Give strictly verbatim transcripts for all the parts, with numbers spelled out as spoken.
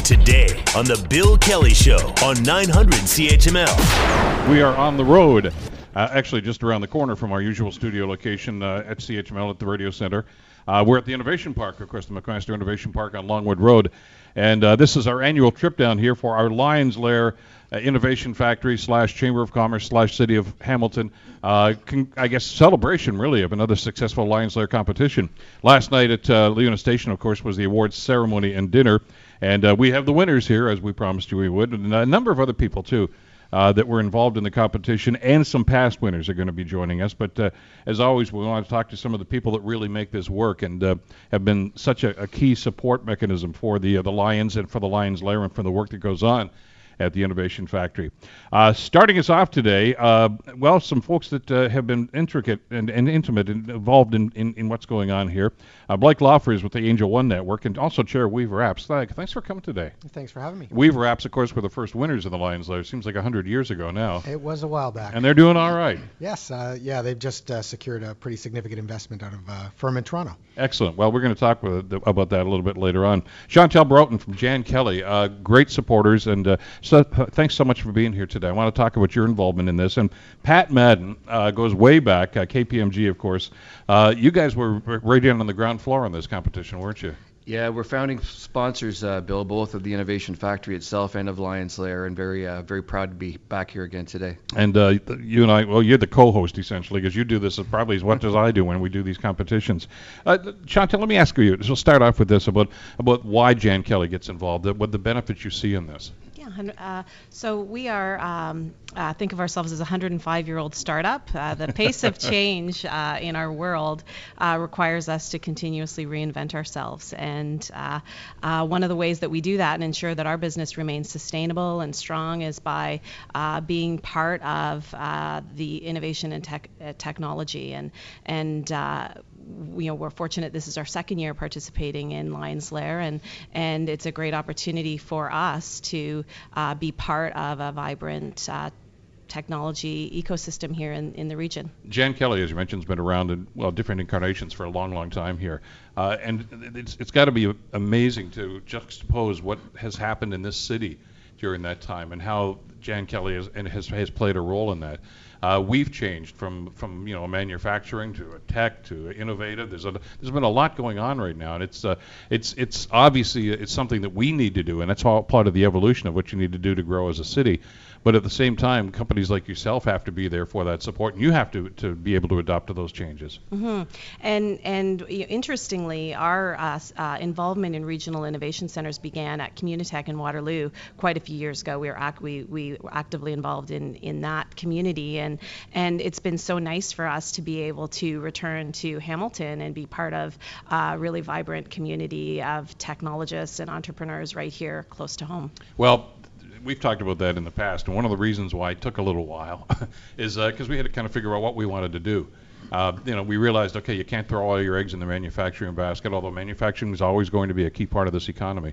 Today on The Bill Kelly Show on nine hundred C H M L. We are on the road, uh, actually just around the corner from our usual studio location uh, at C H M L at the Radio Center. Uh, we're at the Innovation Park, of course, the McMaster Innovation Park on Longwood Road. And uh, this is our annual trip down here for our Lion's Lair uh, Innovation Factory slash Chamber of Commerce slash City of Hamilton, uh, con- I guess, celebration, really, of another successful Lion's Lair competition. Last night at uh, Liuna Station, of course, was the awards ceremony and dinner. And uh, we have the winners here, as we promised you we would, and a number of other people, too. Uh, that were involved in the competition, and some past winners are going to be joining us. But uh, as always, we want to talk to some of the people that really make this work and uh, have been such a, a key support mechanism for the uh, the Lions and for the Lions Lair and for the work that goes on at the Innovation Factory. Uh, starting us off today, uh, well, some folks that uh, have been intricate and, and intimate and involved in, in, in what's going on here. Uh, Blake Laufer is with the Angel One Network and also chair of Weever Apps. Thanks for coming today. Thanks for having me. Weever Apps, of course, were the first winners of the Lions Lair. Seems like one hundred years ago now. It was a while back. And they're doing all right. Yes, uh, yeah, they've just uh, secured a pretty significant investment out of a uh, firm in Toronto. Excellent. Well, we're going to talk with, about that a little bit later on. Chantel Broten from Jan Kelley, uh, great supporters, and uh, So uh, thanks so much for being here today. I want to talk about your involvement in this. And Pat Madden uh, goes way back, uh, K P M G, of course. Uh, you guys were r- right in on the ground floor on this competition, weren't you? Yeah, we're founding sponsors, uh, Bill, both of the Innovation Factory itself and of Lion's Lair, and very uh, very proud to be back here again today. And uh, you and I, well, you're the co-host, essentially, because you do this as probably as much as I do when we do these competitions. Uh, Chantel, let me ask you, so start off with this, about, about why Jan Kelley gets involved, what the benefits you see in this. Yeah, uh, so we are, um, uh, think of ourselves as a one hundred five-year-old startup. Uh, the pace of change uh, in our world uh, requires us to continuously reinvent ourselves. And uh, uh, one of the ways that we do that and ensure that our business remains sustainable and strong is by uh, being part of uh, the innovation and tech, uh, technology. And, and uh, you know, we're fortunate this is our second year participating in Lion's Lair, and, and it's a great opportunity for us to uh, be part of a vibrant uh, technology ecosystem here in, in the region. Jan Kelley, as you mentioned, has been around in, well, different incarnations for a long, long time here. Uh, and it's it's got to be amazing to juxtapose what has happened in this city during that time and how Jan Kelley has, and has, has played a role in that. Uh, we've changed from, from you know manufacturing to tech to innovative. There's a, there's been a lot going on right now, and it's uh, it's it's obviously it's something that we need to do, and that's all part of the evolution of what you need to do to grow as a city. But at the same time, companies like yourself have to be there for that support, and you have to, to be able to adapt to those changes. Mm-hmm. And and you know, interestingly, our uh, uh, involvement in regional innovation centers began at Communitech in Waterloo quite a few years ago. We were act- we we were actively involved in, in that community, and and it's been so nice for us to be able to return to Hamilton and be part of a really vibrant community of technologists and entrepreneurs right here close to home. Well, we've talked about that in the past, and one of the reasons why it took a little while is because uh, we had to kind of figure out what we wanted to do. Uh, you know, we realized, okay, you can't throw all your eggs in the manufacturing basket, although manufacturing is always going to be a key part of this economy.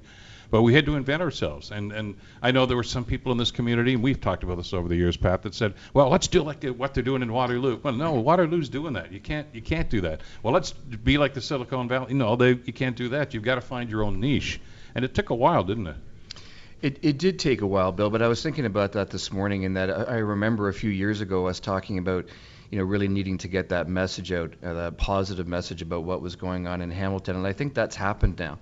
But we had to invent ourselves, and and I know there were some people in this community, and we've talked about this over the years, Pat, that said, well, let's do like the, what they're doing in Waterloo. Well, no, Waterloo's doing that. You can't you can't do that. Well, let's be like the Silicon Valley. No, they you can't do that. You've got to find your own niche, and it took a while, didn't it? It it did take a while, Bill, but I was thinking about that this morning, and that I, I remember a few years ago us talking about, you know, really needing to get that message out, uh, that positive message about what was going on in Hamilton, and I think that's happened now.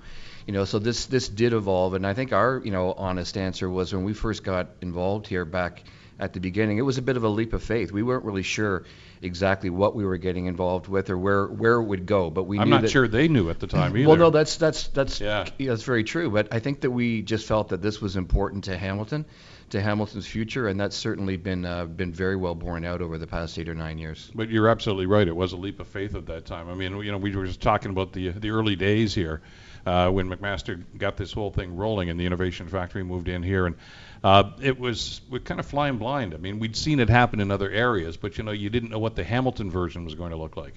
You know, so this this did evolve, and I think our, you know, honest answer was when we first got involved here back at the beginning, it was a bit of a leap of faith. We weren't really sure exactly what we were getting involved with or where, where it would go, but we I'm knew I'm not sure they knew at the time either. Well, no, that's that's that's yeah. Yeah, that's very true, but I think that we just felt that this was important to Hamilton, to Hamilton's future, and that's certainly been uh, been very well borne out over the past eight or nine years. But you're absolutely right. It was a leap of faith at that time. I mean, you know, we were just talking about the the early days here. Uh, when McMaster got this whole thing rolling and the Innovation Factory moved in here, and uh, it was we're kind of flying blind. I mean, we'd seen it happen in other areas, but you know, you didn't know what the Hamilton version was going to look like.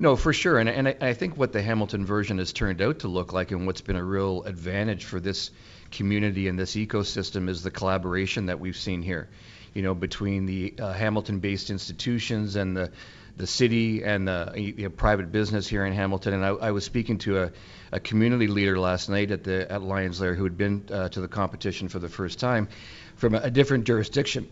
No, for sure, and and I, I think what the Hamilton version has turned out to look like, and what's been a real advantage for this community and this ecosystem, is the collaboration that we've seen here, you know, between the uh, Hamilton-based institutions and the the city and the you know, private business here in Hamilton. And I, I was speaking to a, a community leader last night at the at Lion's Lair who had been uh, to the competition for the first time from a, a different jurisdiction,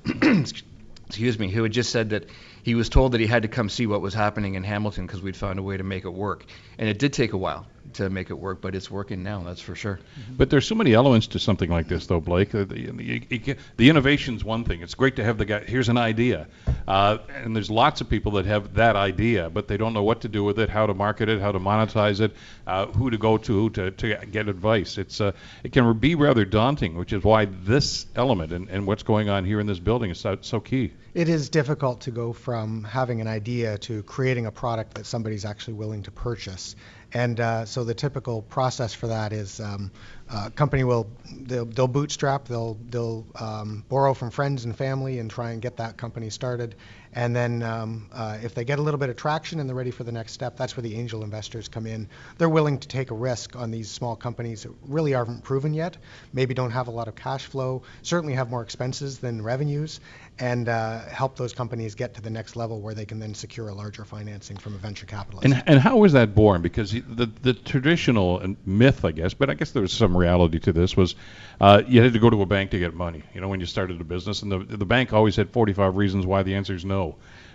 excuse me, who had just said that he was told that he had to come see what was happening in Hamilton because we'd found a way to make it work. And it did take a while to make it work, but it's working now, that's for sure. But there's so many elements to something like this, though, Blake. The, the, the, the innovation's one thing. It's great to have the guy, here's an idea. Uh, and there's lots of people that have that idea, but they don't know what to do with it, how to market it, how to monetize it, uh, who to go to to, to get advice. It's uh, it can be rather daunting, which is why this element and, and what's going on here in this building is so, so key. It is difficult to go from having an idea to creating a product that somebody's actually willing to purchase. And uh, so the typical process for that is um, uh, company will they'll, they'll bootstrap, they'll they'll um, borrow from friends and family and try and get that company started. And then um, uh, if they get a little bit of traction and they're ready for the next step, that's where the angel investors come in. They're willing to take a risk on these small companies that really aren't proven yet, maybe don't have a lot of cash flow, certainly have more expenses than revenues, and uh, help those companies get to the next level where they can then secure a larger financing from a venture capitalist. And, and how was that born? Because the, the traditional myth, I guess, but I guess there was some reality to this, was uh, you had to go to a bank to get money, you know, when you started a business. And the, the bank always had forty-five reasons why the answer is no.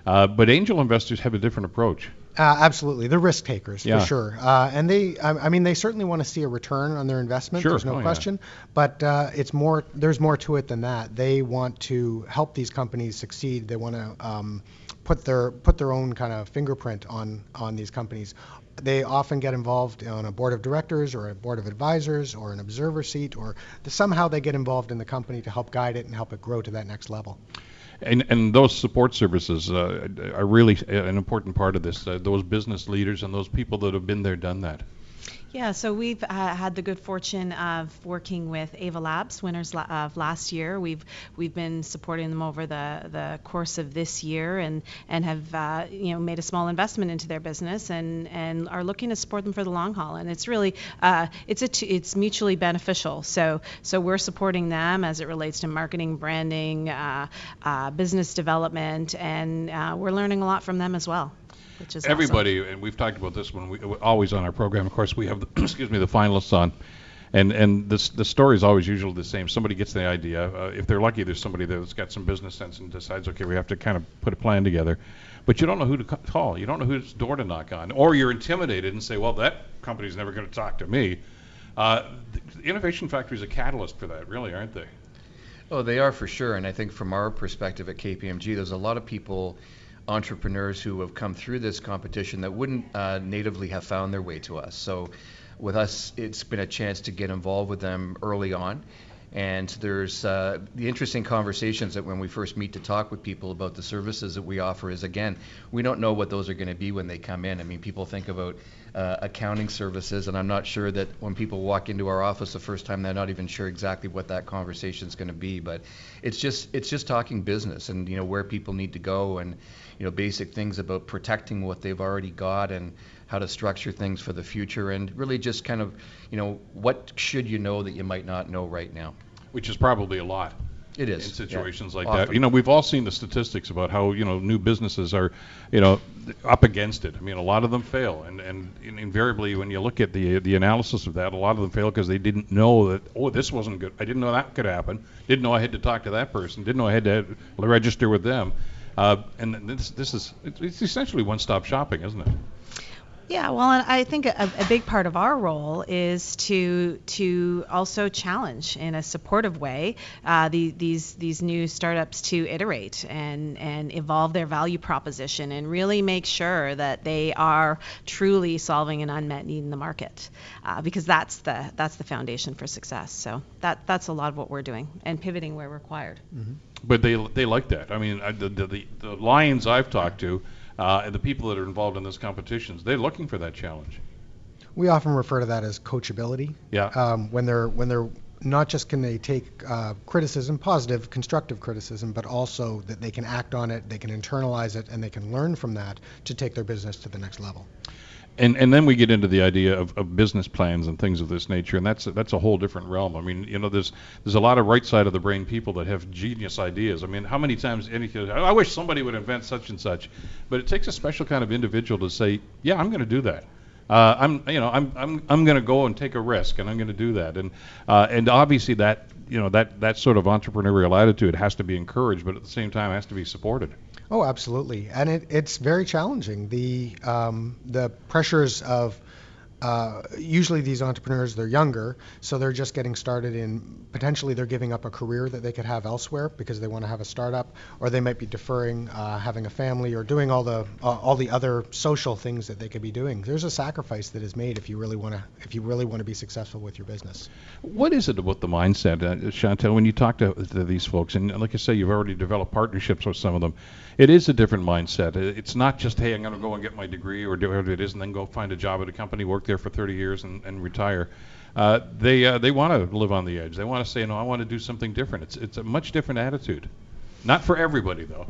Uh, but angel investors have a different approach. Uh, absolutely. They're risk takers, yeah. for sure. Uh, and they, I, I mean, they certainly want to see a return on their investment. Sure. There's no oh, question. Yeah. But uh, it's more, there's more to it than that. They want to help these companies succeed. They want to um, put their put their own kind of fingerprint on, on these companies. They often get involved on a board of directors or a board of advisors or an observer seat, or the, somehow they get involved in the company to help guide it and help it grow to that next level. And, and those support services uh, are really an important part of this, uh, those business leaders and those people that have been there, done that. Yeah, so we've uh, had the good fortune of working with AIVA Labs, winners la- of last year. We've we've been supporting them over the, the course of this year, and and have uh, you know made a small investment into their business, and, and are looking to support them for the long haul. And it's really uh, it's a t- it's mutually beneficial. So so we're supporting them as it relates to marketing, branding, uh, uh, business development, and uh, we're learning a lot from them as well. Everybody, awesome. And we've talked about this one. We always on our program. Of course, we have the, excuse me the finalists on, and and this the story is always usually the same. Somebody gets the idea. Uh, if they're lucky, there's somebody that's got some business sense and decides, okay, we have to kind of put a plan together. But you don't know who to call. You don't know whose door to knock on, or you're intimidated and say, well, that company's never going to talk to me. Uh, the Innovation Factory is a catalyst for that, really, aren't they? Oh, they are for sure. And I think from our perspective at K P M G, there's a lot of people. Entrepreneurs who have come through this competition that wouldn't uh, natively have found their way to us. So with us, it's been a chance to get involved with them early on. And there's uh, the interesting conversations that when we first meet to talk with people about the services that we offer is, again, we don't know what those are going to be when they come in. I mean, people think about uh, accounting services, and I'm not sure that when people walk into our office the first time, they're not even sure exactly what that conversation is going to be. But it's just it's just talking business and, you know, where people need to go and, you know, basic things about protecting what they've already got and how to structure things for the future, and really just kind of, you know, what should you know that you might not know right now? Which is probably a lot. It is. In situations yeah, like often. That. You know, we've all seen the statistics about how, you know, new businesses are, you know, up against it. I mean, a lot of them fail, and, and invariably when you look at the the analysis of that, a lot of them fail because they didn't know that, oh, this wasn't good. I didn't know that could happen. Didn't know I had to talk to that person. Didn't know I had to register with them. Uh, and this this is, it's essentially one-stop shopping, isn't it? Yeah, well, and I think a, a big part of our role is to to also challenge in a supportive way uh, the, these these new startups to iterate and, and evolve their value proposition and really make sure that they are truly solving an unmet need in the market, uh, because that's the that's the foundation for success. So that that's a lot of what we're doing and pivoting where required. Mm-hmm. But they they like that. I mean, the the, the, the lions I've talked to. Uh, and the people that are involved in those competitions, they're looking for that challenge. We often refer to that as coachability. Yeah. Um, when they're when they're not just can they take uh, criticism, positive, constructive criticism, but also that they can act on it, they can internalize it, and they can learn from that to take their business to the next level. And and then we get into the idea of, of business plans and things of this nature, and that's that's a whole different realm. I mean, you know, there's there's a lot of right side of the brain people that have genius ideas. I mean, how many times anything? I wish somebody would invent such and such, but it takes a special kind of individual to say, yeah, I'm going to do that. Uh, I'm you know I'm I'm I'm going to go and take a risk, and I'm going to do that. And uh, and obviously that you know that that sort of entrepreneurial attitude has to be encouraged, but at the same time has to be supported. Oh, absolutely, and it, it's very challenging. The um, the pressures of uh, usually these entrepreneurs, they're younger, so they're just getting started in potentially they're giving up a career that they could have elsewhere because they want to have a startup, or they might be deferring uh, having a family or doing all the uh, all the other social things that they could be doing. There's a sacrifice that is made if you really want to if you really want to be successful with your business. What is it about the mindset, uh, Chantel, when you talk to, to these folks, and like I say, you've already developed partnerships with some of them. It is a different mindset. It's not just, hey, I'm going to go and get my degree or do whatever it is and then go find a job at a company, work there for thirty years and, and retire. Uh, they uh, they want to live on the edge. They want to say, no, I want to do something different. It's it's a much different attitude. Not for everybody, though.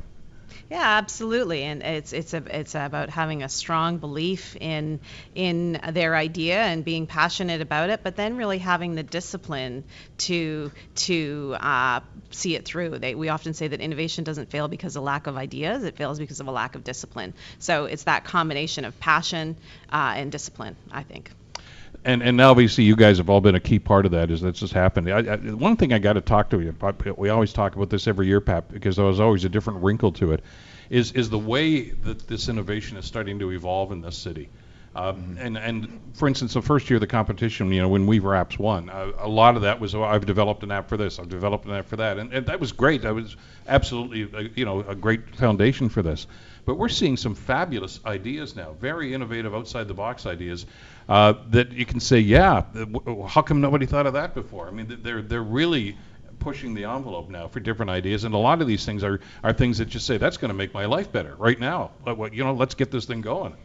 Yeah, absolutely, and it's it's a, it's about having a strong belief in in their idea and being passionate about it, but then really having the discipline to to uh, see it through. They, we often say that innovation doesn't fail because of lack of ideas; it fails because of a lack of discipline. So it's that combination of passion uh, and discipline, I think. And and obviously you guys have all been a key part of that. Is that's just happened. I, I, one thing I got to talk to you about, we always talk about this every year, Pat, because there was always a different wrinkle to it, is is the way that this innovation is starting to evolve in this city. Um, mm-hmm. And and for instance, the first year of the competition, you know, when Weever Apps won, uh, a lot of that was, oh, I've developed an app for this, I've developed an app for that, and, and that was great. That was absolutely, uh, you know, a great foundation for this. But we're seeing some fabulous ideas now, very innovative, outside-the-box ideas uh, that you can say, yeah, w- how come nobody thought of that before? I mean, they're they're really pushing the envelope now for different ideas, and a lot of these things are, are things that just say, that's going to make my life better right now. You know, let's get this thing going.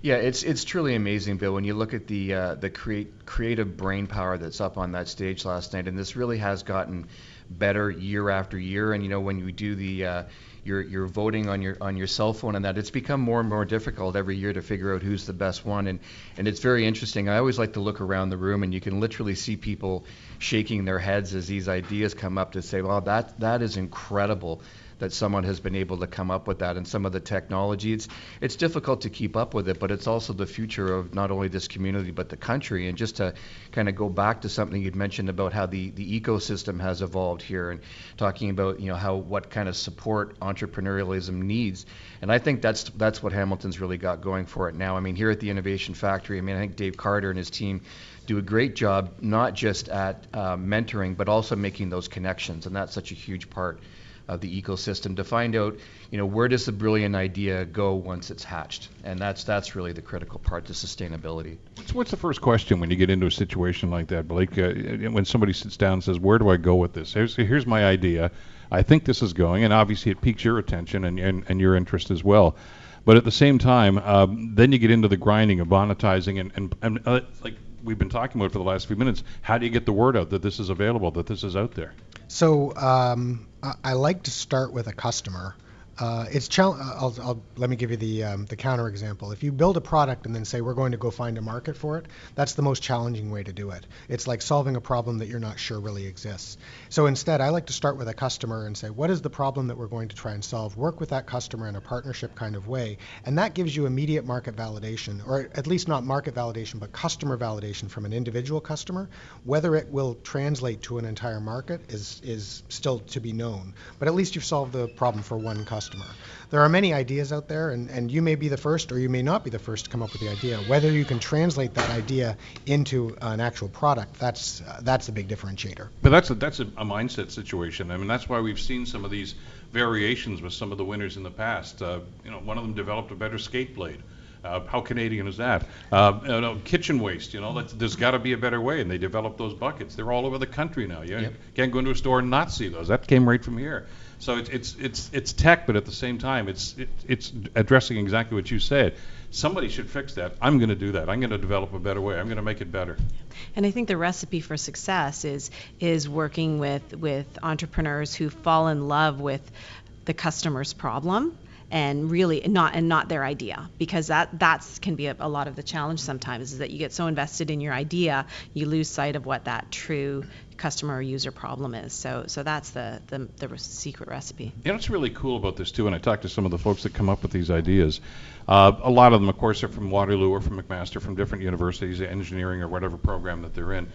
Yeah, it's it's truly amazing, Bill, when you look at the uh, the create, creative brain power that's up on that stage last night, and this really has gotten better year after year. And you know, when you do the uh, You're, you're voting on your on your cell phone and that, it's become more and more difficult every year to figure out who's the best one, and and it's very interesting. I always like to look around the room, and you can literally see people shaking their heads as these ideas come up to say, wow, that that is incredible that someone has been able to come up with that. And some of the technology, it's it's difficult to keep up with it, but it's also the future of not only this community but the country. And just to kind of go back to something you'd mentioned about how the, the ecosystem has evolved here, and talking about, you know, how what kind of support entrepreneurialism needs. And I think that's that's what Hamilton's really got going for it now. I mean, here at the Innovation Factory, I mean, I think Dave Carter and his team do a great job not just at uh, mentoring, but also making those connections, and that's such a huge part of the ecosystem to find out, you know, where does the brilliant idea go once it's hatched? And that's that's really the critical part to sustainability. What's, what's the first question when you get into a situation like that, Blake? Uh, when somebody sits down and says, where do I go with this? Here's, here's my idea. I think this is going, and obviously it piques your attention and, and, and your interest as well. But at the same time, um, then you get into the grinding of monetizing and, and, and uh, like we've been talking about for the last few minutes, how do you get the word out that this is available, that this is out there? So um, I, I like to start with a customer. Uh, it's chal- I'll, I'll, let me give you the um, the counterexample. If you build a product and then say we're going to go find a market for it, that's the most challenging way to do it. It's like solving a problem that you're not sure really exists. So instead, I like to start with a customer and say, what is the problem that we're going to try and solve? Work with that customer in a partnership kind of way, and that gives you immediate market validation, or at least not market validation, but customer validation from an individual customer. Whether it will translate to an entire market is is still to be known, but at least you've solved the problem for one customer. There are many ideas out there, and, and you may be the first or you may not be the first to come up with the idea. Whether you can translate that idea into an actual product, that's uh, that's a big differentiator. But that's a, that's a, a mindset situation. I mean, that's why we've seen some of these variations with some of the winners in the past. Uh, you know, one of them developed a better skate blade. Uh, how Canadian is that? Uh, you know, kitchen waste, you know, that's, there's got to be a better way, and they developed those buckets. They're all over the country now. You yep. can't go into a store and not see those. That came right from here. So it's it's it's it's tech, but at the same time, it's it, it's addressing exactly what you said. Somebody should fix that. I'm going to do that. I'm going to develop a better way. I'm going to make it better. And I think the recipe for success is is working with with entrepreneurs who fall in love with the customer's problem and really not and not their idea, because that that's can be a, a lot of the challenge sometimes, is that you get so invested in your idea you lose sight of what that true customer or user problem is. So so that's the, the the secret recipe. You know, it's really cool about this too, and I talked to some of the folks that come up with these ideas. Uh, a lot of them, of course, are from Waterloo or from McMaster, from different universities, engineering or whatever program that they're in.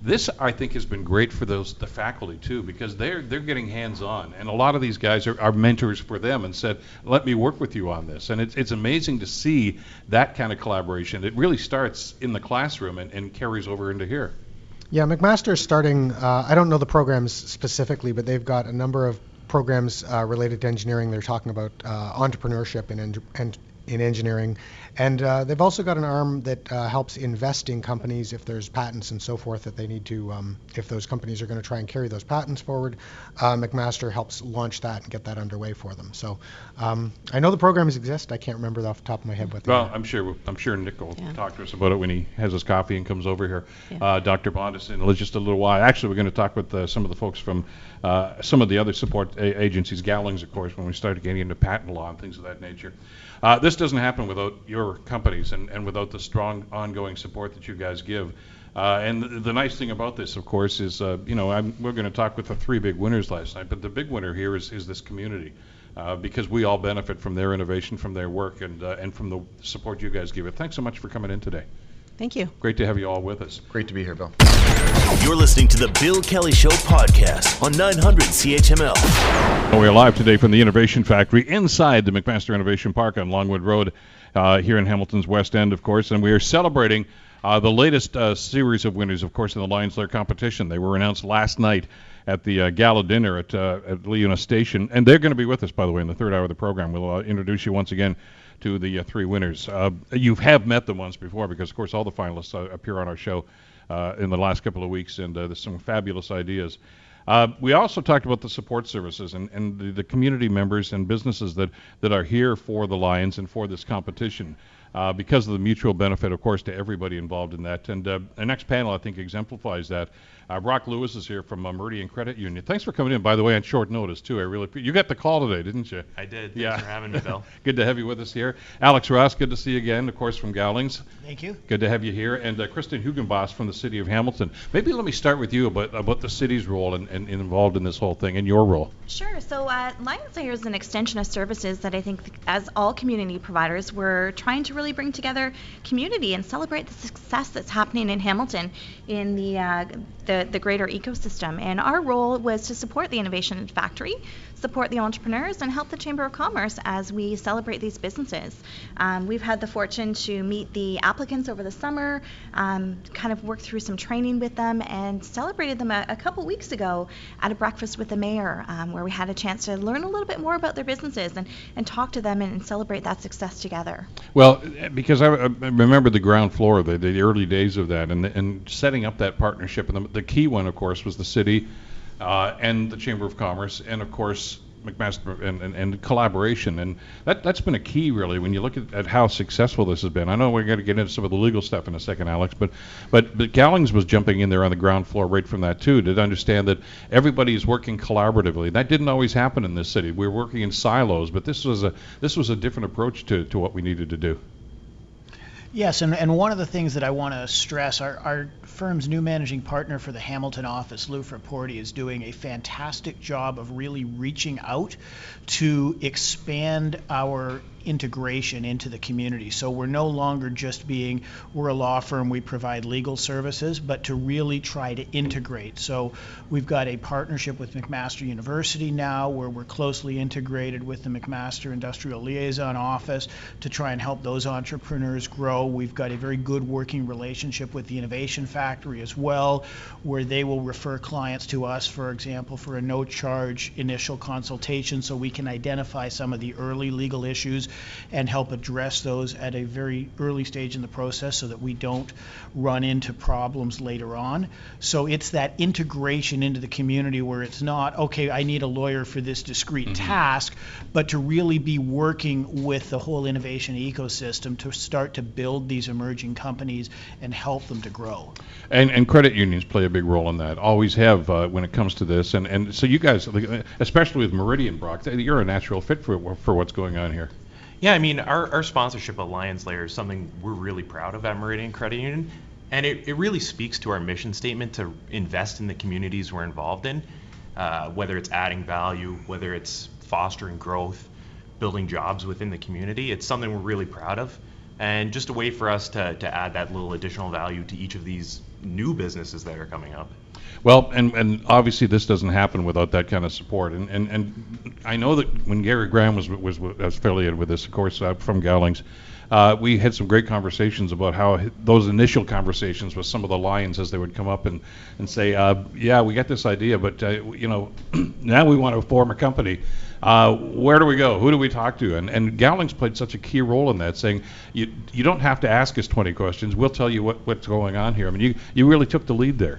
This, I think, has been great for those the faculty too, because they're they're getting hands-on, and a lot of these guys are, are mentors for them and said, "Let me work with you on this." And it's it's amazing to see that kind of collaboration. It really starts in the classroom and, and carries over into here. Yeah, McMaster is starting. Uh, I don't know the programs specifically, but they've got a number of programs uh, related to engineering. They're talking about uh, entrepreneurship and and. En- in engineering, and uh, they've also got an arm that uh, helps invest in companies if there's patents and so forth that they need to, um, if those companies are going to try and carry those patents forward, uh, McMaster helps launch that and get that underway for them. So um, I know the programs exist. I can't remember off the top of my head what they well, are. I'm sure I'm sure Nick will yeah. talk to us about it when he has his coffee and comes over here. Yeah. Uh, Doctor Bond is in just a little while. Actually, we're going to talk with uh, some of the folks from uh, some of the other support a- agencies, Gowlings, of course, when we started getting into patent law and things of that nature. Uh, this doesn't happen without your companies and, and without the strong ongoing support that you guys give. Uh, and the, the nice thing about this, of course, is, uh, you know, I'm, we're going to talk with the three big winners last night, but the big winner here is, is this community, uh, because we all benefit from their innovation, from their work, and, uh, and from the support you guys give it. Thanks so much for coming in today. Thank you. Great to have you all with us. Great to be here, Bill. You're listening to the Bill Kelly Show podcast on nine hundred C H M L. We're live today from the Innovation Factory inside the McMaster Innovation Park on Longwood Road, uh, here in Hamilton's West End, of course. And we are celebrating uh, the latest uh, series of winners, of course, in the Lion's Lair competition. They were announced last night at the uh, gala dinner at, uh, at Liuna Station. And they're going to be with us, by the way, in the third hour of the program. We'll uh, introduce you once again to the uh, three winners. Uh, you have met them once before, because, of course, all the finalists uh, appear on our show uh, in the last couple of weeks, and uh, there's some fabulous ideas. Uh, we also talked about the support services and, and the, the community members and businesses that, that are here for the Lions and for this competition, uh, because of the mutual benefit, of course, to everybody involved in that. And uh, our next panel, I think, exemplifies that. Uh, Brock Lewis is here from uh, Meridian Credit Union. Thanks for coming in, by the way, on short notice, too. I really pre- You got the call today, didn't you? I did. Thanks yeah. for having me, Bill. Good to have you with us here. Alex Ross, good to see you again, of course, from Gowlings. Thank you. Good to have you here. And uh, Kristen Hugenboss from the City of Hamilton. Maybe let me start with you about, about the city's role and in, in, involved in this whole thing and your role. Sure. So uh, Lion's Lair is an extension of services that I think, th- as all community providers, we're trying to really bring together community and celebrate the success that's happening in Hamilton in the uh, the the greater ecosystem. And our role was to support the Innovation Factory, support the entrepreneurs, and help the Chamber of Commerce as we celebrate these businesses. Um, we've had the fortune to meet the applicants over the summer, um, kind of worked through some training with them, and celebrated them a, a couple weeks ago at a breakfast with the mayor, um, where we had a chance to learn a little bit more about their businesses and, and talk to them and, and celebrate that success together. Well, because I, I remember the ground floor, the, the early days of that, and, and setting up that partnership. And the, the key one, of course, was the city, Uh, and the Chamber of Commerce, and of course McMaster, and, and, and collaboration, and that, that's been a key, really, when you look at, at how successful this has been. I know we're going to get into some of the legal stuff in a second, Alex, but, but but Gowlings was jumping in there on the ground floor right from that too, to understand that everybody is working collaboratively. That didn't always happen in this city. We were working in silos, but this was a this was a different approach to, to what we needed to do. Yes, and, and one of the things that I want to stress, our, our firm's new managing partner for the Hamilton office, Lou Fraporti, is doing a fantastic job of really reaching out to expand our integration into the community. So we're no longer just being, we're a law firm, we provide legal services, but to really try to integrate. So we've got a partnership with McMaster University now, where we're closely integrated with the McMaster Industrial Liaison Office to try and help those entrepreneurs grow. We've got a very good working relationship with the Innovation Factory as well, where they will refer clients to us, for example, for a no-charge initial consultation, so we can identify some of the early legal issues and help address those at a very early stage in the process so that we don't run into problems later on. So it's that integration into the community where it's not, okay, I need a lawyer for this discrete mm-hmm. task, but to really be working with the whole innovation ecosystem to start to build build these emerging companies and help them to grow. And, and credit unions play a big role in that, always have uh, when it comes to this. And, and so you guys, especially with Meridian, Brock, you're a natural fit for, for what's going on here. Yeah, I mean, our, our sponsorship at Lion's Lair is something we're really proud of at Meridian Credit Union. And it, it really speaks to our mission statement to invest in the communities we're involved in, uh, whether it's adding value, whether it's fostering growth, building jobs within the community. It's something we're really proud of, and just a way for us to, to add that little additional value to each of these new businesses that are coming up. Well, and, and obviously this doesn't happen without that kind of support. And and, and I know that when Gary Graham was, was, was affiliated with this, of course, uh, from Gowlings, Uh, we had some great conversations about how those initial conversations with some of the Lions as they would come up and, and say, uh, yeah, we got this idea, but, uh, you know, now we want to form a company. Uh, where do we go? Who do we talk to? And, and Gowlings played such a key role in that, saying, you you don't have to ask us twenty questions. We'll tell you what, what's going on here. I mean, you, you really took the lead there.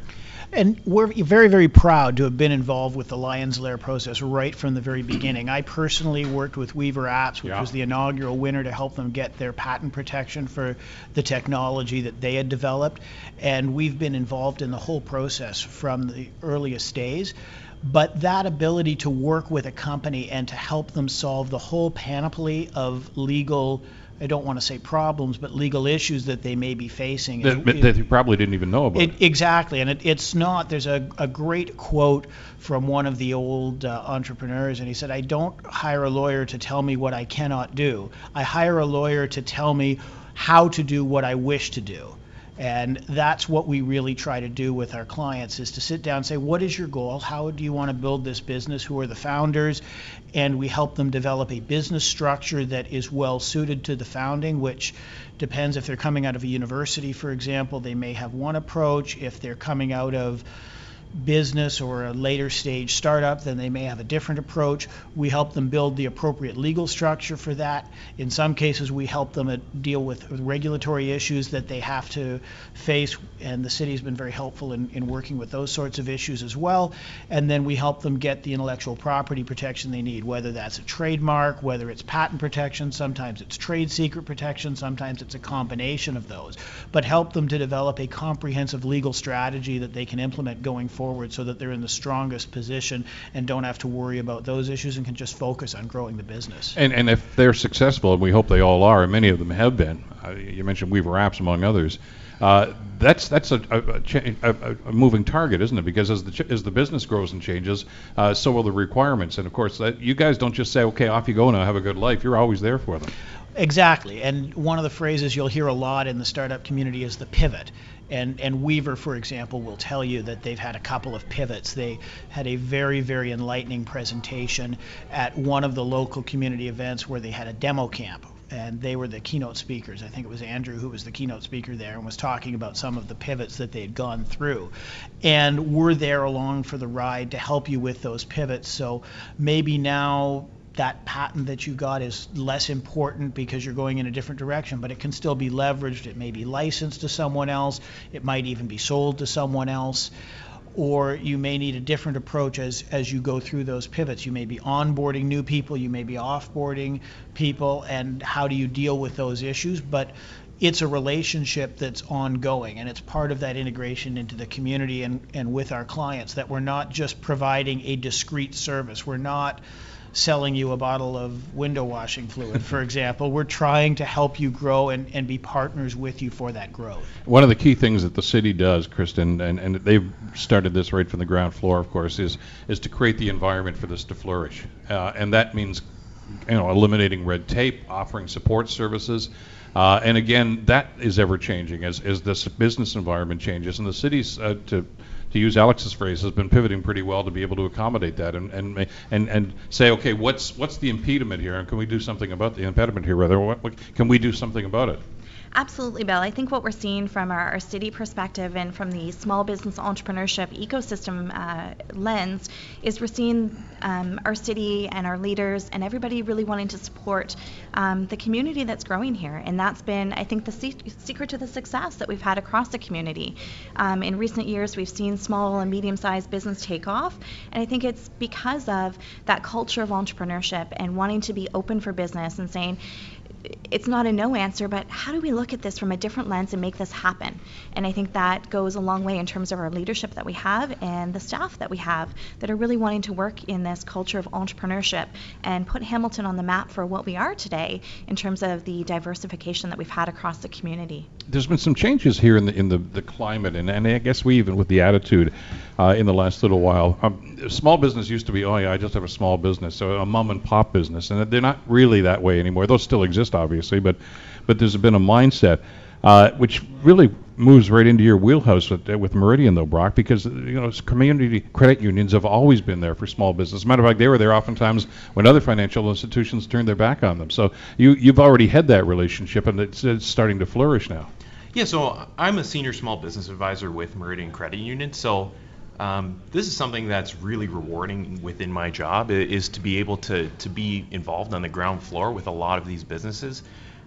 And we're very, very proud to have been involved with the Lion's Lair process right from the very beginning. I personally worked with Weever Apps, which yeah. was the inaugural winner, to help them get their patent protection for the technology that they had developed. And we've been involved in the whole process from the earliest days. But that ability to work with a company and to help them solve the whole panoply of legal, I don't want to say problems, but legal issues that they may be facing. That, it, that you probably didn't even know about. It, exactly. And it, it's not, there's a, a great quote from one of the old uh, entrepreneurs, and he said, I don't hire a lawyer to tell me what I cannot do. I hire a lawyer to tell me how to do what I wish to do. And that's what we really try to do with our clients, is to sit down and say, what is your goal? How do you want to build this business? Who are the founders? And we help them develop a business structure that is well suited to the founding, which depends if they're coming out of a university, for example, they may have one approach. If they're coming out of business or a later stage startup, then they may have a different approach. We help them build the appropriate legal structure for that. In some cases, we help them deal with regulatory issues that they have to face, and the city's been very helpful in, in working with those sorts of issues as well. And then we help them get the intellectual property protection they need, whether that's a trademark, whether it's patent protection, sometimes it's trade secret protection, sometimes it's a combination of those, but help them to develop a comprehensive legal strategy that they can implement going forward. forward so that they're in the strongest position and don't have to worry about those issues and can just focus on growing the business. And, and if they're successful, and we hope they all are, and many of them have been, uh, you mentioned Weaver Apps among others, uh, that's that's a, a, cha- a, a moving target, isn't it? Because as the ch- as the business grows and changes, uh, so will the requirements. And of course, that, you guys don't just say, okay, off you go now, have a good life. You're always there for them. Exactly. And one of the phrases you'll hear a lot in the startup community is the pivot. And, and Weaver, for example, will tell you that they've had a couple of pivots. They had a very, very enlightening presentation at one of the local community events where they had a demo camp. And they were the keynote speakers. I think it was Andrew who was the keynote speaker there and was talking about some of the pivots that they had gone through. And we're there along for the ride to help you with those pivots. So maybe now that patent that you got is less important because you're going in a different direction, but it can still be leveraged. It may be licensed to someone else. It might even be sold to someone else. Or you may need a different approach as, as you go through those pivots. You may be onboarding new people. You may be offboarding people. And how do you deal with those issues? But it's a relationship that's ongoing, and it's part of that integration into the community and, and with our clients, that we're not just providing a discrete service. We're not selling you a bottle of window washing fluid, for example. We're trying to help you grow and, and be partners with you for that growth. One of the key things that the city does, Kristen, and, and they've started this right from the ground floor, of course, is is to create the environment for this to flourish. Uh, and that means, you know, eliminating red tape, offering support services. Uh, and again, that is ever changing as, as this business environment changes. And the city's, uh, to to use Alex's phrase, has been pivoting pretty well to be able to accommodate that and and and, and say, okay, what's what's the impediment here, and can we do something about the impediment here, rather, what, what, can we do something about it? Absolutely, Bill. I think what we're seeing from our, our city perspective and from the small business entrepreneurship ecosystem uh, lens is we're seeing um, our city and our leaders and everybody really wanting to support um, the community that's growing here. And that's been, I think, the se- secret to the success that we've had across the community. Um, in recent years, we've seen small and medium-sized business take off. And I think it's because of that culture of entrepreneurship and wanting to be open for business and saying, it's not a no answer, but how do we look at this from a different lens and make this happen? And I think that goes a long way in terms of our leadership that we have and the staff that we have that are really wanting to work in this culture of entrepreneurship and put Hamilton on the map for what we are today in terms of the diversification that we've had across the community. There's been some changes here in the in the, the climate, and, and I guess we even with the attitude uh, in the last little while. Um, small business used to be, oh yeah, I just have a small business, so a mom and pop business, and they're not really that way anymore. Those still exist, obviously, but but there's been a mindset uh, which really moves right into your wheelhouse with, with Meridian, though, Brock, because you know community credit unions have always been there for small business. As a matter of fact, they were there oftentimes when other financial institutions turned their back on them. So you you've already had that relationship, and it's, it's starting to flourish now. Yeah, so I'm a senior small business advisor with Meridian Credit Union. So um, this is something that's really rewarding within my job, is to be able to to be involved on the ground floor with a lot of these businesses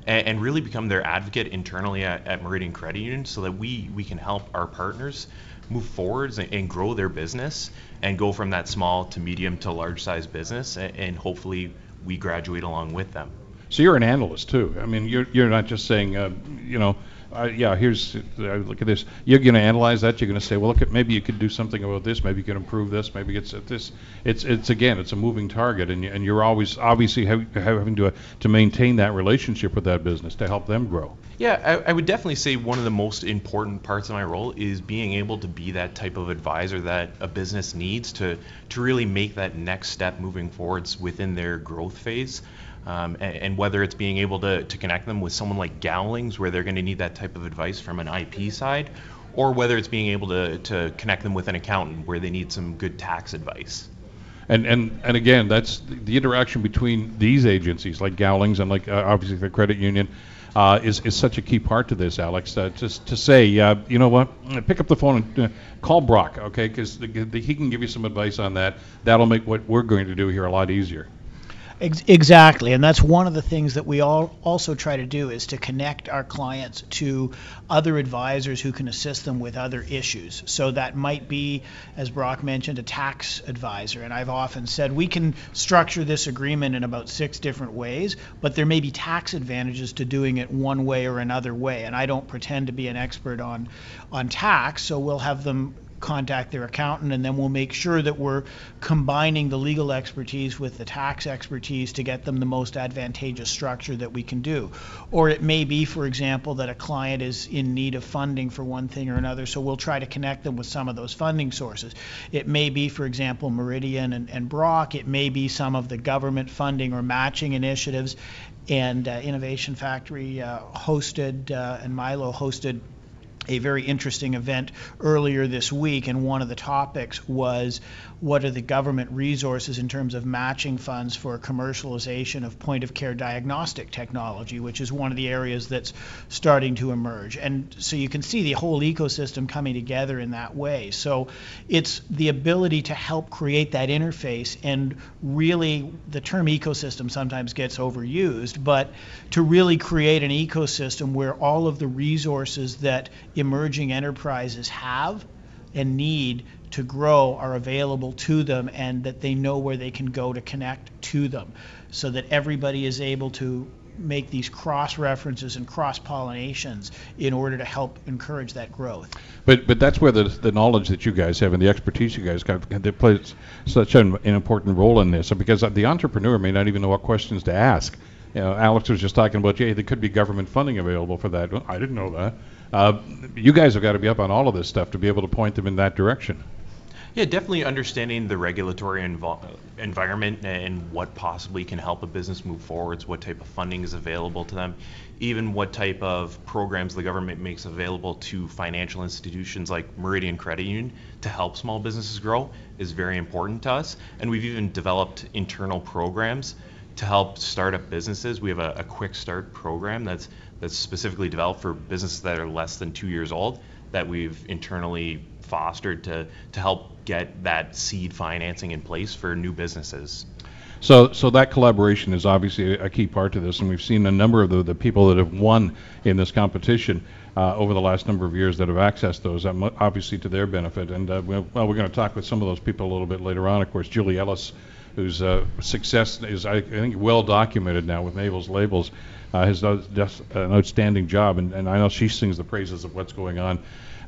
and, and really become their advocate internally at, at Meridian Credit Union so that we, we can help our partners move forwards and, and grow their business and go from that small to medium to large size business, and, and hopefully we graduate along with them. So you're an analyst too. I mean, you're, you're not just saying, uh, you know, Uh, yeah, here's, uh, look at this. You're going to analyze that. You're going to say, well, look, at maybe you could do something about this. Maybe you can improve this. Maybe it's at this. It's, it's again, it's a moving target, and, and you're always obviously ha- having to uh, to maintain that relationship with that business to help them grow. Yeah, I, I would definitely say one of the most important parts of my role is being able to be that type of advisor that a business needs to, to really make that next step moving forwards within their growth phase. Um, and, and whether it's being able to, to connect them with someone like Gowlings, where they're going to need that type of advice from an I P side, or whether it's being able to, to connect them with an accountant where they need some good tax advice. And and, and again, that's the, the interaction between these agencies like Gowlings and like uh, obviously the credit union uh, is, is such a key part to this, Alex, uh, just to say, uh, you know what, pick up the phone and uh, call Brock, okay, because he can give you some advice on that. That'll make what we're going to do here a lot easier. Exactly, and that's one of the things that we all also try to do, is to connect our clients to other advisors who can assist them with other issues. So that might be, as Brock mentioned, a tax advisor, and I've often said we can structure this agreement in about six different ways, but there may be tax advantages to doing it one way or another way, and I don't pretend to be an expert on on tax, so we'll have them contact their accountant, and then we'll make sure that we're combining the legal expertise with the tax expertise to get them the most advantageous structure that we can do. Or it may be, for example, that a client is in need of funding for one thing or another, so we'll try to connect them with some of those funding sources. It may be, for example, Meridian and, and Brock. It may be some of the government funding or matching initiatives, and uh, Innovation Factory uh, hosted uh, and Milo hosted a very interesting event earlier this week, and one of the topics was, what are the government resources in terms of matching funds for commercialization of point-of-care diagnostic technology, which is one of the areas that's starting to emerge. And so you can see the whole ecosystem coming together in that way. So it's the ability to help create that interface, and really the term ecosystem sometimes gets overused, but to really create an ecosystem where all of the resources that emerging enterprises have and need to grow are available to them, and that they know where they can go to connect to them, so that everybody is able to make these cross references and cross pollinations in order to help encourage that growth. But but that's where the the knowledge that you guys have and the expertise you guys have, that plays such an, an important role in this, because the entrepreneur may not even know what questions to ask. You know, Alex was just talking about, hey, there could be government funding available for that. Well, I didn't know that. Uh, you guys have got to be up on all of this stuff to be able to point them in that direction. Yeah, definitely understanding the regulatory invo- environment and what possibly can help a business move forwards, what type of funding is available to them, even what type of programs the government makes available to financial institutions like Meridian Credit Union to help small businesses grow is very important to us. And we've even developed internal programs to help startup businesses. We have a, a quick start program that's that's specifically developed for businesses that are less than two years old, that we've internally fostered to to help get that seed financing in place for new businesses. So so that collaboration is obviously a key part to this, and we've seen a number of the, the people that have won in this competition uh, over the last number of years that have accessed those, um, obviously to their benefit. And uh, well, we're going to talk with some of those people a little bit later on. Of course, Julie Ellis, whose uh, success is, I think, well documented now with Mabel's Labels, uh, has done an outstanding job, and, and I know she sings the praises of what's going on.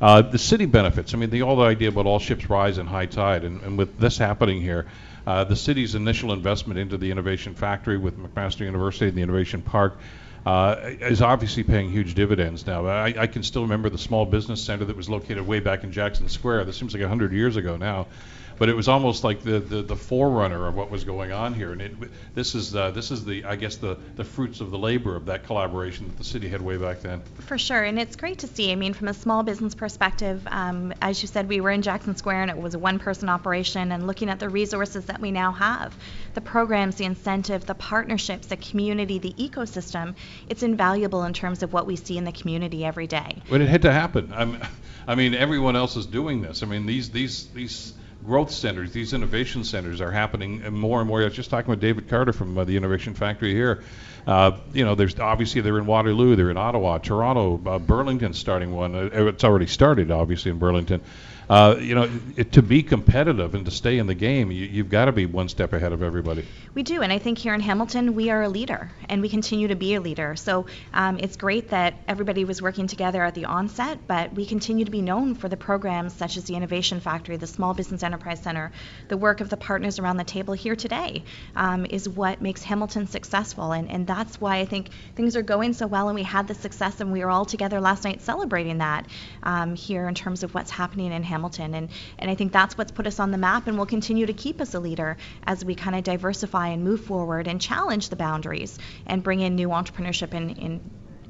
Uh, the city benefits. I mean, the old idea about all ships rise in high tide, and, and with this happening here, uh, the city's initial investment into the Innovation Factory with McMaster University and the Innovation Park uh, is obviously paying huge dividends now. I, I can still remember the small business center that was located way back in Jackson Square. This seems like one hundred years ago now. But it was almost like the, the, the forerunner of what was going on here, and it, this is uh, this is the I guess the, the fruits of the labor of that collaboration that the city had way back then. For sure, and it's great to see. I mean, from a small business perspective, um, as you said, we were in Jackson Square, and it was a one-person operation. And looking at the resources that we now have, the programs, the incentive, the partnerships, the community, the ecosystem, it's invaluable in terms of what we see in the community every day. But it had to happen. I'm, I mean, everyone else is doing this. I mean, these these these. growth centers, these innovation centers are happening more and more. I was just talking with David Carter from uh, the Innovation Factory here. Uh, you know, there's obviously they're in Waterloo, they're in Ottawa, Toronto, uh, Burlington's starting one. Uh, it's already started, obviously, in Burlington. Uh, you know, it, to be competitive and to stay in the game, you, you've got to be one step ahead of everybody. We do, and I think here in Hamilton, we are a leader, and we continue to be a leader. So um, it's great that everybody was working together at the onset, but we continue to be known for the programs such as the Innovation Factory, the Small Business Enterprise Center. The work of the partners around the table here today um, is what makes Hamilton successful, and, and that's why I think things are going so well, and we had the success, and we were all together last night celebrating that um, here in terms of what's happening in Hamilton. Hamilton and, and I think that's what's put us on the map and will continue to keep us a leader as we kind of diversify and move forward and challenge the boundaries and bring in new entrepreneurship and in, in,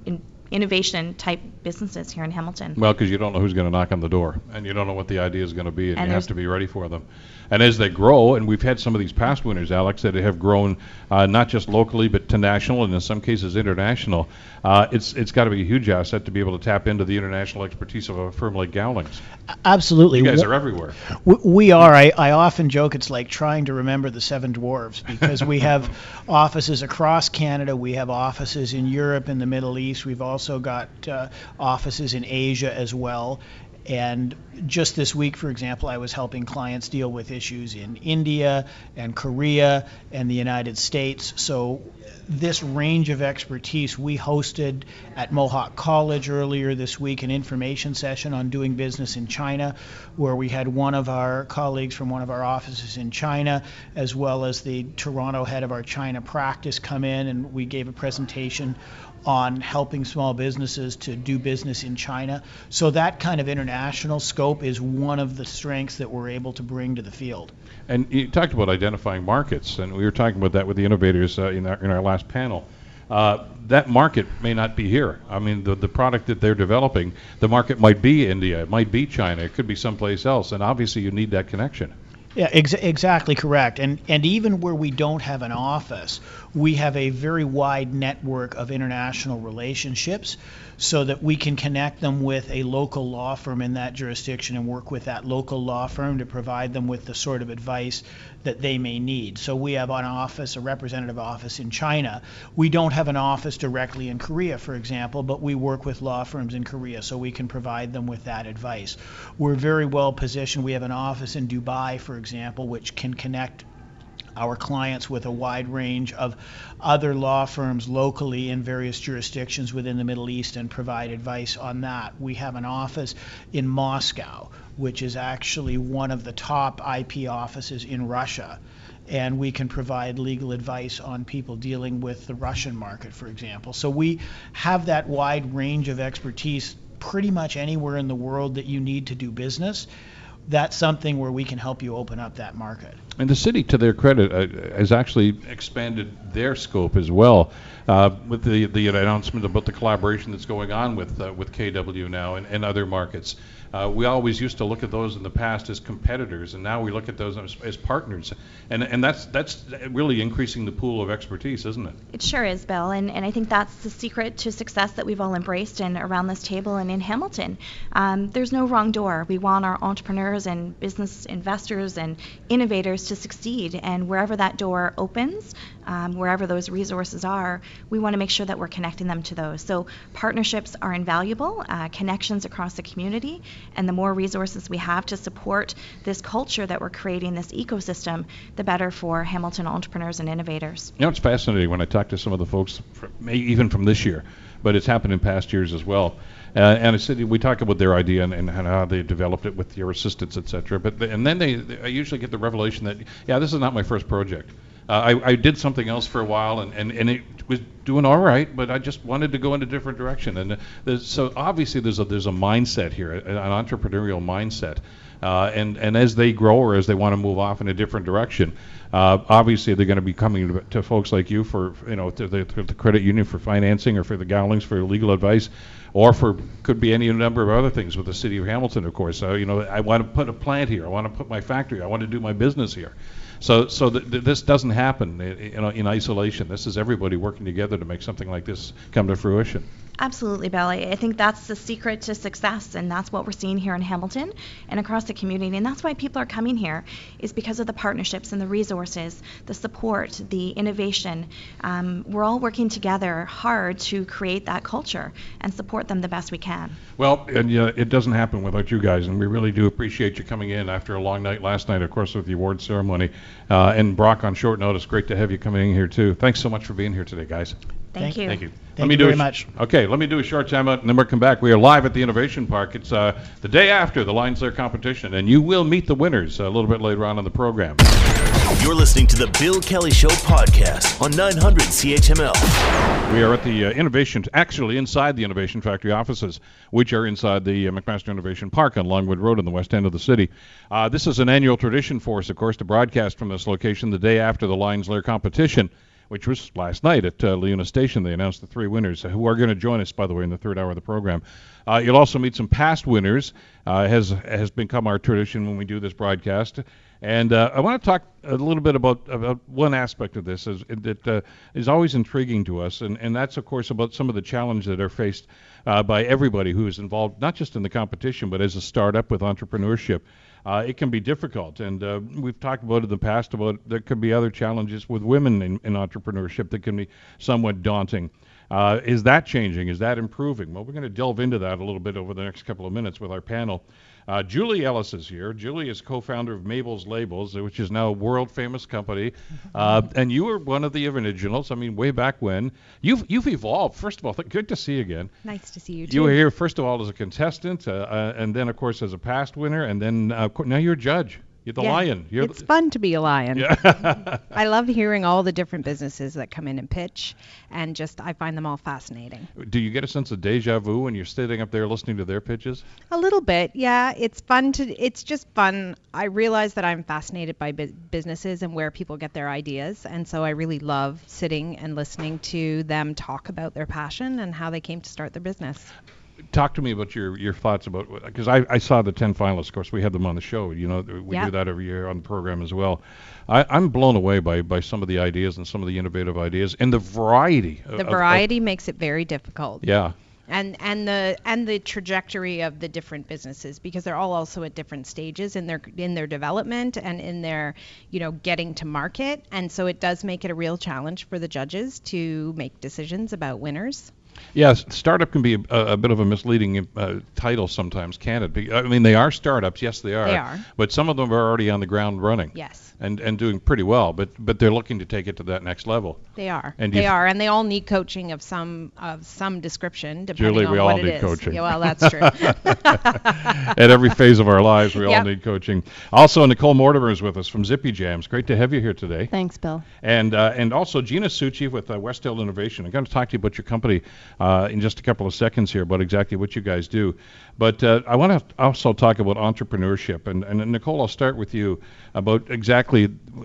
in innovation type businesses here in Hamilton. Well, because you don't know who's going to knock on the door, and you don't know what the idea is going to be, and, and you have to be ready for them. And as they grow, and we've had some of these past winners, Alex, that have grown uh, not just locally but to national and in some cases international, uh, it's it's got to be a huge asset to be able to tap into the international expertise of a firm like Gowlings. Absolutely. You guys we, are everywhere. We, we are. I, I often joke it's like trying to remember the Seven Dwarves, because we have offices across Canada. We have offices in Europe, in the Middle East. We've all also got uh, offices in Asia as well. And just this week, for example, I was helping clients deal with issues in India and Korea and the United States. So this range of expertise, we hosted at Mohawk College earlier this week an information session on doing business in China, where we had one of our colleagues from one of our offices in China, as well as the Toronto head of our China practice, come in, and we gave a presentation on helping small businesses to do business in China. So that kind of international scope is one of the strengths that we're able to bring to the field. And you talked about identifying markets, and we were talking about that with the innovators uh, in, our, in our last panel. Uh, that market may not be here. I mean, the, the product that they're developing, the market might be India, it might be China, it could be someplace else, and obviously you need that connection. Yeah, ex- exactly correct. And and even where we don't have an office, we have a very wide network of international relationships so that we can connect them with a local law firm in that jurisdiction and work with that local law firm to provide them with the sort of advice that they may need. So we have an office, a representative office in China. We don't have an office directly in Korea, for example, but we work with law firms in Korea, so we can provide them with that advice. We're very well positioned. We have an office in Dubai, for example, which can connect our clients with a wide range of other law firms locally in various jurisdictions within the Middle East and provide advice on that. We have an office in Moscow, which is actually one of the top I P offices in Russia, and we can provide legal advice on people dealing with the Russian market, for example. So we have that wide range of expertise pretty much anywhere in the world that you need to do business. That's something where we can help you open up that market. And the city, to their credit, uh, has actually expanded their scope as well uh, with the, the announcement about the collaboration that's going on with uh, with K W now and, and other markets. Uh, we always used to look at those in the past as competitors, and now we look at those as, as partners. And and that's that's really increasing the pool of expertise, isn't it? It sure is, Bill. And, and I think that's the secret to success that we've all embraced in around this table and in Hamilton. Um, there's no wrong door. We want our entrepreneurs and business investors and innovators to succeed. And wherever that door opens, um, wherever those resources are, we want to make sure that we're connecting them to those. So partnerships are invaluable, uh, connections across the community, and the more resources we have to support this culture that we're creating, this ecosystem, the better for Hamilton entrepreneurs and innovators. You know, it's fascinating when I talk to some of the folks, from, even from this year, but it's happened in past years as well. Uh, and I said, we talk about their idea and, and how they developed it with your assistance, et cetera. But the, and then they, they, I usually get the revelation that, yeah, this is not my first project. Uh, I, I did something else for a while, and, and, and it was doing all right, but I just wanted to go in a different direction. And there's, so obviously there's a, there's a mindset here, an entrepreneurial mindset. Uh, and, and as they grow or as they want to move off in a different direction, uh, obviously they're going to be coming to folks like you for, you know, to the, to the credit union for financing, or for the Gowlings for legal advice, or for could be any number of other things with the City of Hamilton, of course. So, you know, I want to put a plant here. I want to put my factory. I want to do my business here. So, so th- th- this doesn't happen in, in isolation. This is everybody working together to make something like this come to fruition. Absolutely, Bill. I think that's the secret to success, and that's what we're seeing here in Hamilton and across the community. And that's why people are coming here, is because of the partnerships and the resources, the support, the innovation. Um, we're all working together hard to create that culture and support them the best we can. Well, and uh, it doesn't happen without you guys, and we really do appreciate you coming in after a long night last night, of course, with the award ceremony. Uh, and Brock, on short notice, great to have you coming in here, too. Thanks so much for being here today, guys. Thank, Thank you. Thank you. Thank let me you do very sh- much. Okay, let me do a short time out, and then we'll come back. We are live at the Innovation Park. It's uh, the day after the Lion's Lair competition, and you will meet the winners a little bit later on in the program. You're listening to the Bill Kelly Show podcast on nine hundred C H M L. We are at the uh, Innovation, actually inside the Innovation Factory offices, which are inside the uh, McMaster Innovation Park on Longwood Road in the west end of the city. Uh, this is an annual tradition for us, of course, to broadcast from this location the day after the Lion's Lair competition, which was last night at uh, Liuna Station. They announced the three winners, who are going to join us, by the way, in the third hour of the program. Uh, you'll also meet some past winners. Uh, has has become our tradition when we do this broadcast. And uh, I want to talk a little bit about, about one aspect of this is, that uh, is always intriguing to us, and, and that's, of course, about some of the challenges that are faced uh, by everybody who is involved, not just in the competition, but as a startup with entrepreneurship. Uh, it can be difficult, and uh, we've talked about it in the past about there could be other challenges with women in, in entrepreneurship that can be somewhat daunting. Uh, is that changing? Is that improving? Well, we're going to delve into that a little bit over the next couple of minutes with our panel. Uh, Julie Ellis is here. Julie is co-founder of Mabel's Labels, which is now a world-famous company. Uh, and you were one of the originals, I mean, way back when. You've you've evolved. First of all, th- good to see you again. Nice to see you, too. You were here, first of all, as a contestant, uh, uh, and then, of course, as a past winner, and then uh, co- now you're a judge. You're the yeah, lion. You're it's th- fun to be a lion. Yeah. I love hearing all the different businesses that come in and pitch, and just I find them all fascinating. Do you get a sense of deja vu when you're sitting up there listening to their pitches? A little bit, yeah. It's fun to. It's just fun. I realize that I'm fascinated by bu- businesses and where people get their ideas, and so I really love sitting and listening to them talk about their passion and how they came to start their business. Talk to me about your, your thoughts about, because I, I saw the ten finalists, of course, we had them on the show, you know, we yeah. do that every year on the program as well. I, I'm blown away by, by some of the ideas and some of the innovative ideas and the variety. The of, variety of, makes it very difficult. Yeah. And and the and the trajectory of the different businesses, because they're all also at different stages in their in their development and in their, you know, getting to market. And so it does make it a real challenge for the judges to make decisions about winners. Yes, startup can be a, a bit of a misleading uh, title sometimes, can't it? I mean, they are startups, yes, they are. They are. But some of them are already on the ground running. Yes. And and doing pretty well, but but they're looking to take it to that next level. They are. And they are, and they all need coaching of some of some description, depending Julie, on what it is. Julie, we all need coaching. Yeah, well, that's true. At every phase of our lives, we yep. all need coaching. Also, Nicole Mortimer is with us from Zippy Jams. Great to have you here today. Thanks, Bill. And uh, and also Gina Succi with uh, Westhill Innovation. I'm going to talk to you about your company Uh, in just a couple of seconds here about exactly what you guys do. But uh, I want to also talk about entrepreneurship. And, and, and Nicole, I'll start with you about exactly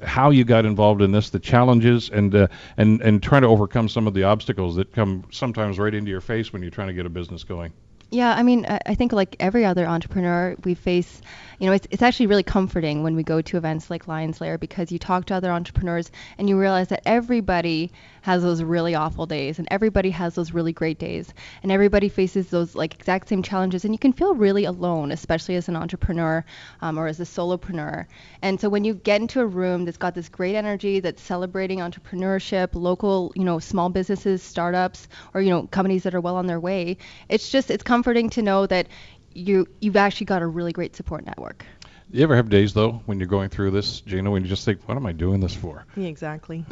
how you got involved in this, the challenges, and, uh, and, and trying to overcome some of the obstacles that come sometimes right into your face when you're trying to get a business going. Yeah, I mean, I think like every other entrepreneur, we face, you know, it's it's actually really comforting when we go to events like Lion's Lair, because you talk to other entrepreneurs and you realize that everybody has those really awful days and everybody has those really great days and everybody faces those like exact same challenges, and you can feel really alone, especially as an entrepreneur um, or as a solopreneur. And so when you get into a room that's got this great energy that's celebrating entrepreneurship, local, you know, small businesses, startups, or, you know, companies that are well on their way, it's just, it's comforting to know that you, you've actually got a really great support network. You ever have days, though, when you're going through this, Gina, when you just think, what am I doing this for? Yeah, exactly.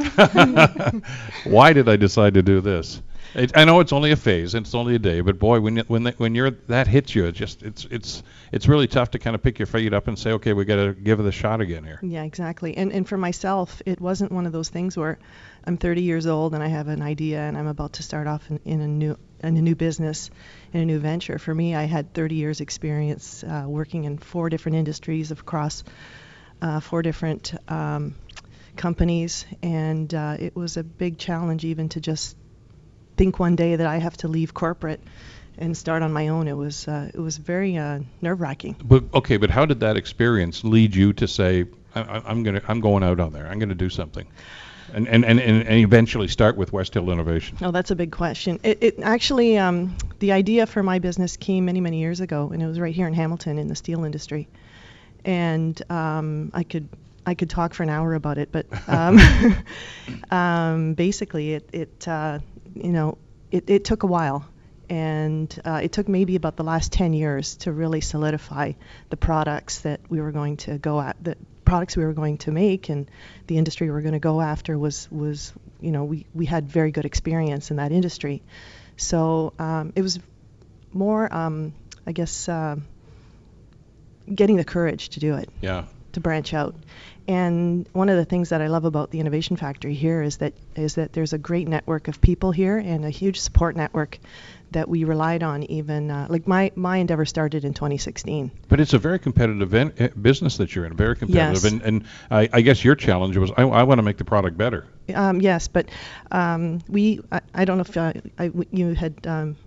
Why did I decide to do this? It, I know it's only a phase, and it's only a day, but boy, when when that, when you're that hits you, it's just it's it's it's really tough to kind of pick your feet up and say, okay, we got to give it a shot again here. Yeah, exactly. And and for myself, it wasn't one of those things where I'm thirty years old and I have an idea and I'm about to start off in, in a new in a new business, in a new venture. For me, I had thirty years experience uh, working in four different industries across uh, four different um, companies, and uh, it was a big challenge even to just think one day that I have to leave corporate and start on my own. It was uh, it was very uh, nerve-wracking. But okay, but how did that experience lead you to say, I, I'm gonna I'm going out on there. I'm gonna do something, and and, and, and eventually start with Westhill Innovation? Oh, that's a big question. It, it actually um, the idea for my business came many many years ago, and it was right here in Hamilton in the steel industry, and um, I could. I could talk for an hour about it, but um, um, basically, it, it uh, you know, it, it took a while, and uh, it took maybe about the last ten years to really solidify the products that we were going to go at, the products we were going to make, and the industry we were going to go after was was, you know, we we had very good experience in that industry, so um, it was more, um, I guess, uh, getting the courage to do it. Yeah. To branch out. And one of the things that I love about the Innovation Factory here is that is that there's a great network of people here and a huge support network that we relied on. Even uh, like my my endeavor started in twenty sixteen. But it's a very competitive en- business that you're in, very competitive. Yes. And, and I, I guess your challenge was I, I want to make the product better. Um, yes, but um, we I, I don't know if uh, I w- you had. Um,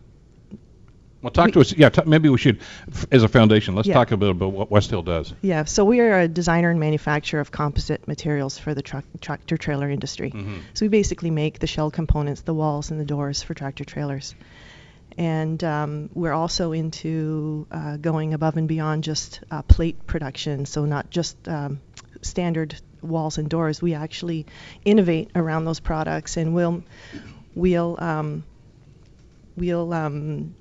Well, talk we, to us. Yeah, t- maybe we should, f- as a foundation, let's yeah. talk a bit about what Westhill does. Yeah, so we are a designer and manufacturer of composite materials for the tra- tractor-trailer industry. Mm-hmm. So we basically make the shell components, the walls and the doors for tractor-trailers. And um, we're also into uh, going above and beyond just uh, plate production, so not just um, standard walls and doors. We actually innovate around those products, and we'll... we'll um, we'll um,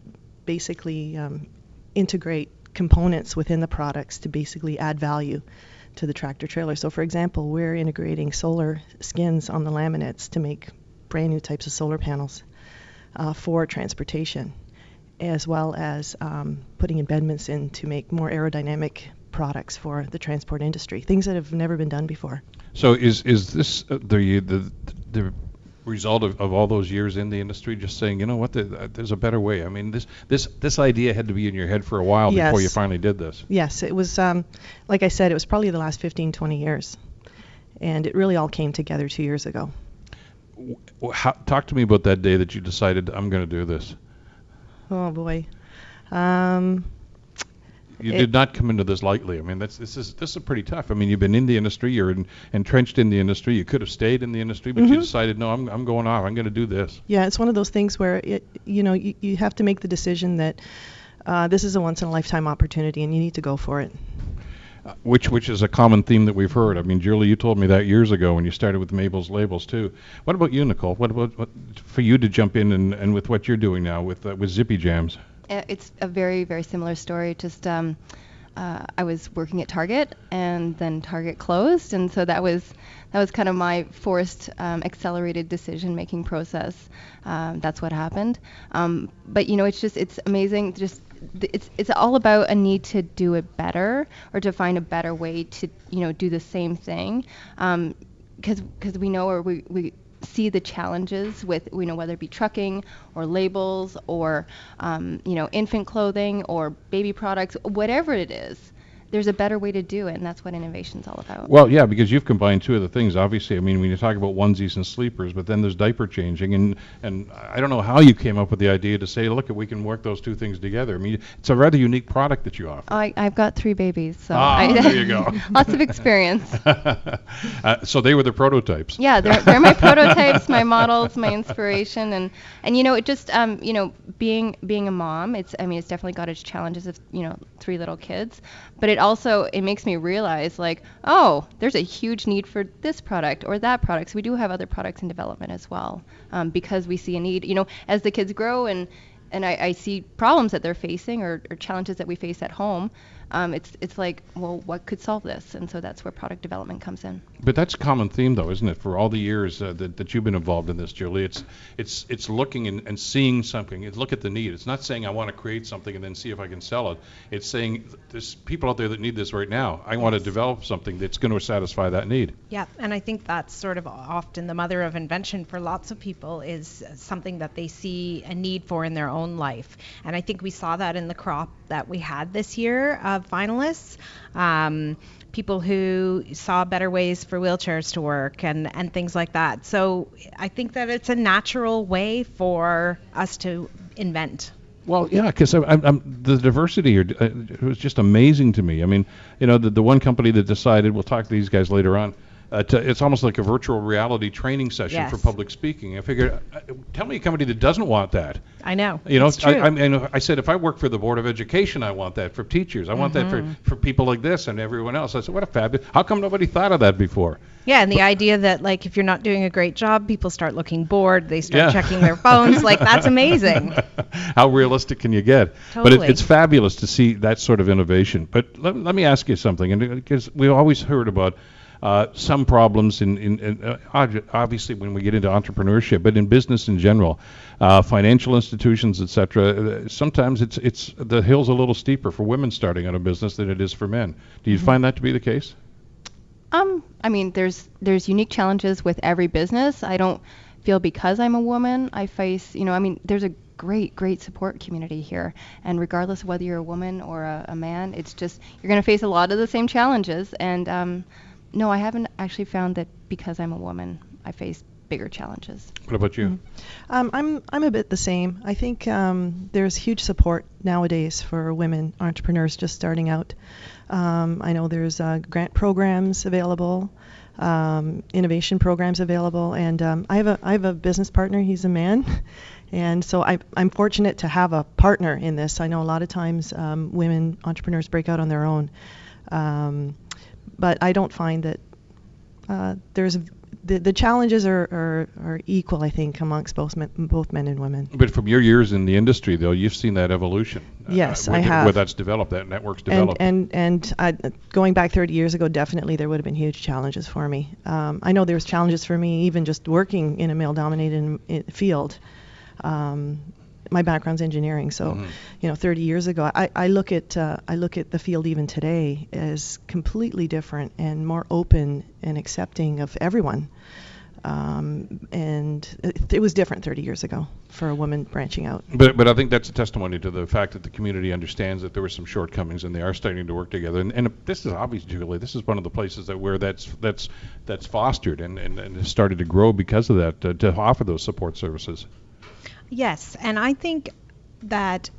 basically um, integrate components within the products to basically add value to the tractor trailer. So for example, we're integrating solar skins on the laminates to make brand new types of solar panels uh, for transportation, as well as um, putting embedments in to make more aerodynamic products for the transport industry, things that have never been done before. So is is this uh, the the the result of, of all those years in the industry, just saying, you know what, the, uh, there's a better way? I mean, this this this idea had to be in your head for a while. Yes. Before you finally did this. Yes, it was, um, like I said, it was probably the last fifteen, twenty years, and it really all came together two years ago. How, talk to me about that day that you decided, I'm going to do this. Oh, boy. Um... You it did not come into this lightly. I mean, that's this is this is pretty tough. I mean, you've been in the industry, you're in, entrenched in the industry. You could have stayed in the industry, but mm-hmm. you decided, no, I'm I'm going off. I'm going to do this. Yeah, it's one of those things where it, you know, you, you have to make the decision that uh, this is a once in a lifetime opportunity, and you need to go for it. Uh, which which is a common theme that we've heard. I mean, Julie, you told me that years ago when you started with Mabel's Labels too. What about you, Nicole? What about what, for you to jump in and, and with what you're doing now with uh, with Zippy Jams? It's a very, very similar story. Just um, uh, I was working at Target, and then Target closed, and so that was that was kind of my forced, um, accelerated decision-making process. Um, that's what happened. Um, but you know, it's just it's amazing. Just it's it's all about a need to do it better, or to find a better way to you know do the same thing, um, because because we know or we we. see the challenges with, you know, whether it be trucking or labels or, um, you know, infant clothing or baby products, whatever it is, there's a better way to do it, and that's what innovation's all about. Well, yeah, because you've combined two of the things, obviously. I mean, when you talk about onesies and sleepers, but then there's diaper changing, and, and I don't know how you came up with the idea to say, look, we can work those two things together. I mean, it's a rather unique product that you offer. Oh, I, I've got three babies, so ah, I, there you go. Lots of experience. uh, so they were the prototypes. Yeah, they're, they're my prototypes, my models, my inspiration, and, and you know, it just, um, you know, being being a mom, it's, I mean, it's definitely got its challenges of, you know, three little kids, but it also it makes me realize, like, oh, there's a huge need for this product or that product. So we do have other products in development as well, um, because we see a need, you know, as the kids grow and and I, I see problems that they're facing or, or challenges that we face at home, um, it's it's like, well, what could solve this? And so that's where product development comes in. But that's a common theme, though, isn't it? For all the years uh, that, that you've been involved in this, Julie, it's it's it's looking and, and seeing something. It's look at the need. It's not saying I want to create something and then see if I can sell it. It's saying there's people out there that need this right now. I want to develop something that's going to satisfy that need. Yeah, and I think that's sort of often the mother of invention for lots of people, is something that they see a need for in their own life. And I think we saw that in the crop that we had this year of finalists. Um, people who saw better ways for wheelchairs to work and, and things like that. So I think that it's a natural way for us to invent. Well, yeah, because the diversity here, uh, it was just amazing to me. I mean, you know, the, the one company that decided, we'll talk to these guys later on, Uh, to, it's almost like a virtual reality training session yes. for public speaking. I figured, uh, tell me a company that doesn't want that. I know. You know, it's true. I, I, mean, I said, if I work for the Board of Education, I want that for teachers. I mm-hmm. want that for, for people like this and everyone else. I said, what a fabulous. How come nobody thought of that before? Yeah, and the but, idea that, like, if you're not doing a great job, people start looking bored. They start yeah. checking their phones. Like, that's amazing. How realistic can you get? Totally. But it, it's fabulous to see that sort of innovation. But let, let me ask you something, and because we always heard about Uh, some problems in, in, in uh, obviously when we get into entrepreneurship, but in business in general, uh, financial institutions, et cetera. Uh, sometimes it's it's the hill's a little steeper for women starting out a business than it is for men. Do you mm-hmm. find that to be the case? Um, I mean, there's there's unique challenges with every business. I don't feel because I'm a woman, I face, you know, I mean, there's a great, great support community here. And regardless of whether you're a woman or a, a man, it's just you're going to face a lot of the same challenges. And um, no, I haven't actually found that because I'm a woman, I face bigger challenges. What about you? Mm-hmm. Um, I'm I'm a bit the same. I think um, there's huge support nowadays for women entrepreneurs just starting out. Um, I know there's uh, grant programs available, um, innovation programs available, and um, I have a I have a business partner. He's a man, and so I, I'm fortunate to have a partner in this. I know a lot of times um, women entrepreneurs break out on their own. Um, But I don't find that uh, there's the, the challenges are, are, are equal, I think, amongst both men, both men and women. But from your years in the industry, though, you've seen that evolution. Yes, uh, I have. Where that's developed, that network's developed. And and, and I, going back thirty years ago, definitely there would have been huge challenges for me. Um, I know there was challenges for me even just working in a male-dominated field. Um, my background's engineering, so mm-hmm. you know, thirty years ago, I, I look at uh, I look at the field even today as completely different and more open and accepting of everyone. Um, and it, it was different thirty years ago for a woman branching out. But but I think that's a testimony to the fact that the community understands that there were some shortcomings and they are starting to work together. And, and this is obviously, Julie, this is one of the places that where that's that's that's fostered and and, and has started to grow because of that to, to offer those support services. Yes, and I think that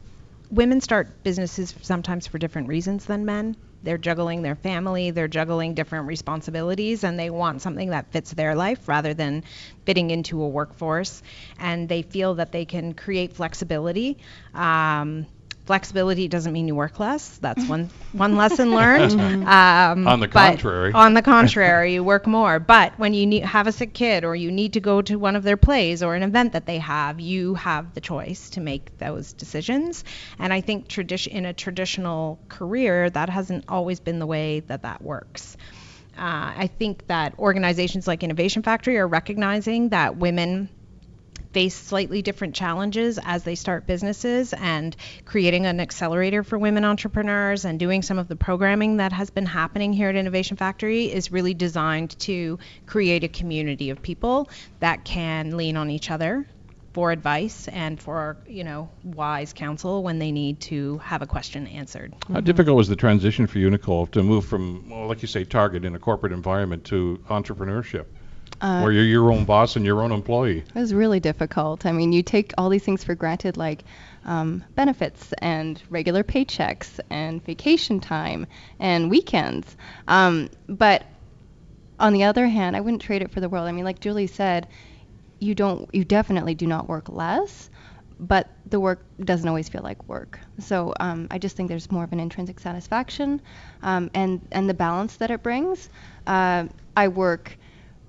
women start businesses sometimes for different reasons than men. They're juggling their family, they're juggling different responsibilities, and they want something that fits their life rather than fitting into a workforce. And they feel that they can create flexibility. Um, Flexibility doesn't mean you work less. That's one one lesson learned. Um, on the contrary. On the contrary, you work more. But when you need, have a sick kid or you need to go to one of their plays or an event that they have, you have the choice to make those decisions. And I think tradi- in a traditional career, that hasn't always been the way that that works. Uh, I think that organizations like Innovation Factory are recognizing that women face slightly different challenges as they start businesses, and creating an accelerator for women entrepreneurs and doing some of the programming that has been happening here at Innovation Factory is really designed to create a community of people that can lean on each other for advice and for, you know, wise counsel when they need to have a question answered. How mm-hmm. difficult was the transition for you, Nicole, to move from, well, like you say, Target in a corporate environment to entrepreneurship? Uh, where you're your own boss and your own employee. It was really difficult. I mean, you take all these things for granted, like um, benefits and regular paychecks and vacation time and weekends. Um, but on the other hand, I wouldn't trade it for the world. I mean, like Julie said, you don't, you definitely do not work less, but the work doesn't always feel like work. So um, I just think there's more of an intrinsic satisfaction um, and and the balance that it brings. Uh, I work.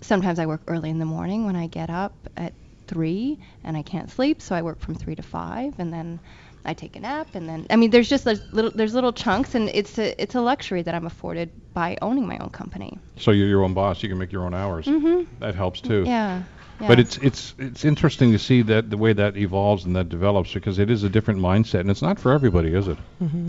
Sometimes I work early in the morning when I get up at three and I can't sleep, so I work from three to five, and then I take a nap, and then I mean, there's just there's little there's little chunks, and it's a it's a luxury that I'm afforded by owning my own company. So you're your own boss. You can make your own hours. Mm-hmm. That helps too. Yeah. Yeah. But it's it's it's interesting to see that the way that evolves and that develops, because it is a different mindset, and it's not for everybody, is it? Mm-hmm.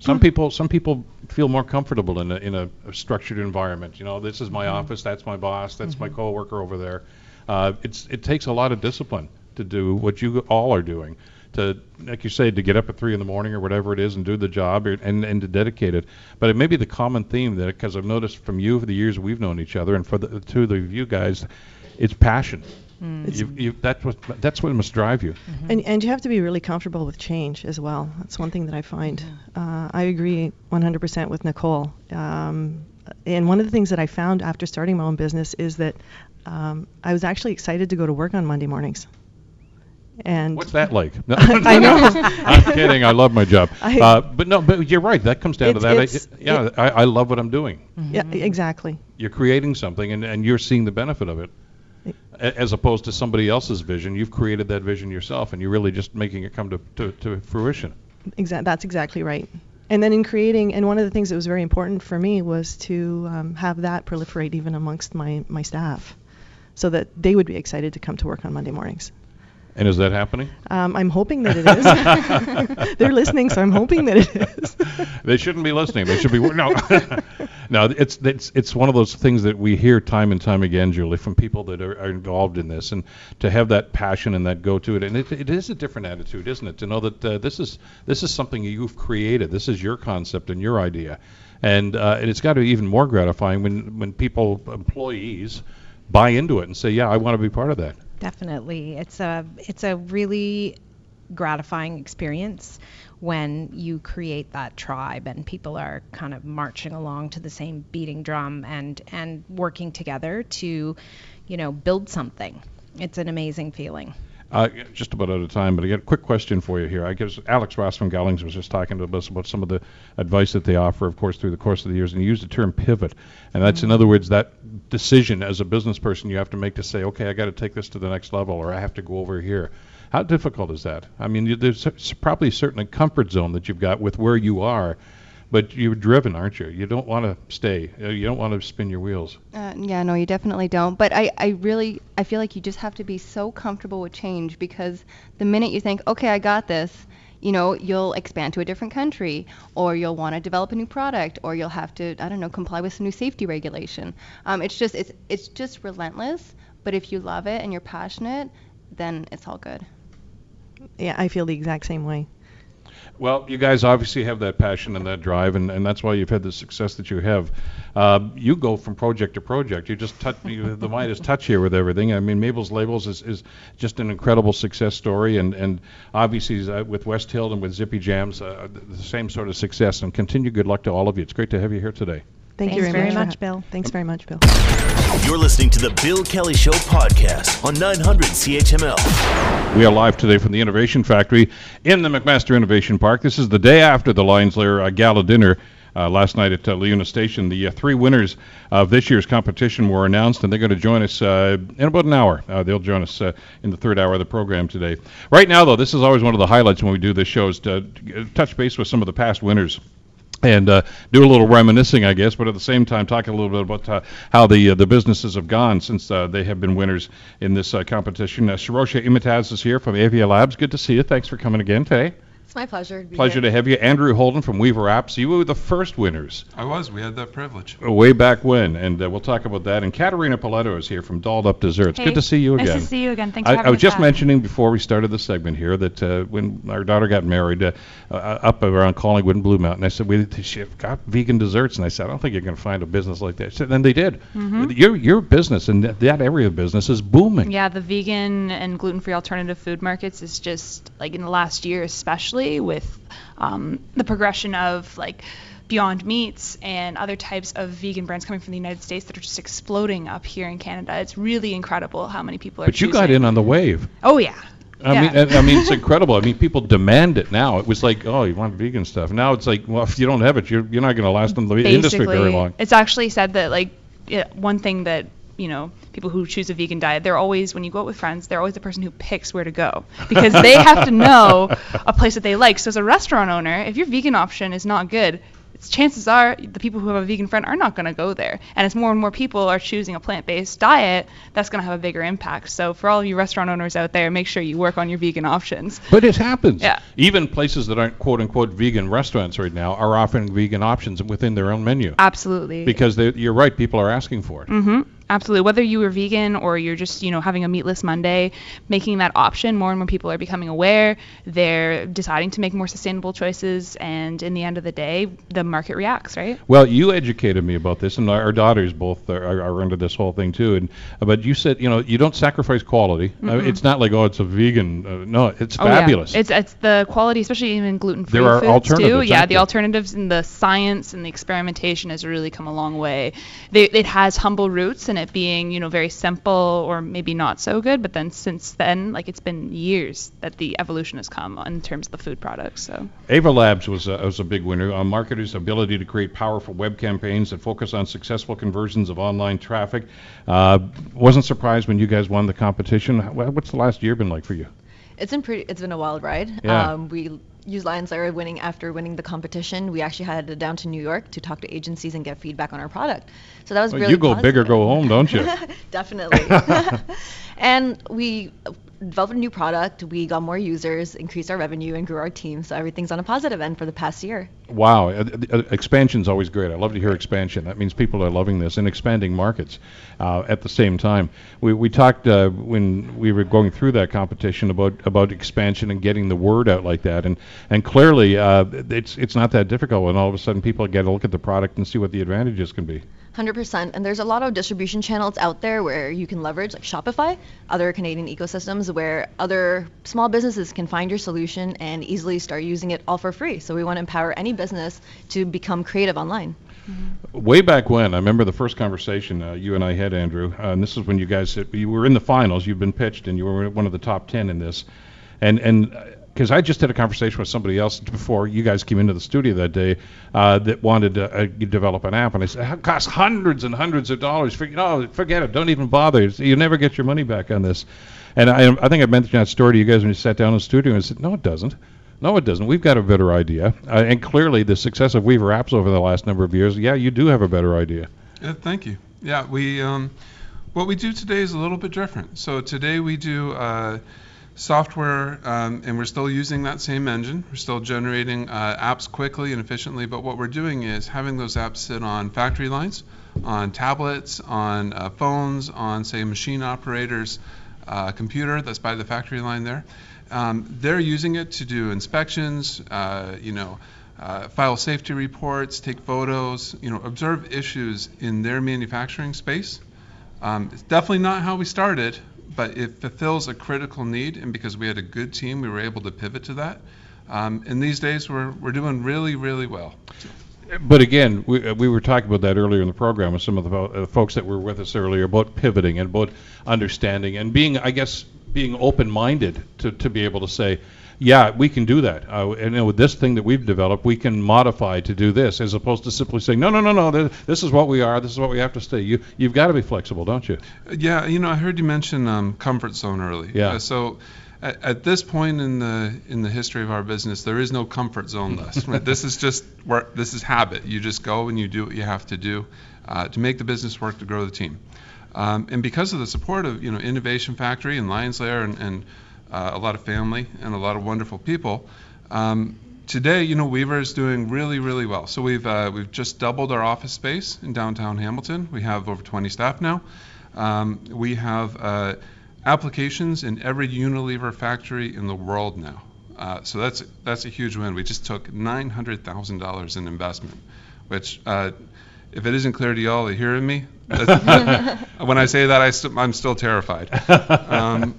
Some mm-hmm. people some people feel more comfortable in a in a, a structured environment. You know, this is my mm-hmm. office, that's my boss, that's mm-hmm. my coworker over there. Uh, it's it takes a lot of discipline to do what you all are doing. To, like you say, to get up at three in the morning or whatever it is and do the job, or, and, and to dedicate it. But it may be the common theme that, because I've noticed from you for the years we've known each other, and for the, the two of the, you guys, it's passion. Mm. It's you, you, that's, what, that's what must drive you. Mm-hmm. And, and you have to be really comfortable with change as well. That's one thing that I find. Uh, I agree one hundred percent with Nicole. Um, and one of the things that I found after starting my own business is that um, I was actually excited to go to work on Monday mornings. And what's that like? No, I know. I'm kidding. I love my job. I, uh, but no, but you're right. That comes down to that. I, yeah, it, I, I love what I'm doing. Mm-hmm. Yeah, exactly. You're creating something, and, and you're seeing the benefit of it, as opposed to somebody else's vision. You've created that vision yourself, and you're really just making it come to, to, to fruition. Exactly. That's exactly right. And then in creating, and one of the things that was very important for me was to um, have that proliferate even amongst my, my staff, so that they would be excited to come to work on Monday mornings. And is that happening? Um, I'm hoping that it is. They're listening, so I'm hoping that it is. They shouldn't be listening. They should be wor- no. No, it's it's it's one of those things that we hear time and time again, Julie, from people that are, are involved in this, and to have that passion and that go to it. And it, it is a different attitude, isn't it? To know that uh, this is this is something you've created. This is your concept and your idea, and uh, and it's got to be even more gratifying when when people, employees, buy into it and say, yeah, I want to be part of that. Definitely. It's a it's a really gratifying experience when you create that tribe and people are kind of marching along to the same beating drum and, and working together to, you know, build something. It's an amazing feeling. Uh, just about out of time, but I got a quick question for you here. I guess Alex Ross from Gowlings was just talking to us about some of the advice that they offer, of course, through the course of the years, and he used the term pivot. And that's, mm-hmm. in other words, that decision as a business person you have to make to say, okay, I got to take this to the next level, or I have to go over here. How difficult is that? I mean, you, there's probably a certain comfort zone that you've got with where you are, but you're driven, aren't you? You don't want to stay. You don't want to spin your wheels. Uh, yeah, no, you definitely don't. But I, I really, I feel like you just have to be so comfortable with change, because the minute you think, okay, I got this, you know, you'll expand to a different country, or you'll want to develop a new product, or you'll have to, I don't know, comply with some new safety regulation. Um, it's just, it's, it's just relentless. But if you love it and you're passionate, then it's all good. Yeah, I feel the exact same way. Well, you guys obviously have that passion and that drive, and, and that's why you've had the success that you have. Uh, you go from project to project. You just touch you, the Midas touch here with everything. I mean, Mabel's Labels is, is just an incredible success story, and, and obviously uh, with Westhill and with Zippy Jams, uh, the same sort of success. And continue good luck to all of you. It's great to have you here today. Thank Thanks you very, very much, much Bill. Thanks very much, Bill. You're listening to the Bill Kelly Show podcast on nine hundred C H M L. We are live today from the Innovation Factory in the McMaster Innovation Park. This is the day after the Lion's Lair uh, Gala Dinner uh, last night at uh, Liuna Station. The uh, three winners of this year's competition were announced, and they're going to join us uh, in about an hour. Uh, they'll join us uh, in the third hour of the program today. Right now, though, this is always one of the highlights when we do this show, is to touch base with some of the past winners. And uh, do a little reminiscing, I guess, but at the same time talking a little bit about uh, how the uh, the businesses have gone since uh, they have been winners in this uh, competition. Uh, Shirosha Imitaz is here from A I V A Labs. Good to see you. Thanks for coming again today. It's my pleasure. To be pleasure here. To have you. Andrew Holden from Weever Apps. You were the first winners. I was. We had that privilege. Way back when, and uh, we'll talk about that. And Katerina Paletto is here from Dolled Up Desserts. Hey, good to see you again. Nice to see you again. Thanks I, for having us I was us just back. mentioning before we started the segment here that uh, when our daughter got married uh, uh, up around Collingwood and Blue Mountain, I said, we have got vegan desserts. And I said, I don't think you're going to find a business like that. And they did. Mm-hmm. Your, your business and that, that area of business is booming. Yeah, the vegan and gluten-free alternative food markets is just, like in the last year especially, with um, the progression of like Beyond Meats and other types of vegan brands coming from the United States that are just exploding up here in Canada. It's really incredible how many people are But choosing. You got in on the wave. Oh, yeah. I yeah. mean, I mean, it's incredible. I mean, people demand it now. It was like, oh, you want vegan stuff. Now it's like, well, if you don't have it, you're, you're not going to last in the Basically, industry very long. It's actually said that like it, one thing that you know, people who choose a vegan diet, they're always, when you go out with friends, they're always the person who picks where to go because they have to know a place that they like. So as a restaurant owner, if your vegan option is not good, chances are the people who have a vegan friend are not going to go there. And as more and more people are choosing a plant-based diet, that's going to have a bigger impact. So for all of you restaurant owners out there, make sure you work on your vegan options. But it happens. Yeah. Even places that aren't quote-unquote vegan restaurants right now are offering vegan options within their own menu. Absolutely. Because they, you're right, people are asking for it. Mm-hmm. Absolutely. Whether you were vegan or you're just, you know, having a meatless Monday, making that option, more and more people are becoming aware. They're deciding to make more sustainable choices. And in the end of the day, the market reacts, right? Well, you educated me about this, and our daughters both are, are under this whole thing too. And but you said, you know, you don't sacrifice quality. Mm-hmm. I mean, it's not like, oh, it's a vegan. Uh, no, it's oh, fabulous. Yeah. It's it's the quality, especially even gluten-free. There are foods alternatives. Too. Yeah, the alternatives and the science and the experimentation has really come a long way. They, it has humble roots and it being, you know, very simple or maybe not so good, but then since then, like, it's been years that the evolution has come in terms of the food products. So AIVA Labs was a, was a big winner on marketers' ability to create powerful web campaigns that focus on successful conversions of online traffic. Uh, wasn't surprised when you guys won the competition. What's the last year been like for you? It's been pretty. It's been a wild ride. Yeah. Um, we used Lion's Lair winning after winning the competition. We actually had to down to New York to talk to agencies and get feedback on our product. So that was well, really. You go positive. Big or go home, don't you? Definitely. And we developed a new product. We got more users, increased our revenue, and grew our team. So everything's on a positive end for the past year. Wow, uh, uh, expansion's always great. I love to hear expansion. That means people are loving this and expanding markets uh, at the same time. We we talked uh, when we were going through that competition about about expansion and getting the word out like that, and and clearly uh, it's it's not that difficult. And all of a sudden, people get a look at the product and see what the advantages can be. one hundred percent. And there's a lot of distribution channels out there where you can leverage, like Shopify, other Canadian ecosystems where other small businesses can find your solution and easily start using it all for free. So we want to empower any business to become creative online. Mm-hmm. Way back when, I remember the first conversation uh, you and I had, Andrew, uh, and this is when you guys, you were in the finals, you'd been pitched, and you were one of the top ten in this. And, and uh, because I just had a conversation with somebody else before you guys came into the studio that day uh, that wanted to uh, develop an app. And I said, it costs hundreds and hundreds of dollars. For, no, forget it. Don't even bother. You'll never get your money back on this. And I, I think I mentioned that story to you guys when you sat down in the studio and said, no, it doesn't. No, it doesn't. We've got a better idea. Uh, and clearly the success of Weever Apps over the last number of years, yeah, you do have a better idea. Uh, thank you. Yeah, we um, what we do today is a little bit different. So today we do... Uh, software, um, and we're still using that same engine. We're still generating uh, apps quickly and efficiently, but what we're doing is having those apps sit on factory lines, on tablets, on uh, phones, on, say, machine operators' uh, computer that's by the factory line there. Um, they're using it to do inspections, uh, you know, uh, file safety reports, take photos, you know, observe issues in their manufacturing space. Um, it's definitely not how we started, but it fulfills a critical need, and because we had a good team, we were able to pivot to that. Um, and these days, we're we're doing really, really well. But again, we we were talking about that earlier in the program with some of the uh, folks that were with us earlier about pivoting and about understanding and being, I guess, being open-minded to, to be able to say, yeah, we can do that. Uh, and you know, with this thing that we've developed, we can modify to do this, as opposed to simply saying, no, no, no, no, th- this is what we are, this is what we have to stay. You, you've got to be flexible, don't you? Yeah, you know, I heard you mention um, comfort zone early. Yeah. Uh, so at, at this point in the in the history of our business, there is no comfort zone list. Right? This is just where, this is habit. You just go and you do what you have to do uh, to make the business work, to grow the team. Um, and because of the support of, you know, Innovation Factory and Lion's Lair and, and Uh, a lot of family and a lot of wonderful people. Um, today, you know, Weever is doing really, really well. So we've uh, we've just doubled our office space in downtown Hamilton. We have over twenty staff now. Um, we have uh, applications in every Unilever factory in the world now. Uh, so that's that's a huge win. We just took nine hundred thousand dollars in investment, which. Uh, If it isn't clear to y'all, are you hearing me? When I say that, I st- I'm still terrified. Um,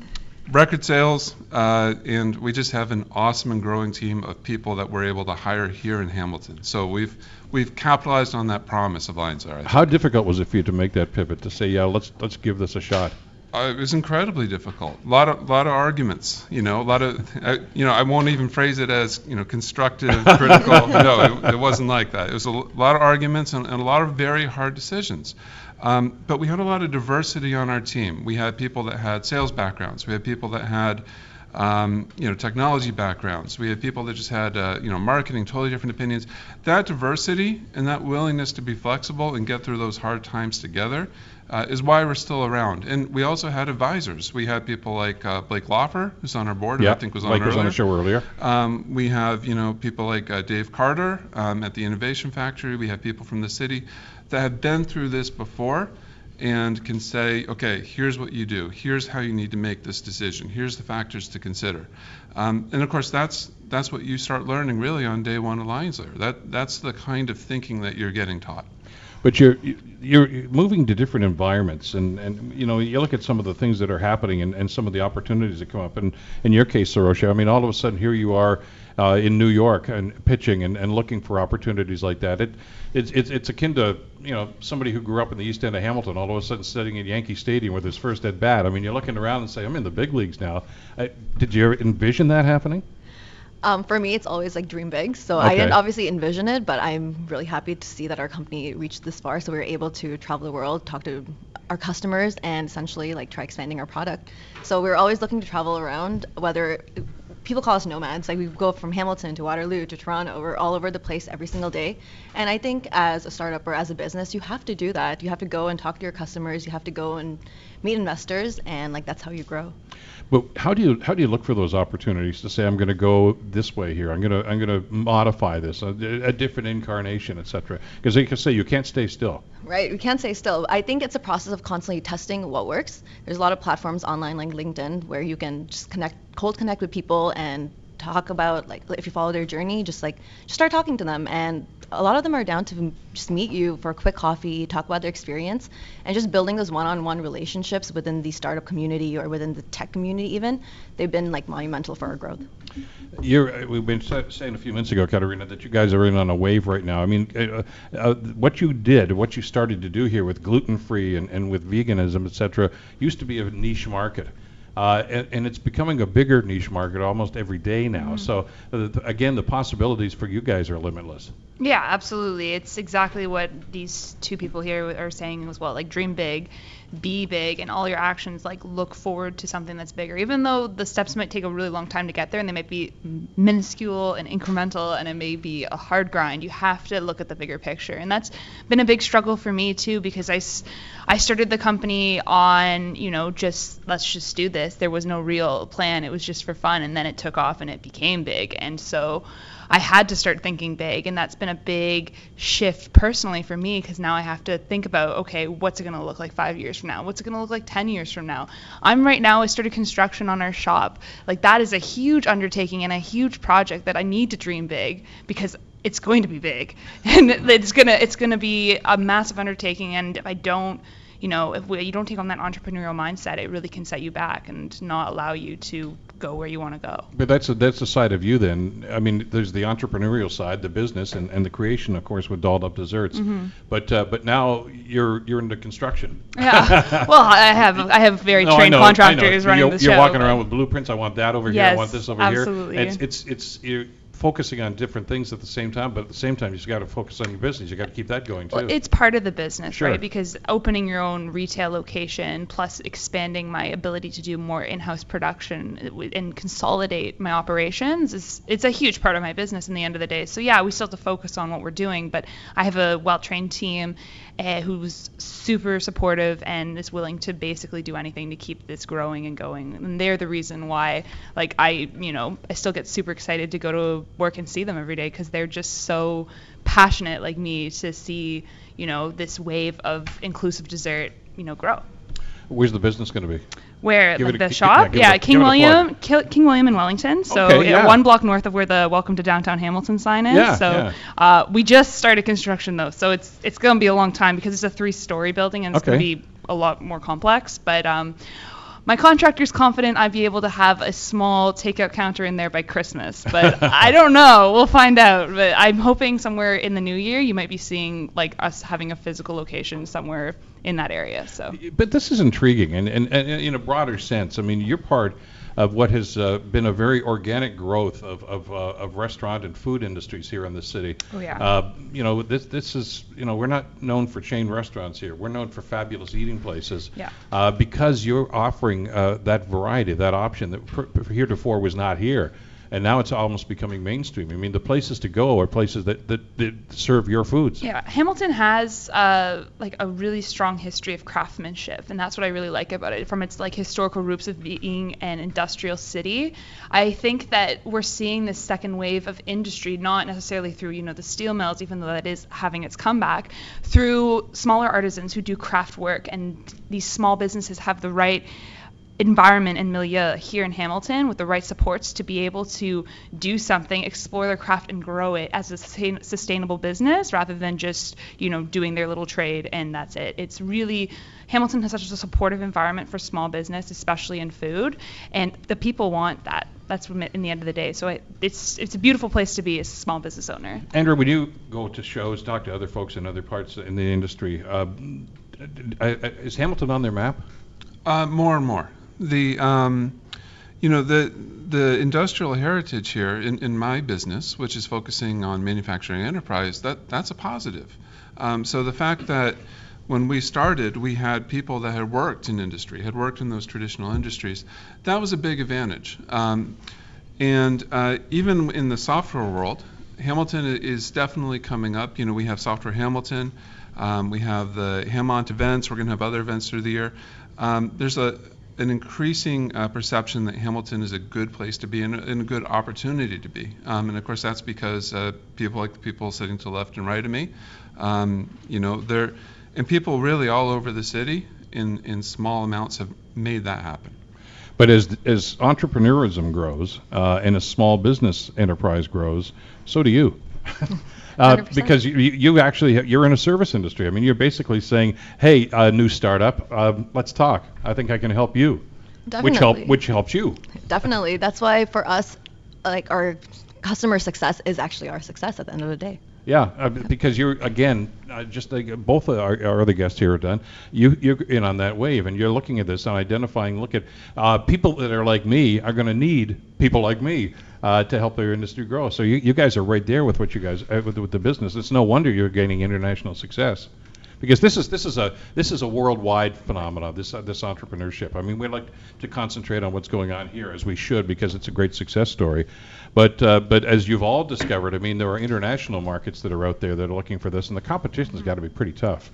record sales, uh, and we just have an awesome and growing team of people that we're able to hire here in Hamilton. So we've we've capitalized on that promise of Lion's Lair. How difficult was it for you to make that pivot to say, yeah, let's let's give this a shot? Uh, it was incredibly difficult. A lot of lot of arguments, you know. A lot of, I, you know, I won't even phrase it as, you know, constructive, critical. No, it, it wasn't like that. It was a lot of arguments and, and a lot of very hard decisions. Um, but we had a lot of diversity on our team. We had people that had sales backgrounds. We had people that had um, you know, technology backgrounds. We had people that just had uh, you know, marketing, totally different opinions. That diversity and that willingness to be flexible and get through those hard times together uh, is why we're still around. And we also had advisors. We had people like uh, Blake Laufer, who's on our board, who yeah, I think was on, Blake was on the show earlier. Um, we have you know people like uh, Dave Carter um, at the Innovation Factory. We have people from the city that have been through this before and can say, okay, here's what you do, here's how you need to make this decision, here's the factors to consider. Um, and of course, that's that's what you start learning really on day one of Lion's Lair. That, that's the kind of thinking that you're getting taught. But you're you're moving to different environments, and, and you know, you look at some of the things that are happening and, and some of the opportunities that come up. And in your case, Sarosha, I mean, all of a sudden here you are uh, in New York and pitching and, and looking for opportunities like that. It it's, it's it's akin to, you know, somebody who grew up in the East End of Hamilton all of a sudden sitting at Yankee Stadium with his first at bat. I mean, you're looking around and say, I'm in the big leagues now. I, did you ever envision that happening? Um, for me, it's always like dream big. So okay. I didn't obviously envision it, but I'm really happy to see that our company reached this far. So we were able to travel the world, talk to our customers, and essentially like try expanding our product. So we were always looking to travel around, whether people call us nomads. Like we go from Hamilton to Waterloo to Toronto. We're all over the place every single day. And I think as a startup or as a business, you have to do that. You have to go and talk to your customers. You have to go and meet investors, and like that's how you grow. But how do you how do you look for those opportunities to say, I'm going to go this way here, I'm going to I'm going to modify this, a, a different incarnation, et cetera? Because you can say you can't stay still. Right, we can't stay still. I think it's a process of constantly testing what works. There's a lot of platforms online like LinkedIn where you can just connect, cold connect with people and talk about, like, if you follow their journey, just like just start talking to them, and a lot of them are down to just meet you for a quick coffee, talk about their experience, and just building those one-on-one relationships within the startup community or within the tech community even, they've been like monumental for our growth. You're, we've been saying a few minutes ago, Katarina, that you guys are in on a wave right now. I mean, uh, uh, what you did, what you started to do here with gluten-free and, and with veganism, et cetera, used to be a niche market. Uh, and, and it's becoming a bigger niche market almost every day now. Mm. So, uh, th- again, the possibilities for you guys are limitless. Yeah, absolutely. It's exactly what these two people here are saying as well. Like, dream big, be big, and all your actions, like, look forward to something that's bigger. Even though the steps might take a really long time to get there, and they might be minuscule and incremental, and it may be a hard grind, you have to look at the bigger picture. And that's been a big struggle for me, too, because I, I started the company on, you know, just let's just do this. There was no real plan. It was just for fun, and then it took off and it became big. And so I had to start thinking big, and that's been a big shift personally for me, because now I have to think about, okay, what's it going to look like five years from now? What's it going to look like ten years from now? I'm right now, I started construction on our shop. Like, that is a huge undertaking and a huge project that I need to dream big, because it's going to be big and it's going to, it's going to be a massive undertaking. And if I don't, you know, if we, you don't take on that entrepreneurial mindset, it really can set you back and not allow you to go where you want to go. But that's a, that's the side of you then. I mean, there's the entrepreneurial side, the business, and, and the creation, of course, with Dolled Up Desserts. Mm-hmm. But uh, but now you're you're into construction. Yeah. Well, I have I have very no, trained know, contractors running the show. You're walking around with blueprints. I want that over yes, here. I want this over absolutely. Here. Absolutely. It's it's it's. You're, focusing on different things at the same time, but at the same time, you've got to focus on your business. You've got to keep that going, too. Well, it's part of the business, sure. Right? Because opening your own retail location, plus expanding my ability to do more in-house production and consolidate my operations, is it's a huge part of my business in the end of the day. So, yeah, we still have to focus on what we're doing, but I have a well-trained team uh, who's super supportive and is willing to basically do anything to keep this growing and going. And they're the reason why, like, I, you know, I still get super excited to go to work and see them every day, because they're just so passionate like me to see, you know, this wave of inclusive dessert, you know, grow. Where's the business going to be? Where, give like the a, shop? Yeah, yeah, King William King William in Wellington. So okay, yeah. One block north of where the Welcome to Downtown Hamilton sign is. Yeah, so yeah. Uh, we just started construction, though. So it's it's going to be a long time, because it's a three-story building, and it's okay. Going to be a lot more complex. But um, my contractor's confident I'd be able to have a small takeout counter in there by Christmas, but I don't know. We'll find out. But I'm hoping somewhere in the new year you might be seeing like us having a physical location somewhere in that area. So, but this is intriguing, and, and, and in a broader sense, I mean, you're part of what has uh, been a very organic growth of of, uh, of restaurant and food industries here in the city. Oh, yeah. Uh, you know, this this is, you know, we're not known for chain restaurants here. We're known for fabulous eating places. Yeah. Uh, because you're offering uh, that variety, that option that pr- pr- heretofore was not here. And now it's almost becoming mainstream. I mean, the places to go are places that, that, that serve your foods. Yeah, Hamilton has uh, like a really strong history of craftsmanship, and that's what I really like about it. From its like historical roots of being an industrial city, I think that we're seeing this second wave of industry, not necessarily through, you know, the steel mills, even though that is having its comeback, through smaller artisans who do craft work, and these small businesses have the right environment and milieu here in Hamilton with the right supports to be able to do something, explore their craft, and grow it as a sustain- sustainable business rather than just, you know, doing their little trade and that's it. It's really, Hamilton has such a supportive environment for small business, especially in food, and the people want that. That's in the end of the day. So it, it's it's a beautiful place to be as a small business owner. Andrew, when you go to shows, talk to other folks in other parts in the industry, uh, is Hamilton on their map? Uh, more and more. The, um, you know, the the industrial heritage here in, in my business, which is focusing on manufacturing enterprise, that, that's a positive. Um, so the fact that when we started, we had people that had worked in industry, had worked in those traditional industries, that was a big advantage. Um, and uh, even in the software world, Hamilton is definitely coming up. You know, we have Software Hamilton, um, we have the Hamont events, we're going to have other events through the year. Um, there's a an increasing uh, perception that Hamilton is a good place to be and, and a good opportunity to be. Um, and of course that's because uh, people like the people sitting to left and right of me, um, you know, they're, and people really all over the city in, in small amounts have made that happen. But as as entrepreneurism grows uh, and a small business enterprise grows, so do you. Uh, because you, you actually, you're in a service industry. I mean, you're basically saying, hey, a uh, new startup, um, let's talk. I think I can help you. Definitely. Which, help, which helps you. Definitely. That's why for us, like, our customer success is actually our success at the end of the day. Yeah, uh, because you're, again, uh, just like both of our, our other guests here are done, you, you're in on that wave, and you're looking at this and identifying, look at uh, people that are like me are going to need people like me uh, to help their industry grow. So you, you guys are right there with what you guys, uh, with, with the business. It's no wonder you're gaining international success. Because this is this is a this is a worldwide phenomenon. This uh, this entrepreneurship. I mean, we like to concentrate on what's going on here, as we should, because it's a great success story. But uh, but as you've all discovered, I mean, there are international markets that are out there that are looking for this, and the competition's mm-hmm. got to be pretty tough.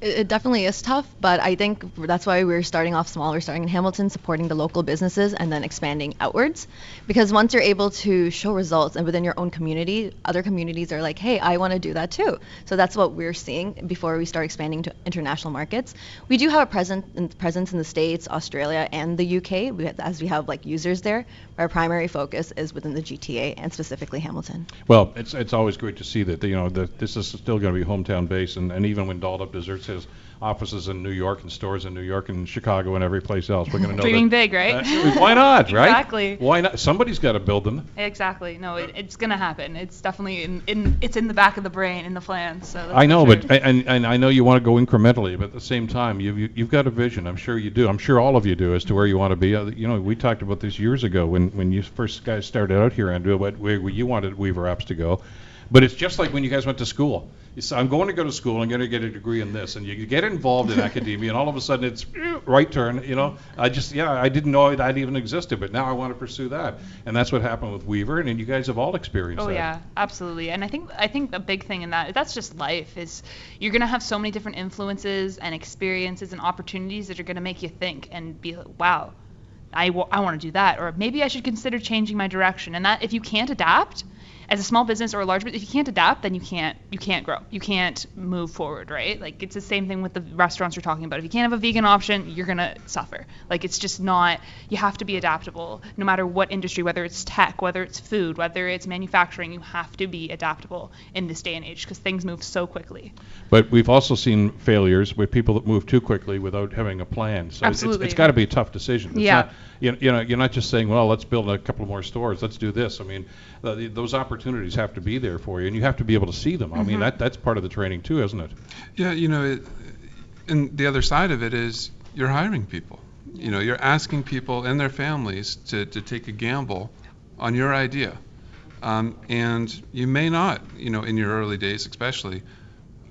It, it definitely is tough, but I think that's why we're starting off small. We're starting in Hamilton, supporting the local businesses, and then expanding outwards. Because once you're able to show results and within your own community, other communities are like, hey, I want to do that too. So that's what we're seeing before we start expanding to international markets. We do have a present, presence in the States, Australia, and the U K, we have, as we have like users there. Our primary focus is within the G T A and specifically Hamilton. Well, it's it's always great to see that, you know, the, this is still going to be hometown based, and, and even when Dolled Up Desserts has offices in New York and stores in New York and Chicago and every place else, we're going to know. Dreaming that, big, right? Uh, why not, right? Exactly. Why not? Somebody's got to build them. Exactly. No, it, it's going to happen. It's definitely in, in it's in the back of the brain, in the plans. So I know, sure. but and and I know you want to go incrementally, but at the same time, you, you you've got a vision. I'm sure you do. I'm sure all of you do as to where you want to be. Uh, you know, we talked about this years ago when when you first guys started out here, Andrew, about where you wanted Weever Apps to go. But it's just like when you guys went to school. You say, I'm going to go to school, I'm going to get a degree in this. And you get involved in academia, and all of a sudden it's right turn, you know. I just, yeah, I didn't know it I'd even existed, but now I want to pursue that. And that's what happened with Weever, and, and you guys have all experienced oh, that. Oh, yeah, absolutely. And I think I think the big thing in that, that's just life, is you're going to have so many different influences and experiences and opportunities that are going to make you think and be like, wow, I, w- I want to do that. Or maybe I should consider changing my direction. And that if you can't adapt, as a small business or a large business, if you can't adapt, then you can't you can't grow. You can't move forward, right? Like, it's the same thing with the restaurants you're talking about. If you can't have a vegan option, you're going to suffer. Like, it's just not, you have to be adaptable no matter what industry, whether it's tech, whether it's food, whether it's manufacturing, you have to be adaptable in this day and age because things move so quickly. But we've also seen failures with people that move too quickly without having a plan. So Absolutely. it's, it's got to be a tough decision. It's yeah. Not, you, you know, you're not just saying, well, let's build a couple more stores. Let's do this. I mean, uh, those opportunities Opportunities have to be there for you, and you have to be able to see them. I mm-hmm. mean, that that's part of the training too, isn't it? Yeah, you know, it, and the other side of it is you're hiring people. You know, you're asking people and their families to, to take a gamble on your idea. Um, and you may not, you know, in your early days especially,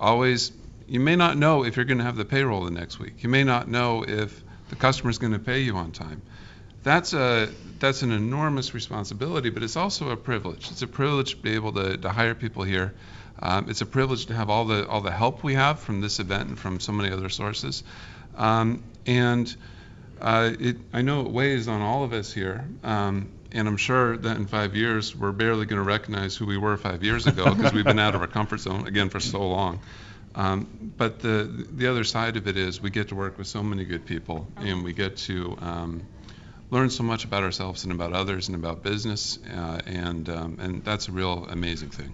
always, you may not know if you're going to have the payroll the next week. You may not know if the customer's going to pay you on time. That's a that's an enormous responsibility, but it's also a privilege. It's a privilege to be able to, to hire people here. Um, it's a privilege to have all the all the help we have from this event and from so many other sources. Um, and uh, it, I know it weighs on all of us here. Um, and I'm sure that in five years we're barely going to recognize who we were five years ago because we've been out of our comfort zone again for so long. Um, but the the other side of it is we get to work with so many good people, and we get to um, learn so much about ourselves and about others and about business, uh, and um, and that's a real amazing thing.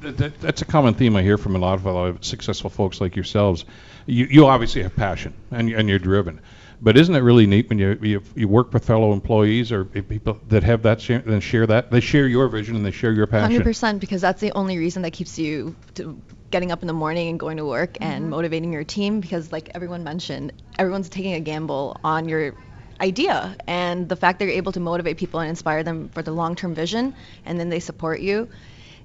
That, that's a common theme I hear from a lot of, a lot of successful folks like yourselves. You, you obviously have passion and, and you're driven, but isn't it really neat when you, you you work with fellow employees or people that have that share, and share that they share your vision and they share your passion? one hundred percent, because that's the only reason that keeps you to getting up in the morning and going to work mm-hmm. and motivating your team, because like everyone mentioned, everyone's taking a gamble on your idea, and the fact that you're able to motivate people and inspire them for the long-term vision, and then they support you,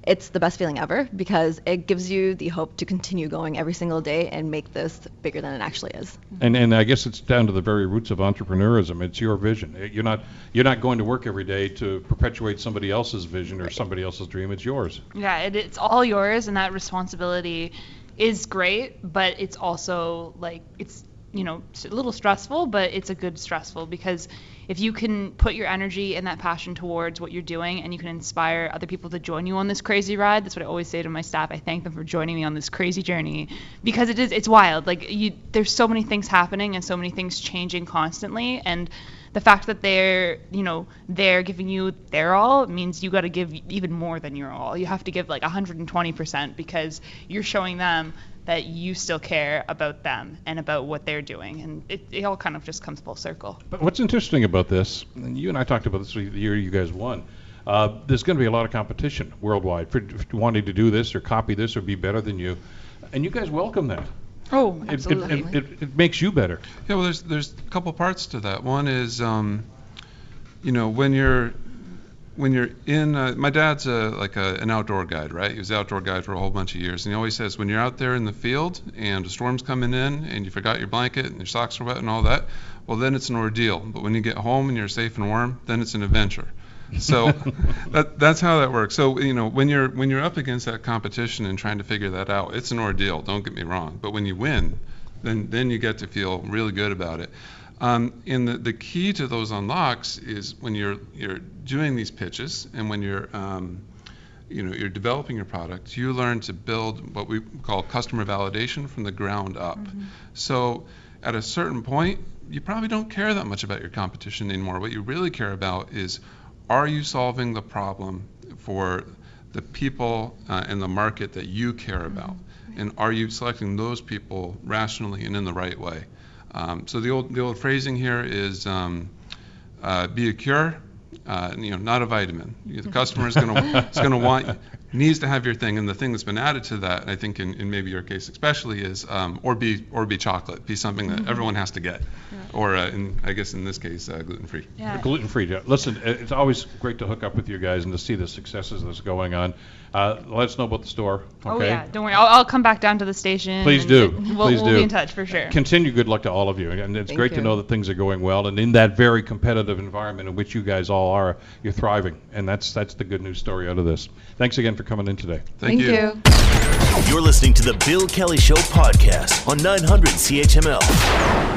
it's the best feeling ever, because it gives you the hope to continue going every single day and make this bigger than it actually is. And and I guess it's down to the very roots of entrepreneurism. It's your vision. You're not you're not going to work every day to perpetuate somebody else's vision or somebody else's dream. It's yours. Yeah, it, it's all yours, and that responsibility is great, but it's also like it's you know, a little stressful, but it's a good stressful, because if you can put your energy and that passion towards what you're doing and you can inspire other people to join you on this crazy ride, that's what I always say to my staff. I thank them for joining me on this crazy journey, because it is, it's wild. Like you, there's so many things happening and so many things changing constantly. And the fact that they're, you know, they're giving you their all means you got to give even more than your all. You have to give like one hundred twenty percent, because you're showing them that you still care about them and about what they're doing. And it, it all kind of just comes full circle. But what's interesting about this, and you and I talked about this the year you guys won, uh, there's going to be a lot of competition worldwide for, for wanting to do this or copy this or be better than you. And you guys welcome that. Oh, it, absolutely. It, it, it, it makes you better. Yeah, well, there's, there's a couple parts to that. One is, um, you know, when you're When you're in, uh, my dad's a, like a, an outdoor guide, right? He was an outdoor guide for a whole bunch of years. And he always says, when you're out there in the field and a storm's coming in and you forgot your blanket and your socks are wet and all that, well, then it's an ordeal. But when you get home and you're safe and warm, then it's an adventure. So that, that's how that works. So, you know, when you're when you're up against that competition and trying to figure that out, it's an ordeal, don't get me wrong. But when you win, then, then you get to feel really good about it. Um, and the, the key to those unlocks is when you're you're doing these pitches and when you're um, you know you're developing your product, you learn to build what we call customer validation from the ground up. Mm-hmm. So at a certain point, you probably don't care that much about your competition anymore. What you really care about is, are you solving the problem for the people uh, and the market that you care about, mm-hmm. and are you selecting those people rationally and in the right way? Um, so the old the old phrasing here is um, uh, be a cure, uh, you know, not a vitamin. The customer is going to is going to want needs to have your thing, and the thing that's been added to that, I think, in, in maybe your case especially, is um, or be or be chocolate, be something that mm-hmm. everyone has to get, yeah. or uh, in, I guess in this case, uh, gluten free. Yeah. Gluten free. Yeah. Listen, it's always great to hook up with you guys and to see the successes that's going on. Uh, let us know about the store. Okay? Oh yeah, don't worry. I'll, I'll come back down to the station. Please do. We'll, Please we'll do. be in touch for sure. Continue. Good luck to all of you, and it's Thank great you. to know that things are going well. And in that very competitive environment in which you guys all are, you're thriving, and that's that's the good news story out of this. Thanks again for coming in today. Thank, Thank you. you. You're listening to the Bill Kelly Show podcast on nine hundred C H M L.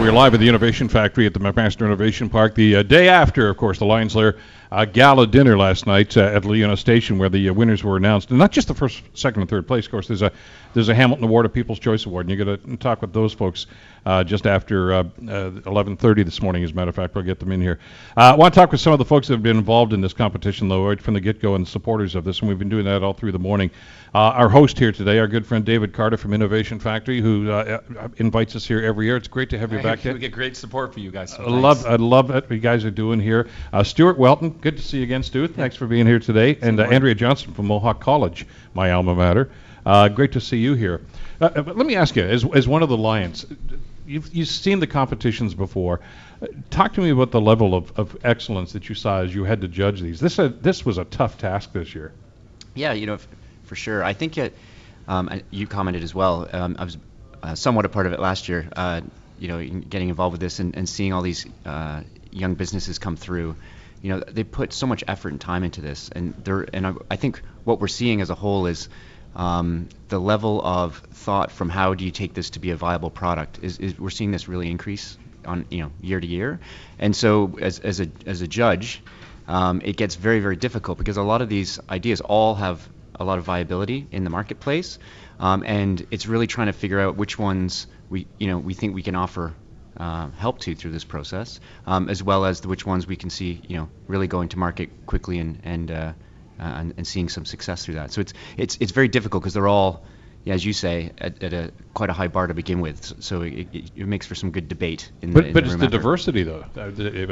We're live at the Innovation Factory at the McMaster Innovation Park. The uh, day after, of course, the Lion's Lair uh, gala dinner last night uh, at Liuna Station, where the uh, winners were announced. And not just the first, second, and third place. Of course, there's a there's a Hamilton Award, a People's Choice Award, and you're going to talk with those folks uh, just after uh, uh, eleven thirty this morning. As a matter of fact, we'll get them in here. Uh, I want to talk with some of the folks that have been involved in this competition, though, right from the get-go, and supporters of this, and we've been doing that all through the morning. Uh, our host here today, our good friend David Carter from Innovation Factory, who uh, invites us here every year. It's great to have you I back. We get great support for you guys. I love, I love what you guys are doing here. Uh, Stuart Wheldon, good to see you again, Stuart. Thanks for being here today. And uh, Andrea Johnson from Mohawk College, my alma mater. Uh, great to see you here. Uh, but let me ask you, as as one of the Lions, you've, you've seen the competitions before. Uh, talk to me about the level of, of excellence that you saw as you had to judge these. This uh, this was a tough task this year. Yeah, you know, f- for sure. I think it, um, you commented as well. Um, I was uh, somewhat a part of it last year, uh, you know, getting involved with this and, and seeing all these uh, young businesses come through. You know, they put so much effort and time into this. And they're, and I, I think what we're seeing as a whole is um, the level of thought from how do you take this to be a viable product is, is we're seeing this really increase on, you know, year to year. And so as, as a as a judge, um, it gets very, very difficult because a lot of these ideas all have a lot of viability in the marketplace. Um, and it's really trying to figure out which ones we, you know, we think we can offer Uh, help to through this process, um, as well as the, which ones we can see, you know, really going to market quickly and and uh, uh, and, and seeing some success through that. So it's it's it's very difficult because they're all, yeah, as you say, at, at a quite a high bar to begin with. So it, it, it makes for some good debate. In but the, in but the it's the after. diversity though.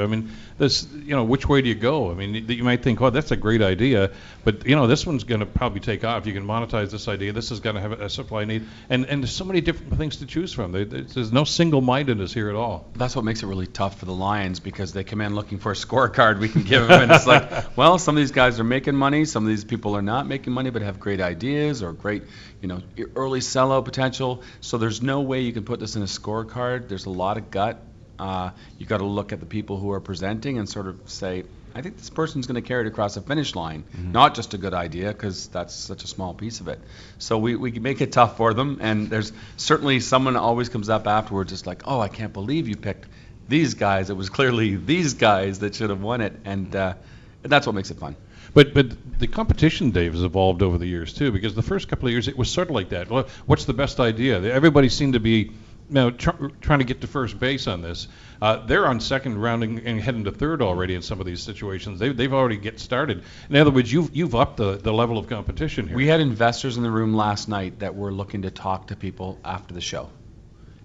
I mean, this, you know, which way do you go? I mean, you might think, oh, that's a great idea, but you know, this one's going to probably take off. You can monetize this idea. This is going to have a supply need, and and there's so many different things to choose from. There's no single-mindedness here at all. That's what makes it really tough for the Lions because they come in looking for a scorecard we can give them, and it's like, well, some of these guys are making money, some of these people are not making money, but have great ideas or great, you know, early sellout potential. So there's no way you can put this in a scorecard. There's a lot of gut. Uh, you got to look at the people who are presenting and sort of say, I think this person's going to carry it across the finish line, mm-hmm. not just a good idea, because that's such a small piece of it. So we, we make it tough for them. And there's certainly someone always comes up afterwards just like, oh, I can't believe you picked these guys. It was clearly these guys that should have won it. And uh, that's what makes it fun. But but the competition, Dave, has evolved over the years too, because the first couple of years it was sort of like that. What's the best idea? Everybody seemed to be, you know, tr- trying to get to first base on this. Uh, they're on second rounding and heading to third already in some of these situations. They've they've already get started. In other words, you've you've upped the, the level of competition here. We had investors in the room last night that were looking to talk to people after the show.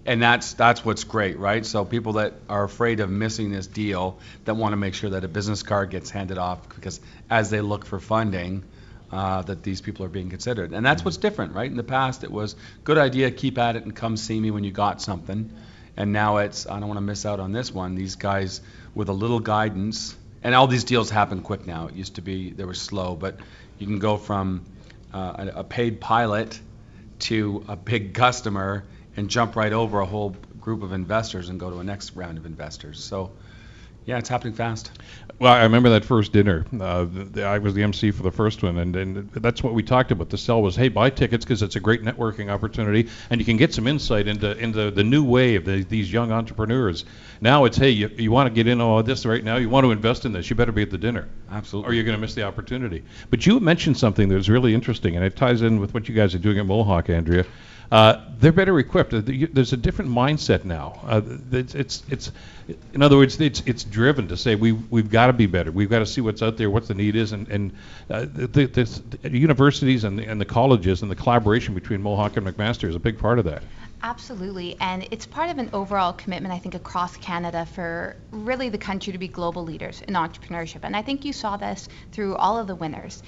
And that's that's what's great, right? So people that are afraid of missing this deal, that want to make sure that a business card gets handed off, because as they look for funding, uh, that these people are being considered. And that's mm-hmm. what's different, right? In the past, it was, good idea, keep at it, and come see me when you got something. And now it's, I don't want to miss out on this one. These guys, with a little guidance, and all these deals happen quick now. It used to be they were slow, but you can go from uh, a, a paid pilot to a big customer and jump right over a whole group of investors and go to a next round of investors. So, yeah, it's happening fast. Well, I remember that first dinner. Uh, the, the, I was the M C for the first one, and, and that's what we talked about. The sell was, hey, buy tickets because it's a great networking opportunity, and you can get some insight into into the new wave, the, these young entrepreneurs. Now it's, hey, you, you want to get in on this right now, you want to invest in this, you better be at the dinner. Absolutely. Or you're going to miss the opportunity. But you mentioned something that's really interesting, and it ties in with what you guys are doing at Mohawk, Andrea. Uh, they're better equipped. There's a different mindset now. Uh, it's, it's, it's, in other words, it's, it's driven to say we, we've got to be better. We've got to see what's out there, what the need is, and, and uh, the, the, the universities and the, and the colleges and the collaboration between Mohawk and McMaster is a big part of that. Absolutely, and it's part of an overall commitment, I think, across Canada for really the country to be global leaders in entrepreneurship. And I think you saw this through all of the winners.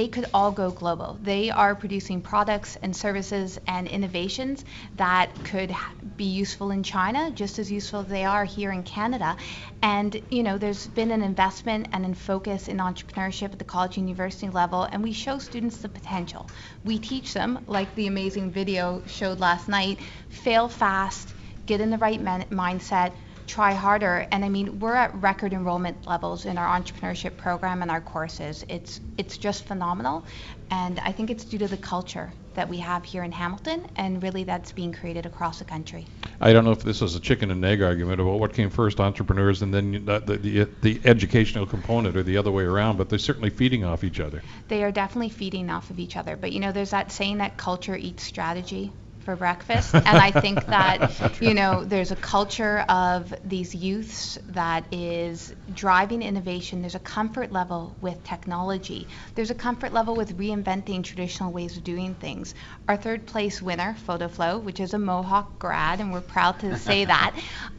They could all go global. They are producing products and services and innovations that could be useful in China, just as useful as they are here in Canada. And, you know, there's been an investment and a focus in entrepreneurship at the college and university level, and we show students the potential. We teach them, like the amazing video showed last night, fail fast, get in the right man- mindset, try harder. And I mean, we're at record enrollment levels in our entrepreneurship program and our courses. It's it's just phenomenal. And I think it's due to the culture that we have here in Hamilton, and really that's being created across the country. I don't know if this is a chicken and egg argument about what came first, entrepreneurs, and then the, the, the educational component, or the other way around, but they're certainly feeding off each other. They are definitely feeding off of each other. But you know, there's that saying that culture eats strategy for breakfast, and I think that, you know, there's a culture of these youths that is driving innovation. There's a comfort level with technology. There's a comfort level with reinventing traditional ways of doing things. Our third place winner, Fotaflo, which is a Mohawk grad, and we're proud to say that,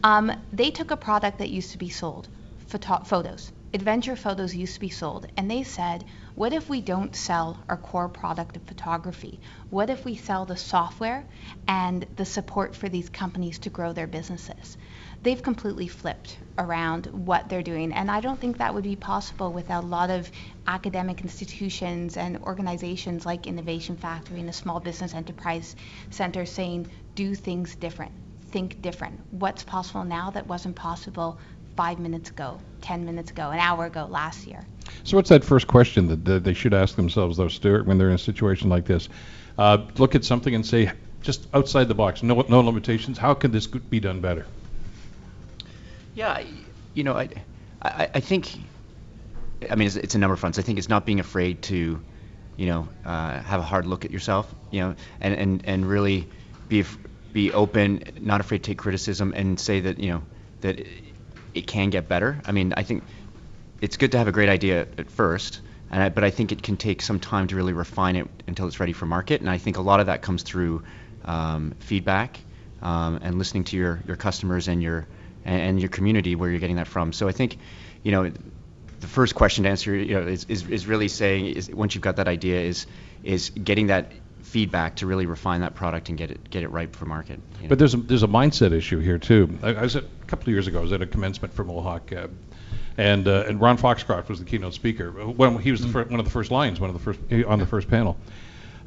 um, they took a product that used to be sold, photo- photos. adventure photos used to be sold, and they said, what if we don't sell our core product of photography? What if we sell the software and the support for these companies to grow their businesses? They've completely flipped around what they're doing, and I don't think that would be possible without a lot of academic institutions and organizations like Innovation Factory and the Small Business Enterprise Center saying, do things different, think different. What's possible now that wasn't possible five minutes ago, ten minutes ago, an hour ago, last year? So what's that first question that, that they should ask themselves, though, Stuart, when they're in a situation like this? Uh, look at something and say, just outside the box, no, no limitations, how can this be done better? Yeah, you know, I, I, I think, I mean, it's, it's a number of fronts. I think it's not being afraid to, you know, uh, have a hard look at yourself, you know, and, and, and really be be open, not afraid to take criticism and say that, you know, that it, it can get better. I mean, I think it's good to have a great idea at first, and I, but I think it can take some time to really refine it until it's ready for market. And I think a lot of that comes through um, feedback um, and listening to your, your customers and your and your community where you're getting that from. So I think, you know, the first question to answer, you know, is, is, is really saying is once you've got that idea is is getting that feedback to really refine that product and get it get it ripe for market. You know? But there's a, there's a mindset issue here too. I, I was at, a couple of years ago, I was at a commencement for Mohawk, uh, and uh, and Ron Foxcroft was the keynote speaker. When he was the fir- one of the first Lions, one of the first on the first panel.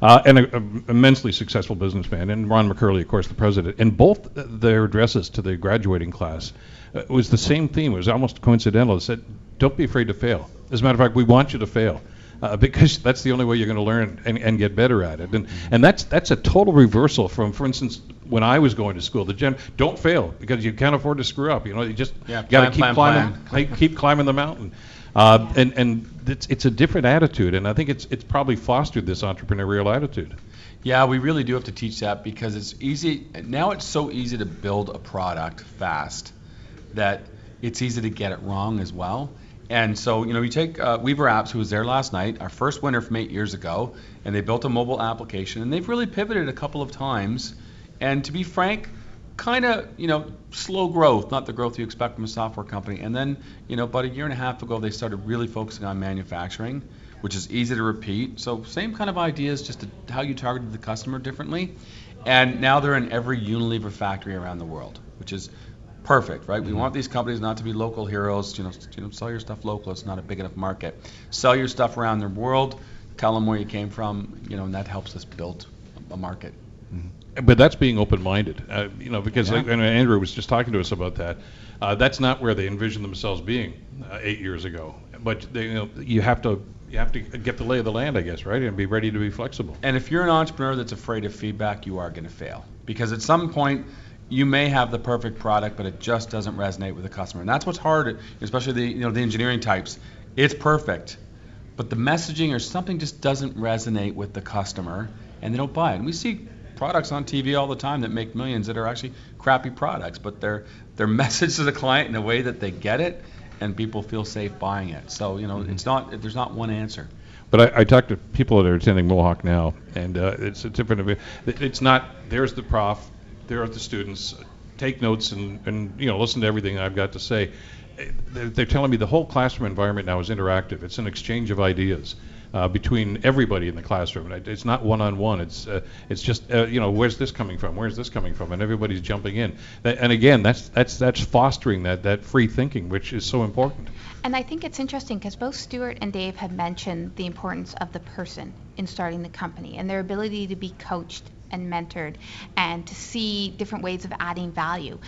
Uh, and an immensely successful businessman, and Ron McCurley, of course, the president. And both their addresses to the graduating class uh, was the same theme. It was almost coincidental. It said, don't be afraid to fail. As a matter of fact, we want you to fail uh, because that's the only way you're going to learn and, and get better at it. And and that's that's a total reversal from, for instance, when I was going to school. The gen, don't fail because you can't afford to screw up. You know, you just yeah, got to keep climb, climbing, climb. keep climbing the mountain. Uh, and and it's, it's a different attitude, and I think it's it's probably fostered this entrepreneurial attitude. Yeah, we really do have to teach that because it's easy now. It's so easy to build a product fast that it's easy to get it wrong as well. And so, you know, we take uh, Weever Apps, who was there last night, our first winner from eight years ago, and they built a mobile application, and they've really pivoted a couple of times. And to be frank, kind of, you know, slow growth, not the growth you expect from a software company. And then, you know, about a year and a half ago, they started really focusing on manufacturing, which is easy to repeat. So same kind of ideas, just to how you targeted the customer differently. And now they're in every Unilever factory around the world, which is perfect, right? Mm-hmm. We want these companies not to be local heroes. You know, you know, sell your stuff local. It's not a big enough market. Sell your stuff around the world. Tell them where you came from. You know, and that helps us build a market. Mm-hmm. But that's being open-minded, uh, you know, because yeah. and Andrew was just talking to us about that. Uh, that's not where they envisioned themselves being uh, eight years ago. But they, you know, you have to you have to get the lay of the land, I guess, right, and be ready to be flexible. And if you're an entrepreneur that's afraid of feedback, you are going to fail because at some point you may have the perfect product, but it just doesn't resonate with the customer, and that's what's hard, especially the you know the engineering types. It's perfect, but the messaging or something just doesn't resonate with the customer, and they don't buy it. And we see products on T V all the time that make millions that are actually crappy products, but they're they're messaged to the client in a way that they get it and people feel safe buying it. So, you know, mm-hmm. it's not there's not one answer. But I, I talk to people that are attending Mohawk now, and uh, it's a different it's not there's the prof, there are the students, take notes and, and you know, listen to everything I've got to say. They're telling me the whole classroom environment now is interactive. It's an exchange of ideas. Uh, between everybody in the classroom. It's not one-on-one. It's uh, it's just, uh, you know, where's this coming from? Where's this coming from? And everybody's jumping in. Th- and again, that's that's that's fostering that, that free thinking, which is so important. And I think it's interesting because both Stuart and Dave have mentioned the importance of the person in starting the company and their ability to be coached and mentored and to see different ways of adding value.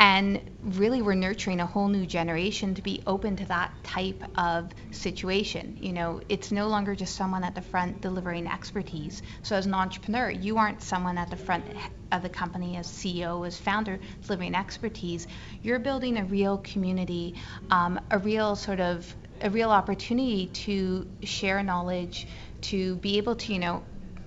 And really, we're nurturing a whole new generation to be open to that type of situation. You know, it's no longer just someone at the front delivering expertise. So as an entrepreneur, you aren't someone at the front of the company as C E O, as founder, delivering expertise. You're building a real community, um, a real sort of, a real opportunity to share knowledge, to be able to, you know,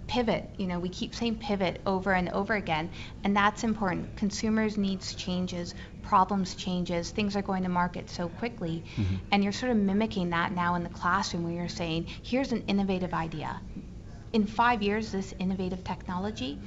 pivot. You know, we keep saying pivot over and over again, and that's important. Consumers' needs changes, problems changes, things are going to market so quickly, mm-hmm. and you're sort of mimicking that now in the classroom where you're saying, here's an innovative idea. In five years, this innovative technology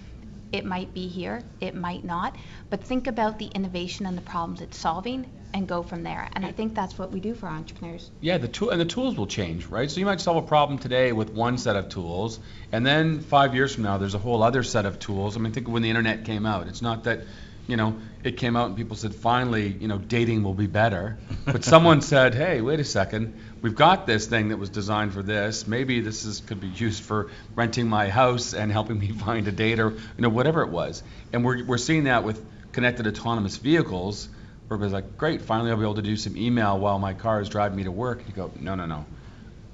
It might be here, it might not, but think about the innovation and the problems it's solving and go from there. And I think that's what we do for entrepreneurs. Yeah, the tool and the tools will change, right? So you might solve a problem today with one set of tools, and then five years from now there's a whole other set of tools. I mean, think of when the internet came out. It's not that, you know, it came out and people said, finally, you know, dating will be better. But someone said, hey, wait a second, we've got this thing that was designed for this. Maybe this is, could be used for renting my house and helping me find a date, or, you know, whatever it was. And we're, we're seeing that with connected autonomous vehicles, where everybody's like, great, finally I'll be able to do some email while my car is driving me to work. And you go, no, no, no.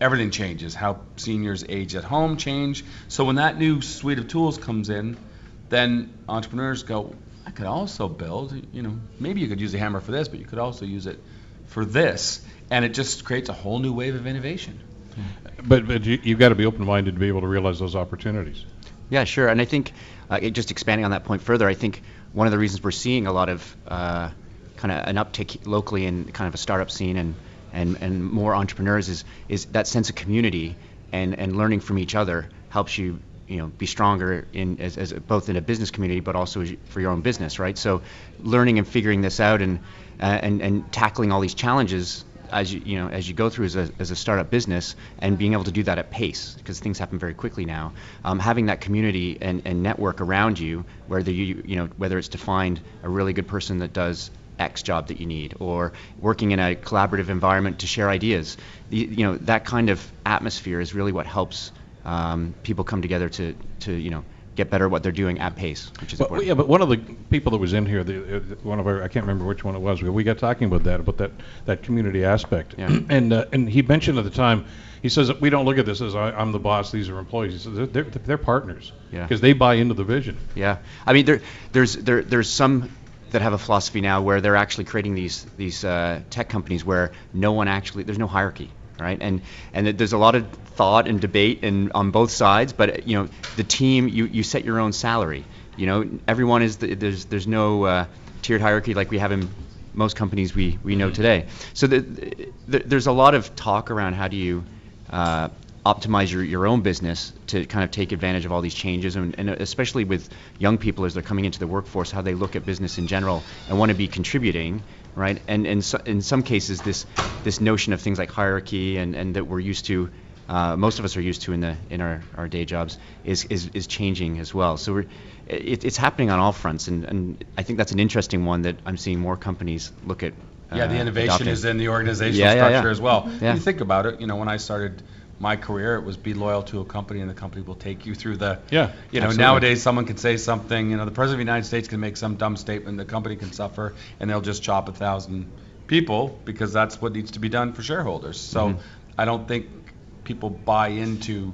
Everything changes. How seniors age at home change. So when that new suite of tools comes in, then entrepreneurs go, I could also build, you know, maybe you could use a hammer for this, but you could also use it for this. And it just creates a whole new wave of innovation. But, but you, you've got to be open-minded to be able to realize those opportunities. Yeah, sure. And I think, uh, it, just expanding on that point further, I think one of the reasons we're seeing a lot of uh, kind of an uptick locally in kind of a startup scene and, and, and more entrepreneurs is, is that sense of community and, and learning from each other helps you, you know, be stronger in as, as both in a business community, but also as you, for your own business, right? So, learning and figuring this out, and uh, and and tackling all these challenges as you you know as you go through as a as a startup business, and being able to do that at pace because things happen very quickly now. Um, having that community and, and network around you, whether you you know whether it's to find a really good person that does X job that you need, or working in a collaborative environment to share ideas, the, you know that kind of atmosphere is really what helps. Um, people come together to, to, you know, get better at what they're doing at pace, which is well, important. Yeah, but one of the people that was in here, the, uh, one of our, I can't remember which one it was, but we got talking about that, about that, that community aspect. Yeah. And uh, and he mentioned at the time, he says that we don't look at this as I, I'm the boss, these are employees. He says they're, they're, they're partners because yeah. they buy into the vision. Yeah. I mean, there there's there there's some that have a philosophy now where they're actually creating these, these uh, tech companies where no one actually, there's no hierarchy. Right, and and there's a lot of thought and debate and on both sides, but you know the team, you, you set your own salary. You know everyone is the, there's there's no uh, tiered hierarchy like we have in most companies we, we know today. So the, the, there's a lot of talk around how do you uh, optimize your, your own business to kind of take advantage of all these changes, and, and especially with young people as they're coming into the workforce, how they look at business in general and want to be contributing. Right, and and so in some cases, this this notion of things like hierarchy and, and that we're used to, uh, most of us are used to in the in our, our day jobs is, is is changing as well. So we're it, it's happening on all fronts, and, and I think that's an interesting one that I'm seeing more companies look at. Uh, yeah, the innovation adopting. Is in the organizational yeah, yeah, structure yeah. as well. Yeah. When you think about it, you know, when I started my career, it was be loyal to a company, and the company will take you through the. Yeah. You know, absolutely. Nowadays someone can say something. You know, the president of the United States can make some dumb statement. The company can suffer, and they'll just chop a thousand people because that's what needs to be done for shareholders. So, mm-hmm. I don't think people buy into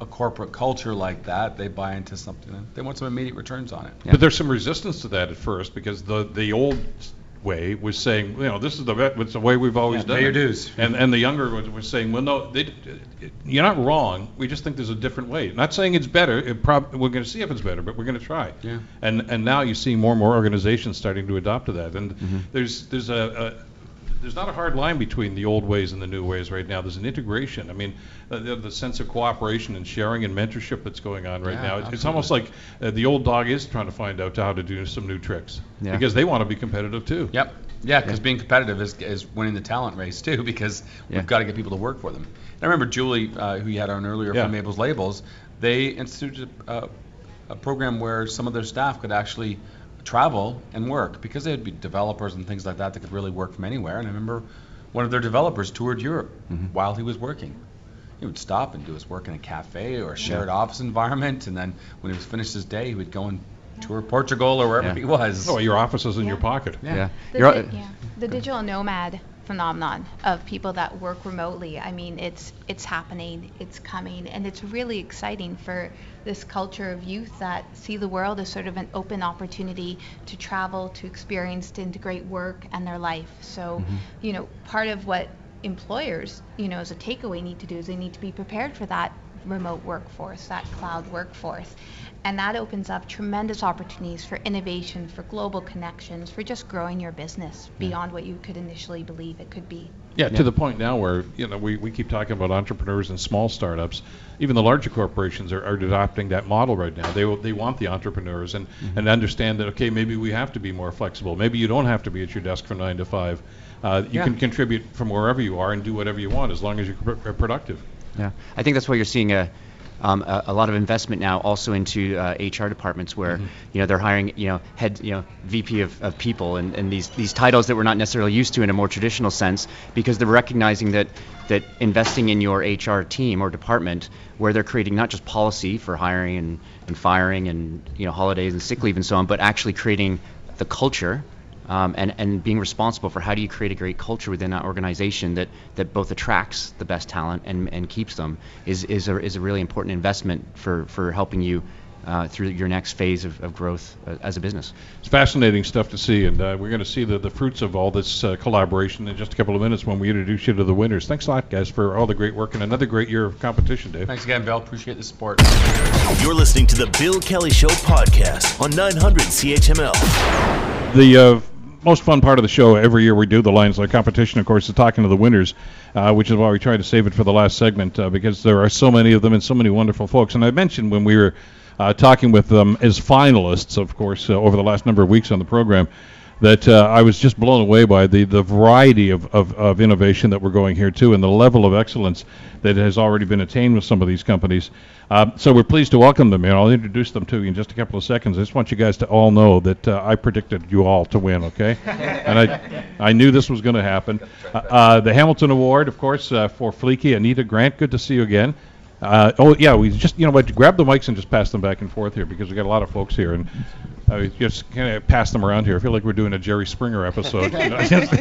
a corporate culture like that. They buy into something. And they want some immediate returns on it. Yeah. But there's some resistance to that at first because the the old way was saying, you know, this is the, it's the way we've always yeah, done pay your dues. And, and the younger ones were saying, well, no, they, you're not wrong. We just think there's a different way. Not saying it's better. It prob- we're going to see if it's better, but we're going to try. Yeah. And and now you see more and more organizations starting to adopt to that. And mm-hmm. there's there's a, a there's not a hard line between the old ways and the new ways right now. There's an integration. I mean, uh, the, the sense of cooperation and sharing and mentorship that's going on right yeah, now. It's, it's almost like uh, the old dog is trying to find out how to do some new tricks yeah. because they want to be competitive too. Yep. Yeah, because yeah. being competitive is, is winning the talent race too, because yeah. we've got to get people to work for them. And I remember Julie, uh, who you had on earlier yeah. from Mabel's Labels, they instituted a, a program where some of their staff could actually travel and work because they'd be developers and things like that that could really work from anywhere. And I remember one of their developers toured Europe mm-hmm. while he was working. He would stop and do his work in a cafe or a shared yeah. office environment, and then when he was finished his day, he would go and tour Portugal or wherever yeah. he was. Oh, your office is in yeah. your pocket. Yeah. yeah. The, You're, di- yeah. the digital nomad phenomenon of people that work remotely. I mean, it's it's happening, it's coming, and it's really exciting for this culture of youth that see the world as sort of an open opportunity to travel, to experience, to integrate work and their life. So, mm-hmm. you know, part of what employers, you know, as a takeaway need to do is they need to be prepared for that remote workforce, that cloud workforce. And that opens up tremendous opportunities for innovation, for global connections, for just growing your business beyond yeah. what you could initially believe it could be. Yeah, yeah, to the point now where, you know, we, we keep talking about entrepreneurs and small startups. Even the larger corporations are, are adopting that model right now. They will, they want the entrepreneurs and, mm-hmm. and understand that, okay, maybe we have to be more flexible. Maybe you don't have to be at your desk from nine to five. Uh, you yeah. can contribute from wherever you are and do whatever you want as long as you're pr- productive. Yeah, I think that's why you're seeing a Um, a, a lot of investment now also into uh, H R departments where mm-hmm. you know they're hiring you know head you know V P of, of people and, and these these titles that we're not necessarily used to in a more traditional sense, because they're recognizing that that investing in your H R team or department, where they're creating not just policy for hiring and, and firing and you know holidays and sick leave and so on, but actually creating the culture um, and and being responsible for how do you create a great culture within that organization that that both attracts the best talent and and keeps them is is a is a really important investment for for helping you uh, through your next phase of, of growth uh, as a business. It's fascinating stuff to see, and uh, we're going to see the the fruits of all this uh, collaboration in just a couple of minutes when we introduce you to the winners. Thanks a lot, guys, for all the great work and another great year of competition, Dave. Thanks again, Bill. Appreciate the support. You're listening to the Bill Kelly Show podcast on nine hundred C H M L. The uh, most fun part of the show every year we do the Lion's Lair competition, of course, is talking to the winners, uh, which is why we try to save it for the last segment uh, because there are so many of them and so many wonderful folks. And I mentioned when we were uh, talking with them as finalists, of course, uh, over the last number of weeks on the program, that uh, I was just blown away by the, the variety of, of, of innovation that we're going here to and the level of excellence that has already been attained with some of these companies. Uh, so we're pleased to welcome them, and I'll introduce them to you in just a couple of seconds. I just want you guys to all know that uh, I predicted you all to win, okay? And I I knew this was going to happen. Uh, uh, the Hamilton Award, of course, uh, for Fleeky. Anita Grant, good to see you again. Uh, oh, yeah, we just, you know what, grab the mics and just pass them back and forth here because we've got a lot of folks here. And I just kind of pass them around here. I feel like we're doing a Jerry Springer episode. You know, just,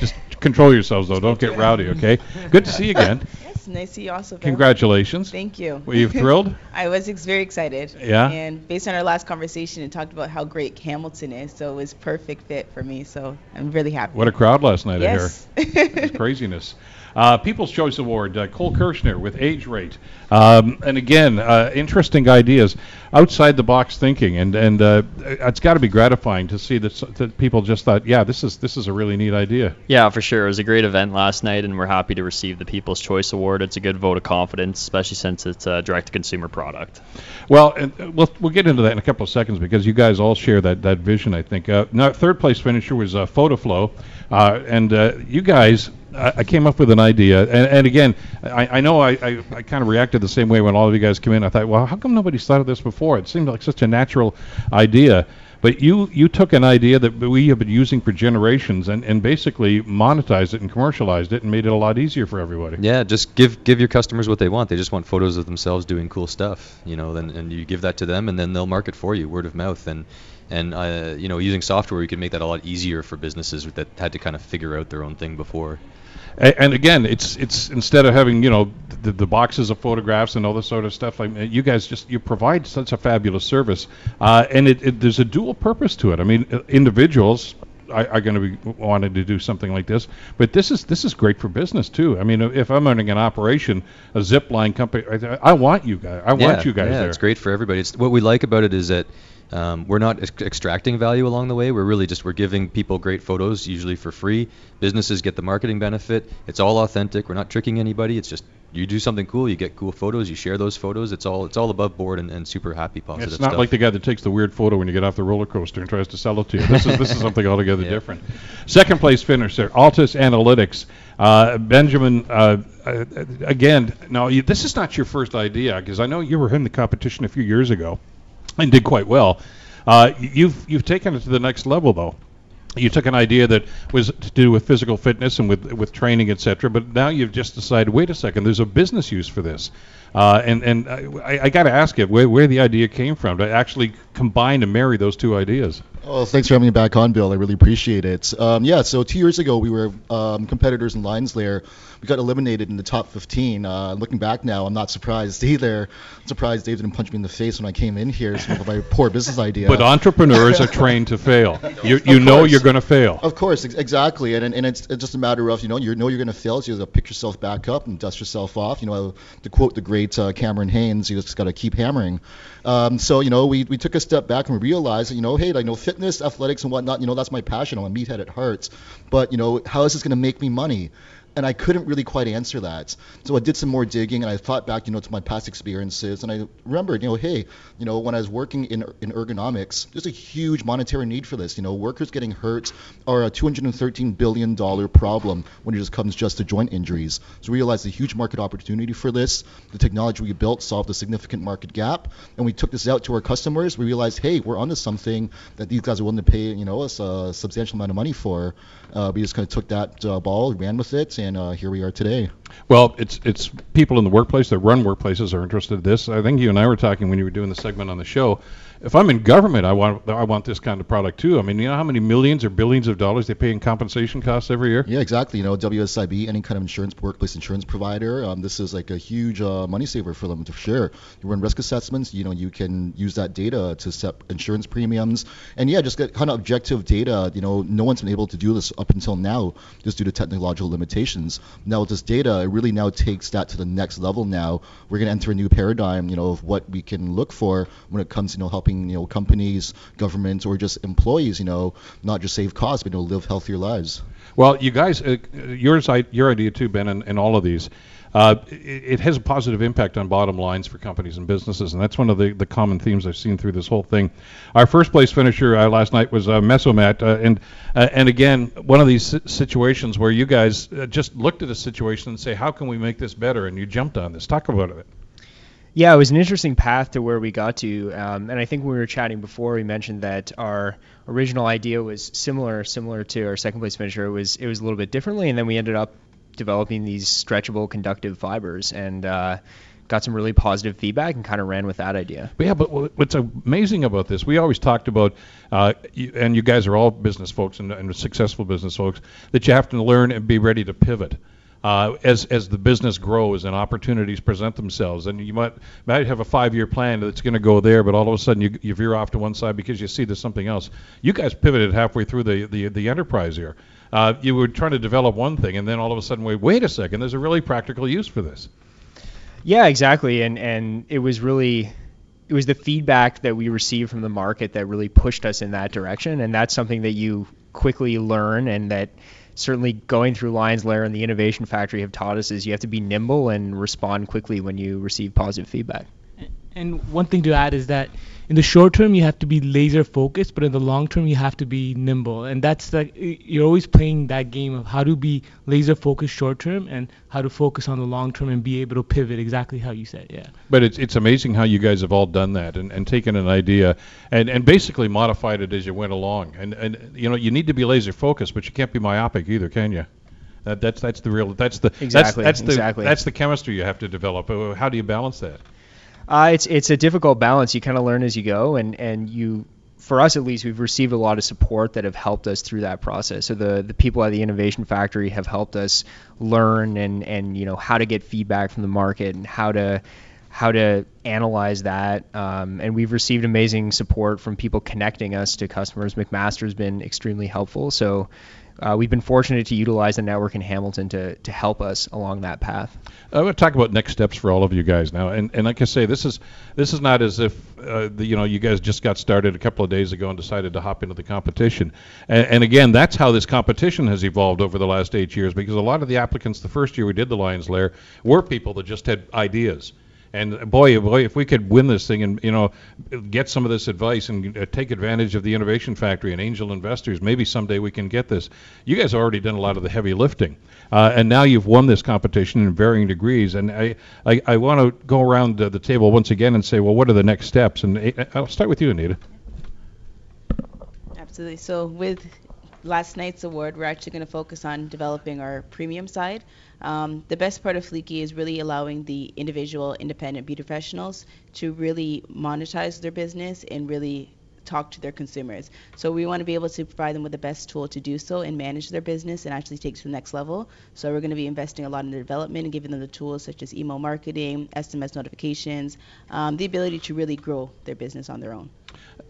just control yourselves, though. Don't get rowdy, okay? Good to see you again. Yes, nice to see you also, Bill. Congratulations. Thank you. Were you thrilled? I was ex- very excited. Yeah? And based on our last conversation, it talked about how great Hamilton is, so it was perfect fit for me, so I'm really happy. What a crowd last night yes. out here. It was craziness. Uh, People's Choice Award, uh, Cole Kirshner with Age Rate. Um, and again, uh, interesting ideas, outside the box thinking, and and uh, it's got to be gratifying to see that, that people just thought, yeah, this is this is a really neat idea. Yeah, for sure. It was a great event last night, and we're happy to receive the People's Choice Award. It's a good vote of confidence, especially since it's a direct-to-consumer product. Well, and we'll we'll get into that in a couple of seconds because you guys all share that that vision, I think. Uh, now, third place finisher was uh, Fotaflo, uh, and uh, you guys. I came up with an idea, and, and again, I, I know I, I, I kind of reacted the same way when all of you guys came in. I thought, well, how come nobody's thought of this before? It seemed like such a natural idea. But you, you took an idea that we have been using for generations and, and basically monetized it and commercialized it and made it a lot easier for everybody. Yeah, just give give your customers what they want. They just want photos of themselves doing cool stuff, you know, and, and you give that to them, and then they'll market for you, word of mouth. And And, uh, you know, using software, we could make that a lot easier for businesses that had to kind of figure out their own thing before. And, and again, it's it's instead of having, you know, the, the boxes of photographs and all this sort of stuff, I mean, you guys just, you provide such a fabulous service. Uh, and it, it, there's a dual purpose to it. I mean, individuals are, are going to be wanting to do something like this. But this is this is great for business, too. I mean, if I'm running an operation, a zip line company, I, I want you guys. I yeah, want you guys yeah, there. Yeah, it's great for everybody. It's, what we like about it is that Um, we're not ex- extracting value along the way. We're really just we're giving people great photos, usually for free. Businesses get the marketing benefit. It's all authentic. We're not tricking anybody. It's just you do something cool, you get cool photos, you share those photos. It's all it's all above board and, and super happy, positive stuff. It's not stuff. Like the guy that takes the weird photo when you get off the roller coaster and tries to sell it to you. This is this is something altogether yeah. different. Second place finisher, Altus Analytics. Uh, Benjamin, uh, uh, again, now you, this is not your first idea because I know you were in the competition a few years ago. And did quite well. Uh, you've you've taken it to the next level, though. You took an idea that was to do with physical fitness and with with training, et cetera. But now you've just decided, wait a second, there's a business use for this. Uh, and and I, I got to ask you where, where the idea came from to actually combine and marry those two ideas. Oh, thanks for having me back on, Bill. I really appreciate it. Um, yeah, so two years ago, we were um, competitors in Lion's Lair. We got eliminated in the top fifteen. Uh, looking back now, I'm not surprised either. I'm surprised Dave didn't punch me in the face when I came in here with my poor business idea. But entrepreneurs are trained to fail. You, you know you're going to fail. Of course, ex- exactly. And and it's, it's just a matter of, you know, you know you're going to fail, so you have to pick yourself back up and dust yourself off. You know, to quote the great uh, Cameron Haynes, you just got to keep hammering. Um, so, you know, we, we took a step back and realized that, you know, hey, I know fitness, athletics, and whatnot, you know, that's my passion. I'm a meathead at heart. But, you know, how is this going to make me money? And I couldn't really quite answer that. So I did some more digging, and I thought back, you know, to my past experiences, and I remembered, you know, hey, you know, when I was working in in ergonomics, there's a huge monetary need for this. You know, workers getting hurt are a two hundred thirteen billion dollars problem when it just comes just to joint injuries. So we realized the huge market opportunity for this. The technology we built solved a significant market gap, and we took this out to our customers. We realized, hey, we're onto something that these guys are willing to pay, you know, us a substantial amount of money for. Uh, we just kind of took that uh, ball, ran with it. And uh, here we are today. Well, it's it's people in the workplace that run workplaces are interested in this. I think you and I were talking when you were doing the segment on the show. If I'm in government, I want I want this kind of product too. I mean, you know how many millions or billions of dollars they pay in compensation costs every year? Yeah, exactly. You know, W S I B, any kind of insurance, workplace insurance provider, um, this is like a huge uh, money saver for them, for sure. You run risk assessments, you know, you can use that data to set insurance premiums. And yeah, just get kind of objective data. You know, no one's been able to do this up until now just due to technological limitations. Now with this data, it really now takes that to the next level. Now we're going to enter a new paradigm, you know, of what we can look for when it comes to, you know, helping, you know, companies, governments, or just employees, you know, not just save costs, but, you know, live healthier lives. Well, you guys, uh, yours, I, your idea too, Ben, and, and all of these, uh, it, it has a positive impact on bottom lines for companies and businesses, and that's one of the, the common themes I've seen through this whole thing. Our first place finisher uh, last night was uh, Mesomat, uh, and uh, and again, one of these situations where you guys uh, just looked at a situation and say, how can we make this better? And you jumped on this. Talk about it. Yeah, it was an interesting path to where we got to, um, and I think when we were chatting before, we mentioned that our original idea was similar, similar to our second place finisher. It was it was a little bit differently, and then we ended up developing these stretchable conductive fibers, and uh, got some really positive feedback, and kind of ran with that idea. But yeah, but what's amazing about this, we always talked about, uh, you, and you guys are all business folks and, and successful business folks, that you have to learn and be ready to pivot. Uh, as as the business grows and opportunities present themselves, and you might might have a five-year plan that's going to go there, but all of a sudden you, you veer off to one side because you see there's something else. You guys pivoted halfway through the the, the enterprise here. Uh, you were trying to develop one thing, and then all of a sudden, wait, wait a second, there's a really practical use for this. Yeah, exactly, and and it was really. It was the feedback that we received from the market that really pushed us in that direction, and that's something that you quickly learn, and that certainly going through Lion's Lair and the Innovation Factory have taught us is you have to be nimble and respond quickly when you receive positive feedback. And one thing to add is that in the short term you have to be laser focused, but in the long term you have to be nimble, and that's like you're always playing that game of how to be laser focused short term and how to focus on the long term and be able to pivot, exactly how you said. Yeah, but it's it's amazing how you guys have all done that and, and taken an idea and, and basically modified it as you went along, and and you know you need to be laser focused, but you can't be myopic either, can you? That that's that's the real that's the exactly that's, that's exactly the, that's the chemistry you have to develop. How do you balance that? Uh, it's it's a difficult balance. You kind of learn as you go, and, and you, for us at least, we've received a lot of support that have helped us through that process. So the, the people at the Innovation Factory have helped us learn and, and you know how to get feedback from the market and how to how to analyze that. Um, and we've received amazing support from people connecting us to customers. McMaster's been extremely helpful. So uh, we've been fortunate to utilize the network in Hamilton to to help us along that path. I want to talk about next steps for all of you guys now. And and like I say, this is this is not as if uh, the, you know you guys just got started a couple of days ago and decided to hop into the competition. And, and again, that's how this competition has evolved over the last eight years, because a lot of the applicants the first year we did the Lion's Lair were people that just had ideas. And boy, boy, if we could win this thing and, you know, get some of this advice and uh, take advantage of the Innovation Factory and angel investors, maybe someday we can get this. You guys have already done a lot of the heavy lifting, uh, and now you've won this competition in varying degrees. And I, I, I want to go around uh, the table once again and say, well, what are the next steps? And uh, I'll start with you, Anita. Absolutely. So with last night's award, we're actually going to focus on developing our premium side. Um, the best part of Fleeky is really allowing the individual independent beauty professionals to really monetize their business and really talk to their consumers. So we want to be able to provide them with the best tool to do so and manage their business and actually take to the next level. So we're going to be investing a lot in the development and giving them the tools such as email marketing, S M S notifications, um, the ability to really grow their business on their own.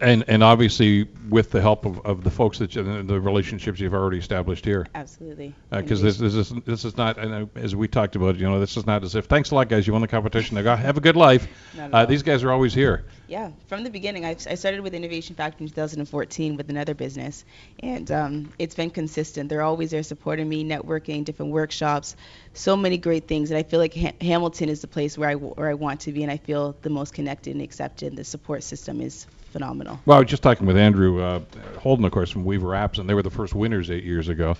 And and obviously with the help of, of the folks that you, the relationships you've already established here. Absolutely. Because uh, this, this is this is not, and as we talked about, you know, this is not as if thanks a lot guys, you won the competition. They got have a good life. Uh, these guys are always here. Yeah, from the beginning, I, I started with Innovation Factory in two thousand fourteen with another business, and um, it's been consistent. They're always there supporting me, networking, different workshops, so many great things. And I feel like ha- Hamilton is the place where I where I want to be, and I feel the most connected and accepted. The support system is phenomenal. Well, I was just talking with Andrew uh, Holden, of course, from Weever Apps, and they were the first winners eight years ago,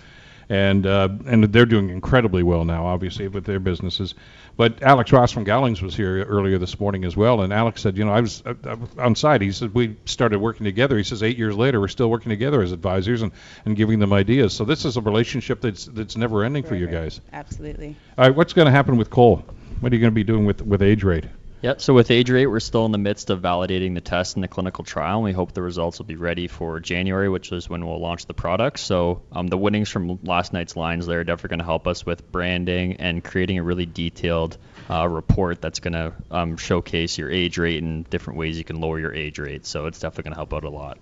and uh, and they're doing incredibly well now, obviously, with their businesses. But Alex Ross from Gowlings was here earlier this morning as well, and Alex said, you know, I was uh, on site. He said we started working together. He says eight years later we're still working together as advisors and, and giving them ideas. So this is a relationship that's that's never ending forever. For you guys. Absolutely. All right, what's going to happen with Cole? What are you going to be doing with with Age Rate? Yep, so with Age Rate, we're still in the midst of validating the test and the clinical trial, and we hope the results will be ready for January, which is when we'll launch the product. So um, the winnings from last night's Lion's Lair are definitely going to help us with branding and creating a really detailed uh, report that's going to um, showcase your age rate and different ways you can lower your age rate. So it's definitely going to help out a lot.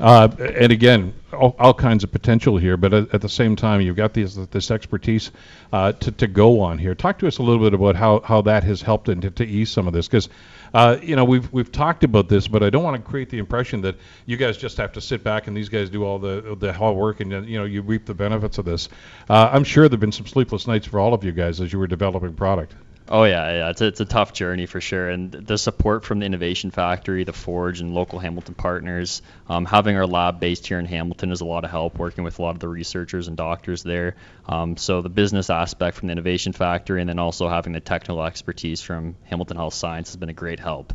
Uh, and again, all, all kinds of potential here, but at, at the same time, you've got these, this expertise uh, to, to go on here. Talk to us a little bit about how, how that has helped and to, to ease some of this, because uh, you know we've we've talked about this, but I don't want to create the impression that you guys just have to sit back and these guys do all the the hard work and you know you reap the benefits of this. Uh, I'm sure there've been some sleepless nights for all of you guys as you were developing product. Oh, yeah, yeah, it's a, it's a tough journey for sure. And the support from the Innovation Factory, the Forge, and local Hamilton partners, um, having our lab based here in Hamilton is a lot of help, working with a lot of the researchers and doctors there. Um, so the business aspect from the Innovation Factory and then also having the technical expertise from Hamilton Health Science has been a great help.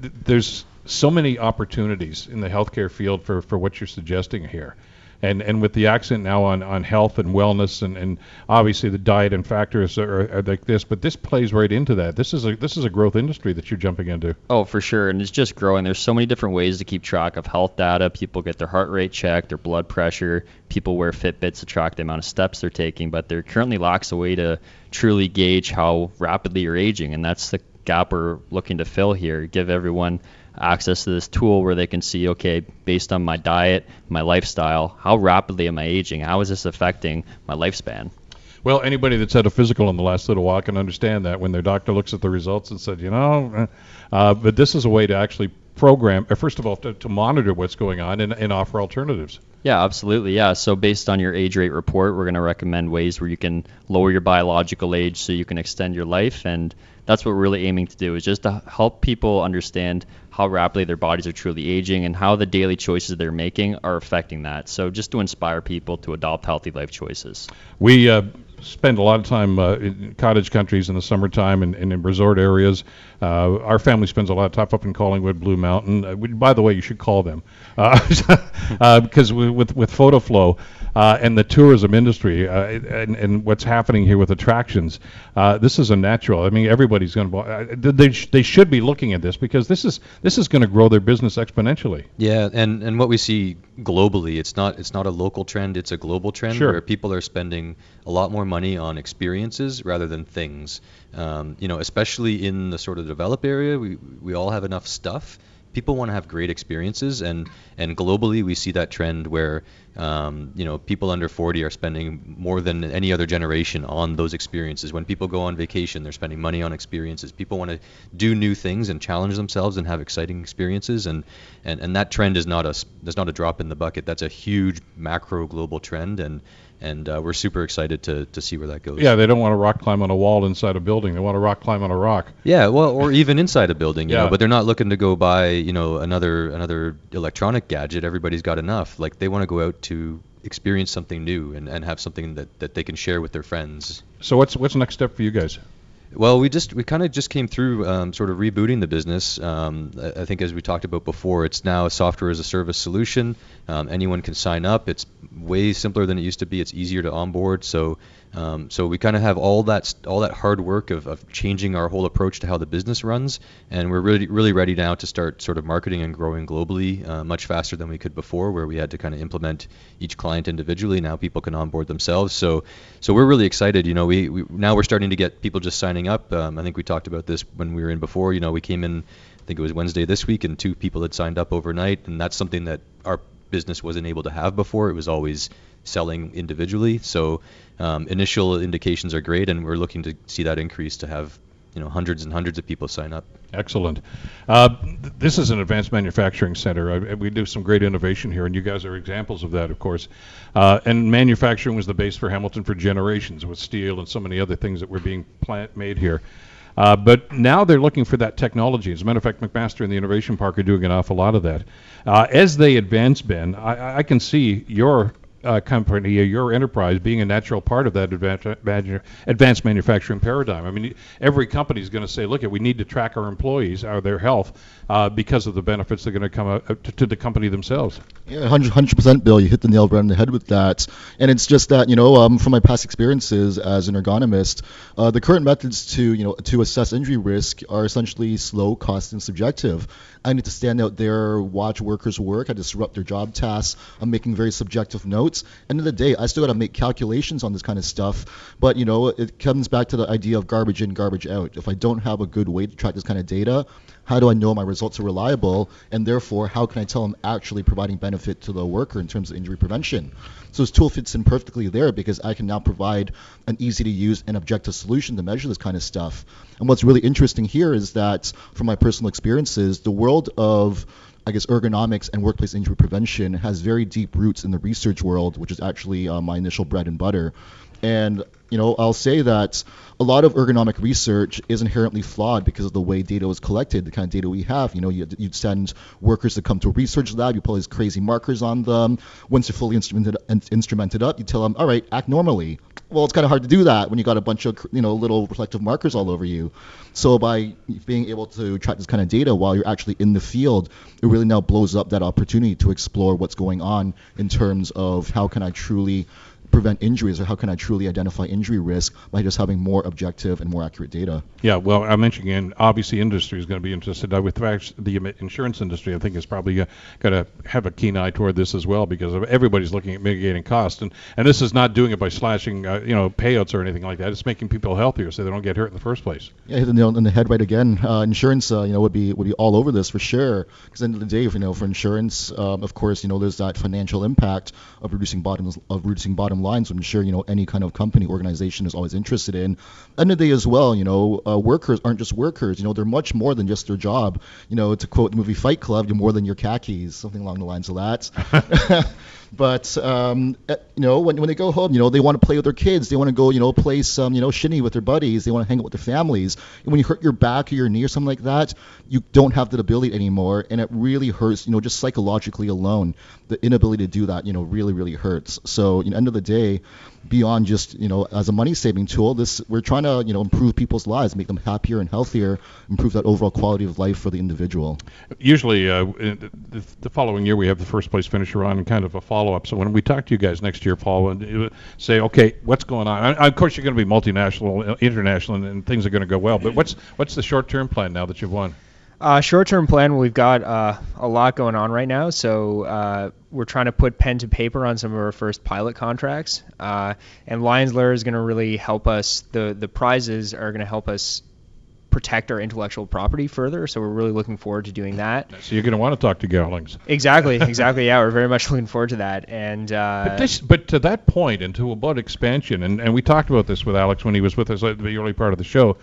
There's so many opportunities in the healthcare field for, for what you're suggesting here. And and with the accent now on, on health and wellness and, and obviously the diet and factors are, are like this, but this plays right into that. This is a this is a growth industry that you're jumping into. Oh, for sure, and it's just growing. There's so many different ways to keep track of health data. People get their heart rate checked, their blood pressure. People wear Fitbits to track the amount of steps they're taking, but there currently lacks a way to truly gauge how rapidly you're aging, and that's the gap we're looking to fill here. Give everyone access to this tool where they can see, okay, based on my diet, my lifestyle, how rapidly am I aging? How is this affecting my lifespan? Well, anybody that's had a physical in the last little while can understand that when their doctor looks at the results and said, you know, uh, but this is a way to actually program, or first of all, to, to monitor what's going on and, and offer alternatives. Yeah, absolutely. Yeah. So based on your age rate report, we're going to recommend ways where you can lower your biological age so you can extend your life. And that's what we're really aiming to do is just to help people understand how rapidly their bodies are truly aging and how the daily choices they're making are affecting that. So just to inspire people to adopt healthy life choices. We uh, spend a lot of time uh, in cottage countries in the summertime and, and in resort areas. Uh, our family spends a lot of time up in Collingwood, Blue Mountain. Uh, we, by the way, you should call them uh, uh, because we, with with Fotaflo uh, and the tourism industry uh, and, and what's happening here with attractions, uh, this is a natural. I mean, everybody's going to uh, they sh- they should be looking at this because this is this is going to grow their business exponentially. Yeah, and, and what we see globally, it's not it's not a local trend; it's a global trend sure. where people are spending a lot more money on experiences rather than things. Um, you know, especially in the sort of developed area, we we all have enough stuff. People want to have great experiences, and, and globally we see that trend where um, you know people under forty are spending more than any other generation on those experiences. When people go on vacation, they're spending money on experiences. People want to do new things and challenge themselves and have exciting experiences, and, and, and that trend is not a that's not a drop in the bucket. That's a huge macro global trend, and and uh, we're super excited to, to see where that goes. Yeah, they don't want to rock climb on a wall inside a building. They want to rock climb on a rock. Yeah, well, or even inside a building, you yeah. know, but they're not looking to go buy, you know, another another electronic gadget. Everybody's got enough. Like, they want to go out to experience something new and, and have something that, that they can share with their friends. So what's what's the next step for you guys? Well, we just we kind of just came through um, sort of rebooting the business. Um, I think as we talked about before, it's now a software as a service solution. Um, anyone can sign up. It's way simpler than it used to be. It's easier to onboard. So um, so we kind of have all that all that hard work of, of changing our whole approach to how the business runs, and we're really really ready now to start sort of marketing and growing globally uh, much faster than we could before, where we had to kind of implement each client individually. Now people can onboard themselves. So so we're really excited. You know, we, we now we're starting to get people just signing up. Um, I think we talked about this when we were in before. You know, we came in, I think it was Wednesday this week, and two people had signed up overnight, and that's something that our business wasn't able to have before. It was always selling individually. So um, initial indications are great, and we're looking to see that increase to have, you know, hundreds and hundreds of people sign up. Excellent. Uh, th- this is an advanced manufacturing center. I, we do some great innovation here, and you guys are examples of that, of course. Uh, and manufacturing was the base for Hamilton for generations, with steel and so many other things that were being plant made here. Uh, but now they're looking for that technology. As a matter of fact, McMaster and the Innovation Park are doing an awful lot of that. Uh, as they advance, Ben, I, I can see your Uh, company, uh, your enterprise, being a natural part of that advanced, advanced manufacturing paradigm. I mean, every company is going to say, look, we need to track our employees, our, their health, uh, because of the benefits that are going to come out to, to the company themselves. Yeah, one hundred percent, Bill. You hit the nail right on the head with that. And it's just that, you know, um, from my past experiences as an ergonomist, uh, the current methods to, you know, to assess injury risk are essentially slow, cost, and subjective. I need to stand out there, watch workers work. I disrupt their job tasks. I'm making very subjective notes. End of the day, I still got to make calculations on this kind of stuff, but you know, it comes back to the idea of garbage in, garbage out. If I don't have a good way to track this kind of data, how do I know my results are reliable, and therefore, how can I tell I'm actually providing benefit to the worker in terms of injury prevention? So this tool fits in perfectly there, because I can now provide an easy-to-use and objective solution to measure this kind of stuff. And what's really interesting here is that, from my personal experiences, the world of I guess ergonomics and workplace injury prevention has very deep roots in the research world, which is actually uh, my initial bread and butter. And, you know, I'll say that a lot of ergonomic research is inherently flawed because of the way data was collected, the kind of data we have. You know, you'd, you'd send workers to come to a research lab, you put all these crazy markers on them. Once you're fully instrumented, instrumented up, you tell them, all right, act normally. Well, it's kind of hard to do that when you got a bunch of, you know, little reflective markers all over you. So by being able to track this kind of data while you're actually in the field, it really now blows up that opportunity to explore what's going on in terms of how can I truly prevent injuries, or how can I truly identify injury risk by just having more objective and more accurate data? Yeah, well, I mentioned again, obviously industry is going to be interested. I would think the insurance industry, I think, is probably uh, going to have a keen eye toward this as well, because everybody's looking at mitigating costs. And, and this is not doing it by slashing, uh, you know, payouts or anything like that. It's making people healthier so they don't get hurt in the first place. Yeah, hit the nail on the head right again. Uh, insurance, uh, you know, would be would be all over this for sure. Because at the end of the day, if, you know, for insurance, um, of course, you know, there's that financial impact of reducing bottoms of reducing bottom lines, I'm sure, you know, any kind of company organization is always interested in. End of the day as well, you know, uh, workers aren't just workers, you know, they're much more than just their job. You know, to quote the movie Fight Club, you're more than your khakis, something along the lines of that. But, um, you know, when, when they go home, you know, they want to play with their kids. They want to go, you know, play some, you know, shinny with their buddies. They want to hang out with their families. And when you hurt your back or your knee or something like that, you don't have that ability anymore. And it really hurts, you know, just psychologically alone. The inability to do that, you know, really, really hurts. So, you know, end of the day, beyond just, you know, as a money-saving tool, this we're trying to, you know, improve people's lives, make them happier and healthier, improve that overall quality of life for the individual. Usually, uh, the, the following year, we have the first place finisher on and kind of a follow follow-up. So when we talk to you guys next year, Paul, and say, okay, what's going on? I, of course, you're going to be multinational, international, and, and things are going to go well. But what's what's the short-term plan now that you've won? Uh, short-term plan, we've got uh, a lot going on right now. So uh, we're trying to put pen to paper on some of our first pilot contracts. Uh, and Lion's Lair is going to really help us. The, the prizes are going to help us protect our intellectual property further, so we're really looking forward to doing that. So you're going to want to talk to Gowlings. Exactly, exactly. Yeah, we're very much looking forward to that. And uh, but, this, but to that point, and to about expansion, and, and we talked about this with Alex when he was with us at the early part of the show.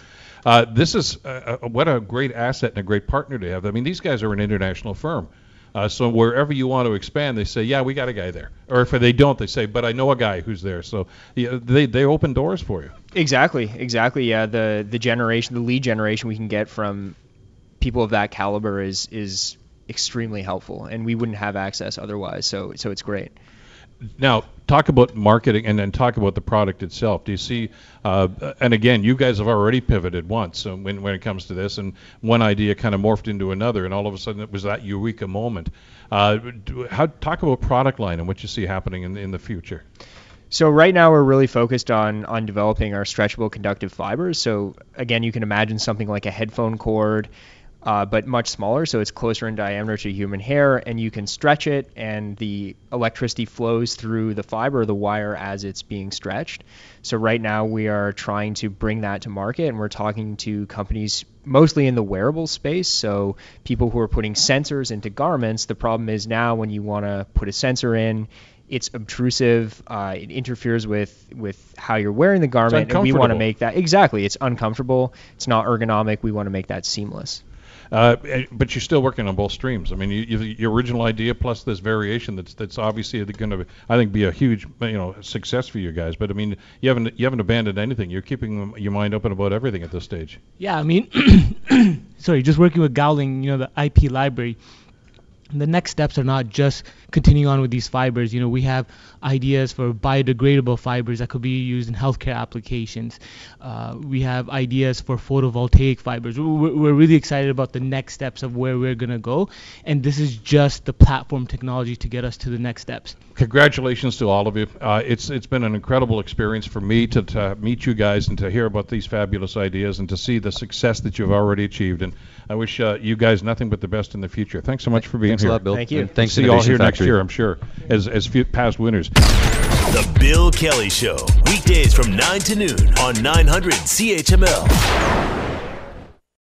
Uh, this is uh, what a great asset and a great partner to have. I mean, these guys are an international firm. Uh, so wherever you want to expand, they say, yeah, we got a guy there. Or if they don't, they say, but I know a guy who's there. So yeah, they, they open doors for you. Exactly, exactly. Yeah, the the generation, the lead generation we can get from people of that caliber is is extremely helpful, and we wouldn't have access otherwise. So so it's great. Now, talk about marketing and then talk about the product itself. Do you see, uh, and again, you guys have already pivoted once um, when, when it comes to this, and one idea kind of morphed into another, and all of a sudden it was that eureka moment. Uh, do, how, talk about product line and what you see happening in, in the future. So right now we're really focused on on developing our stretchable conductive fibers. So again, you can imagine something like a headphone cord, uh, but much smaller. So it's closer in diameter to human hair, and you can stretch it, and the electricity flows through the fiber, the wire, as it's being stretched. So right now we are trying to bring that to market, and we're talking to companies mostly in the wearable space. So people who are putting sensors into garments. The problem is now when you want to put a sensor in, it's obtrusive. Uh, it interferes with, with how you're wearing the garment, and we want to make that exactly. It's uncomfortable. It's not ergonomic. We want to make that seamless. Uh, but you're still working on both streams. I mean, you, you, your original idea plus this variation that's that's obviously going to, I think, be a huge you know success for you guys. But I mean, you haven't you haven't abandoned anything. You're keeping your mind open about everything at this stage. Yeah, I mean, sorry, just working with Gowling, you know, the I P library. The next steps are not just continuing on with these fibers. You know, we have ideas for biodegradable fibers that could be used in healthcare applications. Uh, we have ideas for photovoltaic fibers. We're, we're really excited about the next steps of where we're going to go. And this is just the platform technology to get us to the next steps. Congratulations to all of you. Uh, it's It's been an incredible experience for me to, to meet you guys and to hear about these fabulous ideas and to see the success that you've already achieved. And I wish uh, you guys nothing but the best in the future. Thanks so much for being here. Thanks a lot, Bill. Thank you. And thanks to you all here next year, I'm sure, as as few past winners. The Bill Kelly Show, weekdays from nine to noon on nine hundred C H M L.